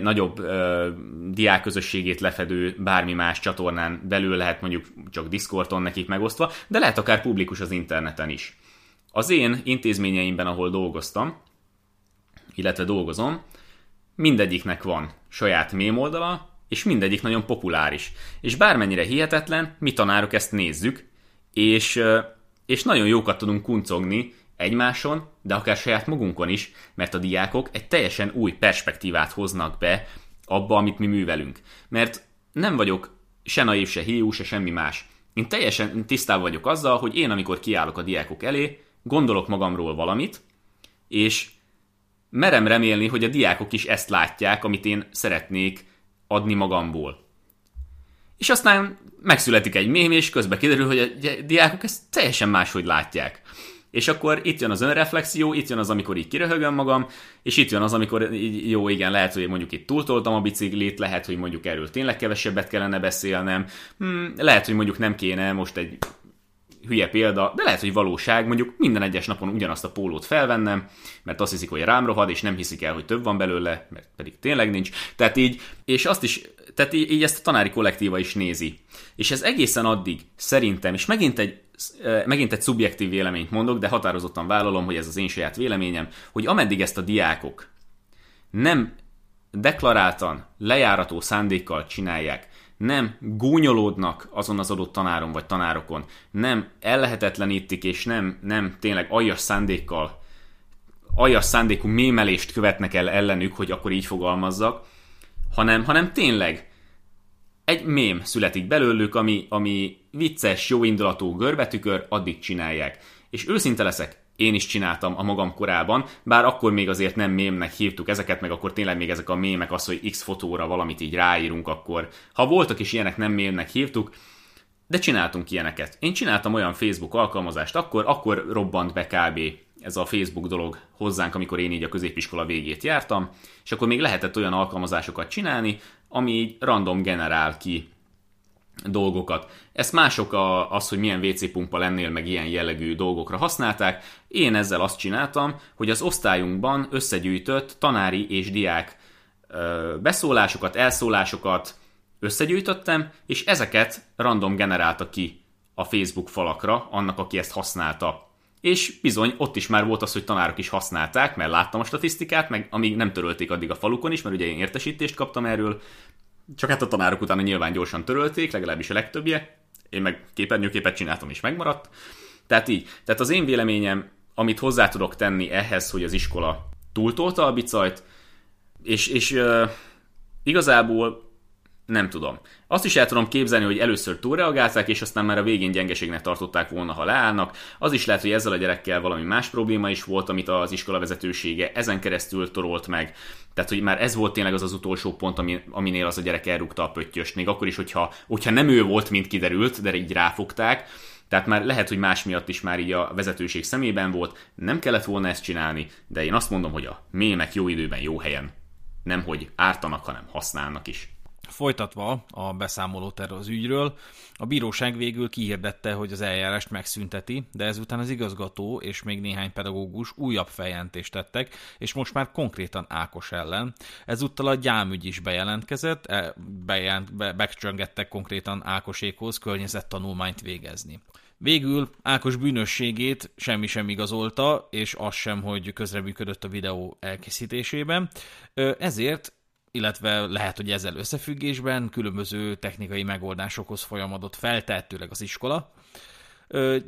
nagyobb ö, diákközösségét lefedő bármi más csatornán belül, lehet mondjuk csak Discordon nekik megosztva, de lehet akár publikus az interneten is. Az én intézményeimben, ahol dolgoztam, illetve dolgozom, mindegyiknek van saját mém oldala, és mindegyik nagyon populáris. És bármennyire hihetetlen, mi tanárok ezt nézzük, és, és nagyon jókat tudunk kuncogni egymáson, de akár saját magunkon is, mert a diákok egy teljesen új perspektívát hoznak be abba, amit mi művelünk. Mert nem vagyok se naív, se hiú, se semmi más. Én teljesen tisztában vagyok azzal, hogy én, amikor kiállok a diákok elé, gondolok magamról valamit, és merem remélni, hogy a diákok is ezt látják, amit én szeretnék adni magamból. És aztán megszületik egy mém, és közben kiderül, hogy a diákok ezt teljesen máshogy látják. És akkor itt jön az önreflexió, itt jön az, amikor így kiröhögöm magam, és itt jön az, amikor így, jó, igen, lehet, hogy mondjuk itt túltoltam a biciklit, lehet, hogy mondjuk erről tényleg kevesebbet kellene beszélnem, hmm, lehet, hogy mondjuk nem kéne most egy hülye példa, de lehet, hogy valóság, mondjuk minden egyes napon ugyanazt a pólót felvennem, mert azt hiszik, hogy rám rohad, és nem hiszik el, hogy több van belőle, mert pedig tényleg nincs. Tehát így, és azt is, tehát így, így ezt a tanári kollektíva is nézi. És ez egészen addig szerintem, és megint egy, megint egy szubjektív véleményt mondok, de határozottan vállalom, hogy ez az én saját véleményem, hogy ameddig ezt a diákok nem deklaráltan, lejárató szándékkal csinálják, nem gúnyolódnak azon az adott tanáron vagy tanárokon, nem ellehetetlenítik és nem, nem tényleg aljas szándékkal, aljas szándékú mémelést követnek el ellenük, hogy akkor így fogalmazzak, hanem, hanem tényleg egy mém születik belőlük, ami, ami vicces, jóindulatú görbetükör, addig csinálják. És őszinte leszek, én is csináltam a magam korában, bár akkor még azért nem mémnek hívtuk ezeket, meg akkor tényleg még ezek a mémek az, hogy X fotóra valamit így ráírunk, akkor ha voltak is ilyenek, nem mémnek hívtuk, de csináltunk ilyeneket. Én csináltam olyan Facebook alkalmazást, akkor, akkor robbant be kb. Ez a Facebook dolog hozzánk, amikor én így a középiskola végét jártam, és akkor még lehetett olyan alkalmazásokat csinálni, ami így random generál ki dolgokat. Ezt mások a, az, hogy milyen vé cé pumpa lennél, meg ilyen jellegű dolgokra használták. Én ezzel azt csináltam, hogy az osztályunkban összegyűjtött tanári és diák ö, beszólásokat, elszólásokat összegyűjtöttem, és ezeket random generálta ki a Facebook falakra annak, aki ezt használta. És bizony, ott is már volt az, hogy tanárok is használták, mert láttam a statisztikát, meg amíg nem törölték addig a falukon is, mert ugye én értesítést kaptam erről, csak hát a tanárok utána nyilván gyorsan törölték, legalábbis a legtöbbje, én meg képernyőképet csináltam és megmaradt. Tehát így, tehát az én véleményem, amit hozzá tudok tenni ehhez, hogy az iskola túltolta a bicajt, és, és euh, igazából nem tudom. Azt is el tudom képzelni, hogy először túlreagálták, és aztán már a végén gyengeségnek tartották volna, ha leállnak. Az is lehet, hogy ezzel a gyerekkel valami más probléma is volt, amit az iskola vezetősége ezen keresztül torolt meg. Tehát, hogy már ez volt tényleg az az utolsó pont, aminél az a gyerek elrúgta a pöttyöst. Még akkor is, hogyha, hogyha nem ő volt, mint kiderült, de így ráfogták. Tehát már lehet, hogy más miatt is már így a vezetőség szemében volt. Nem kellett volna ezt csinálni, de én azt mondom, hogy a mémek jó időben, jó helyen. Nem, hogy ártanak, hanem használnak is. Folytatva a beszámolót erről az ügyről, a bíróság végül kihirdette, hogy az eljárást megszünteti, de ezután az igazgató és még néhány pedagógus újabb feljelentést tettek, és most már konkrétan Ákos ellen. Ezúttal a gyámügy is bejelentkezett, bejelent, be, becsöngettek konkrétan Ákosékhoz környezettanulmányt végezni. Végül Ákos bűnösségét semmi sem igazolta, és az sem, hogy közreműködött a videó elkészítésében, ezért illetve lehet, hogy ezzel összefüggésben különböző technikai megoldásokhoz folyamodott feltehetőleg az iskola.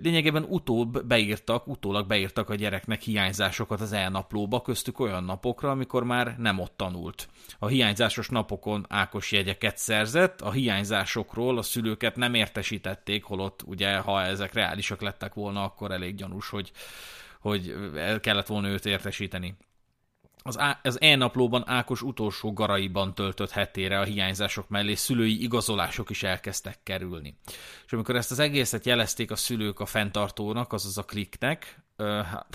Lényegében utóbb beírtak, utólag beírtak a gyereknek hiányzásokat az elnaplóba, köztük olyan napokra, amikor már nem ott tanult. A hiányzásos napokon Ákos jegyeket szerzett, a hiányzásokról a szülőket nem értesítették, holott ugye, ha ezek reálisak lettek volna, akkor elég gyanús, hogy, hogy kellett volna őt értesíteni. Az e-naplóban Ákos utolsó garaiban töltött hetére a hiányzások mellé szülői igazolások is elkezdtek kerülni. És amikor ezt az egészet jelezték a szülők a fenntartónak, azaz a kliknek,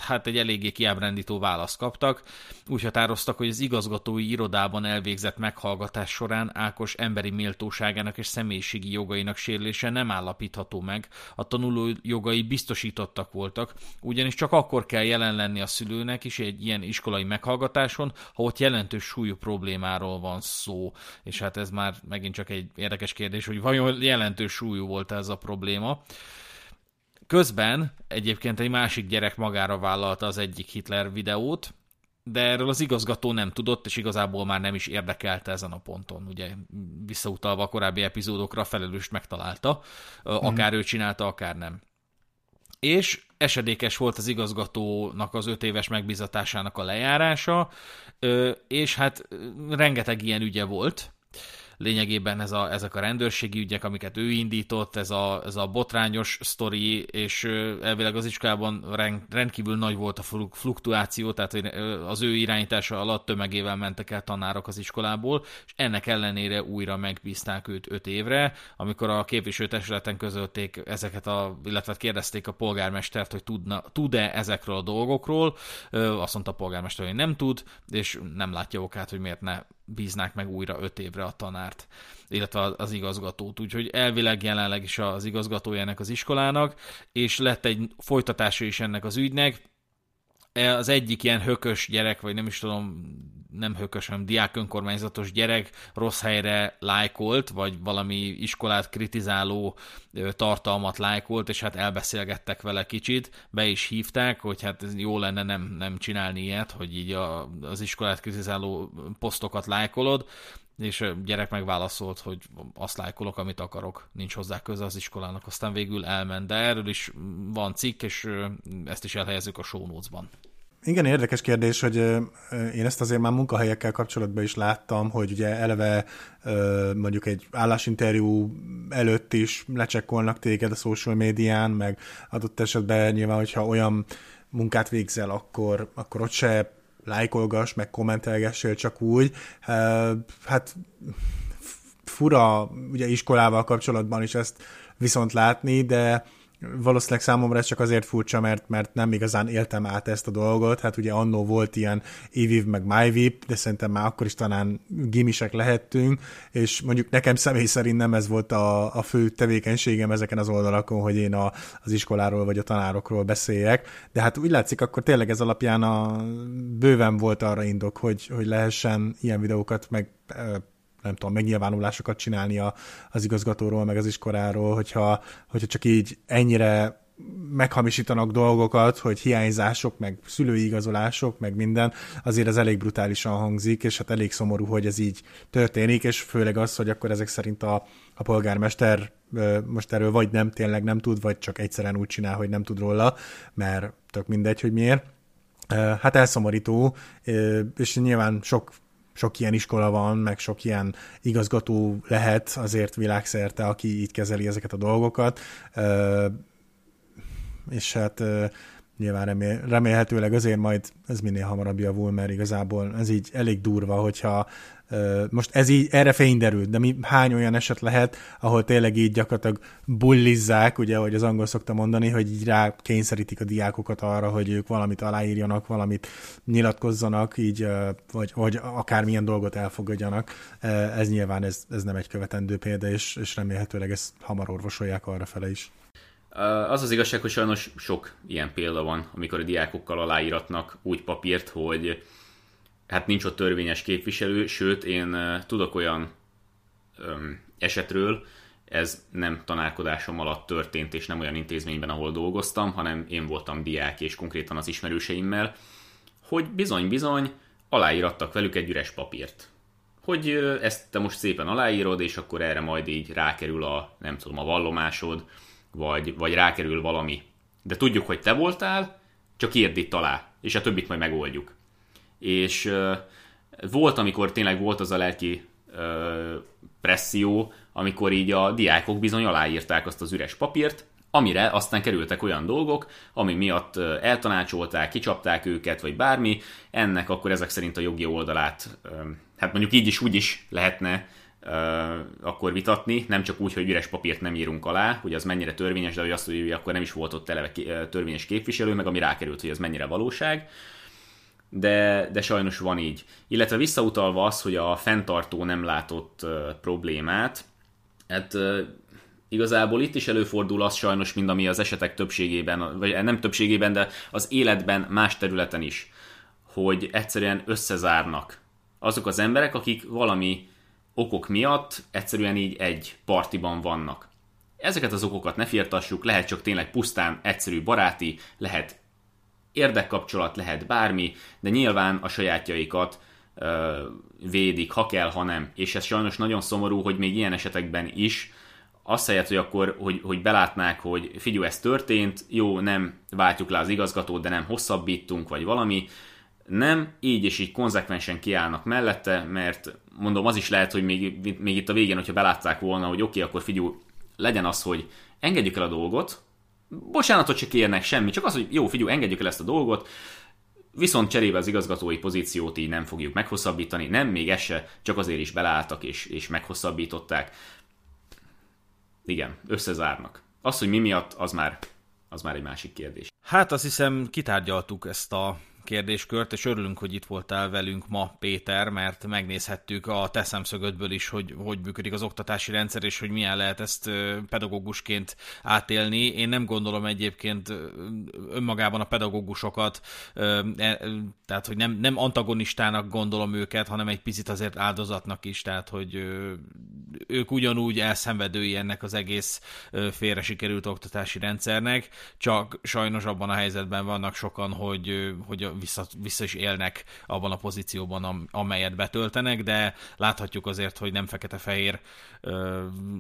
hát egy eléggé kiábrándító választ kaptak. Úgy határoztak, hogy az igazgatói irodában elvégzett meghallgatás során Ákos emberi méltóságának és személyiségi jogainak sérülése nem állapítható meg, a tanuló jogai biztosítottak voltak, ugyanis csak akkor kell jelen lenni a szülőnek is egy ilyen iskolai meghallgatáson, ha ott jelentős súlyú problémáról van szó. És hát ez már megint csak egy érdekes kérdés, hogy vajon jelentős súlyú volt ez a probléma. Közben egyébként egy másik gyerek magára vállalta az egyik Hitler videót, de erről az igazgató nem tudott, és igazából már nem is érdekelte ezen a ponton. Ugye visszautalva a korábbi epizódokra, felelőst megtalálta, akár hmm. ő csinálta, akár nem. És esedékes volt az igazgatónak az öt éves megbízatásának a lejárása, és hát rengeteg ilyen ügye volt. Lényegében ez a, ezek a rendőrségi ügyek, amiket ő indított, ez a, ez a botrányos sztori, és elvileg az iskolában rendkívül nagy volt a fluktuáció, tehát az ő irányítása alatt tömegével mentek el tanárok az iskolából, és ennek ellenére újra megbízták őt öt évre, amikor a képviselőtestületen közölték ezeket, a, illetve kérdezték a polgármestert, hogy tudna, tud-e ezekről a dolgokról, azt mondta a polgármester, hogy nem tud, és nem látja okát, hogy miért ne bíznák meg újra öt évre a tanárt, illetve az igazgatót. Úgyhogy elvileg jelenleg is az igazgatója ennek az iskolának, és lett egy folytatása is ennek az ügynek. Az egyik ilyen hökös gyerek, vagy nem is tudom, nem hökös, hanem diák önkormányzatos gyerek rossz helyre lájkolt, vagy valami iskolát kritizáló tartalmat lájkolt, és hát elbeszélgettek vele kicsit, be is hívták, hogy hát jó lenne nem, nem csinálni ilyet, hogy így a, az iskolát kritizáló posztokat lájkolod, és a gyerek megválaszolt, hogy azt lájkolok, amit akarok, nincs hozzá köze az iskolának, aztán végül elment, de erről is van cikk, és ezt is elhelyezzük a show notes-ban. Igen, érdekes kérdés, hogy én ezt azért már munkahelyekkel kapcsolatban is láttam, hogy ugye eleve mondjuk egy állásinterjú előtt is lecsekkolnak téged a social médián, meg adott esetben nyilván, hogyha olyan munkát végzel, akkor, akkor ott se lájkolgass, meg kommentelgessél csak úgy. Hát fura ugye iskolával kapcsolatban is ezt viszont látni, de valószínűleg számomra ez csak azért furcsa, mert, mert nem igazán éltem át ezt a dolgot. Hát ugye annó volt ilyen évív meg májvip, de szerintem már akkor is talán gimisek lehettünk, és mondjuk nekem személy szerint nem ez volt a, a fő tevékenységem ezeken az oldalakon, hogy én a, az iskoláról vagy a tanárokról beszéljek, de hát úgy látszik, akkor tényleg ez alapján a, bőven volt arra indok, hogy, hogy lehessen ilyen videókat meg nem tudom, megnyilvánulásokat csinálni az igazgatóról, meg az iskoláról, hogyha, hogyha csak így ennyire meghamisítanak dolgokat, hogy hiányzások, meg szülői igazolások, meg minden, azért ez elég brutálisan hangzik, és hát elég szomorú, hogy ez így történik, és főleg az, hogy akkor ezek szerint a, a polgármester most erről vagy nem, tényleg nem tud, vagy csak egyszerűen úgy csinál, hogy nem tud róla, mert tök mindegy, hogy miért. Hát elszomorító, és nyilván sok Sok ilyen iskola van, meg sok ilyen igazgató lehet azért világszerte, aki így kezeli ezeket a dolgokat, és hát nyilván remél, remélhetőleg azért majd ez minél hamarabb javul, mert igazából ez így elég durva, hogyha most ez így, erre fény derült, de mi, hány olyan eset lehet, ahol tényleg így gyakorlatilag bullizzák, ugye, ahogy az angol szokta mondani, hogy így rá kényszerítik a diákokat arra, hogy ők valamit aláírjanak, valamit nyilatkozzanak, így, vagy, vagy akármilyen dolgot elfogadjanak. Ez nyilván ez, ez nem egy követendő példa, és, és remélhetőleg ezt hamar orvosolják arrafele is. Az az igazság, hogy sajnos sok ilyen példa van, amikor a diákokkal aláíratnak úgy papírt, hogy hát nincs ott törvényes képviselő, sőt, én tudok olyan öm, esetről, ez nem tanárkodásom alatt történt, és nem olyan intézményben, ahol dolgoztam, hanem én voltam diák, és konkrétan az ismerőseimmel, hogy bizony-bizony aláírattak velük egy üres papírt. Hogy ezt te most szépen aláírod, és akkor erre majd így rákerül a, nem tudom, a vallomásod, vagy, vagy rákerül valami. De tudjuk, hogy te voltál, csak írd itt alá, és a többit majd megoldjuk. És euh, volt, amikor tényleg volt az a lelki euh, presszió, amikor így a diákok bizony aláírták azt az üres papírt, amire aztán kerültek olyan dolgok, ami miatt euh, eltanácsolták, kicsapták őket, vagy bármi, ennek akkor ezek szerint a jogi oldalát, euh, hát mondjuk így is, úgy is lehetne euh, akkor vitatni, nem csak úgy, hogy üres papírt nem írunk alá, hogy az mennyire törvényes, de hogy azt, hogy akkor nem is volt ott eleve törvényes képviselő, meg ami rákerült, hogy ez mennyire valóság. De, de sajnos van így. Illetve visszautalva az, hogy a fenntartó nem látott uh, problémát, hát uh, igazából itt is előfordul az sajnos, mint ami az esetek többségében, vagy nem többségében, de az életben más területen is, hogy egyszerűen összezárnak azok az emberek, akik valami okok miatt egyszerűen így egy partiban vannak. Ezeket az okokat ne firtassuk, lehet csak tényleg pusztán egyszerű baráti, lehet érdekkapcsolat, lehet bármi, de nyilván a sajátjaikat ö, védik, ha kell, ha nem. És ez sajnos nagyon szomorú, hogy még ilyen esetekben is azt helyett, hogy akkor, hogy, hogy belátnák, hogy figyelj, ez történt, jó, nem váltjuk le az igazgatót, de nem hosszabbítunk, vagy valami. Nem, így és így konzekvensen kiállnak mellette, mert mondom, az is lehet, hogy még, még itt a végén, hogyha belátták volna, hogy oké, okay, akkor figyelj, legyen az, hogy engedjük el a dolgot, bocsánatot se kérnek, semmi, csak az, hogy jó, figyelj, engedjük el ezt a dolgot, viszont cserébe az igazgatói pozíciót így nem fogjuk meghosszabbítani, nem, még ez se, csak azért is beleálltak és, és meghosszabbították. Igen, összezárnak. Az, hogy mi miatt, az már, az már egy másik kérdés. Hát azt hiszem, kitárgyaltuk ezt a kérdéskört, és örülünk, hogy itt voltál velünk ma, Péter, mert megnézhettük a te szemszögödből is, hogy hogy működik az oktatási rendszer, és hogy milyen lehet ezt pedagógusként átélni. Én nem gondolom egyébként önmagában a pedagógusokat, tehát hogy nem, nem antagonistának gondolom őket, hanem egy picit azért áldozatnak is, tehát hogy ők ugyanúgy elszenvedői ennek az egész félre sikerült oktatási rendszernek, csak sajnos abban a helyzetben vannak sokan, hogy, hogy Vissza, vissza is élnek abban a pozícióban, amelyet betöltenek, de láthatjuk azért, hogy nem fekete-fehér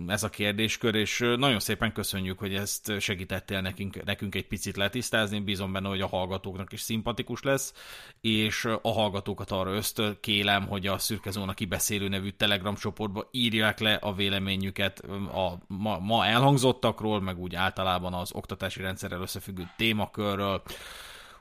ez a kérdéskör, és nagyon szépen köszönjük, hogy ezt segítettél nekünk, nekünk egy picit letisztázni, bízom benne, hogy a hallgatóknak is szimpatikus lesz, és a hallgatókat arra ösztön kélem, hogy a Szürke Zóna Kibeszélő nevű Telegram csoportba írják le a véleményüket a ma, ma elhangzottakról, meg úgy általában az oktatási rendszerrel összefüggő témakörről.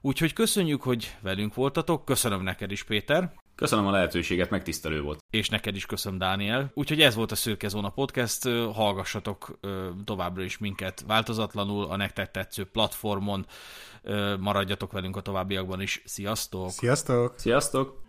Úgyhogy köszönjük, hogy velünk voltatok, köszönöm neked is, Péter. Köszönöm a lehetőséget, megtisztelő volt. És neked is köszönöm, Dániel. Úgyhogy ez volt a Szürke Zóna Podcast, hallgassatok továbbra is minket változatlanul, a nektek tetsző platformon, maradjatok velünk a továbbiakban is. Sziasztok! Sziasztok! Sziasztok!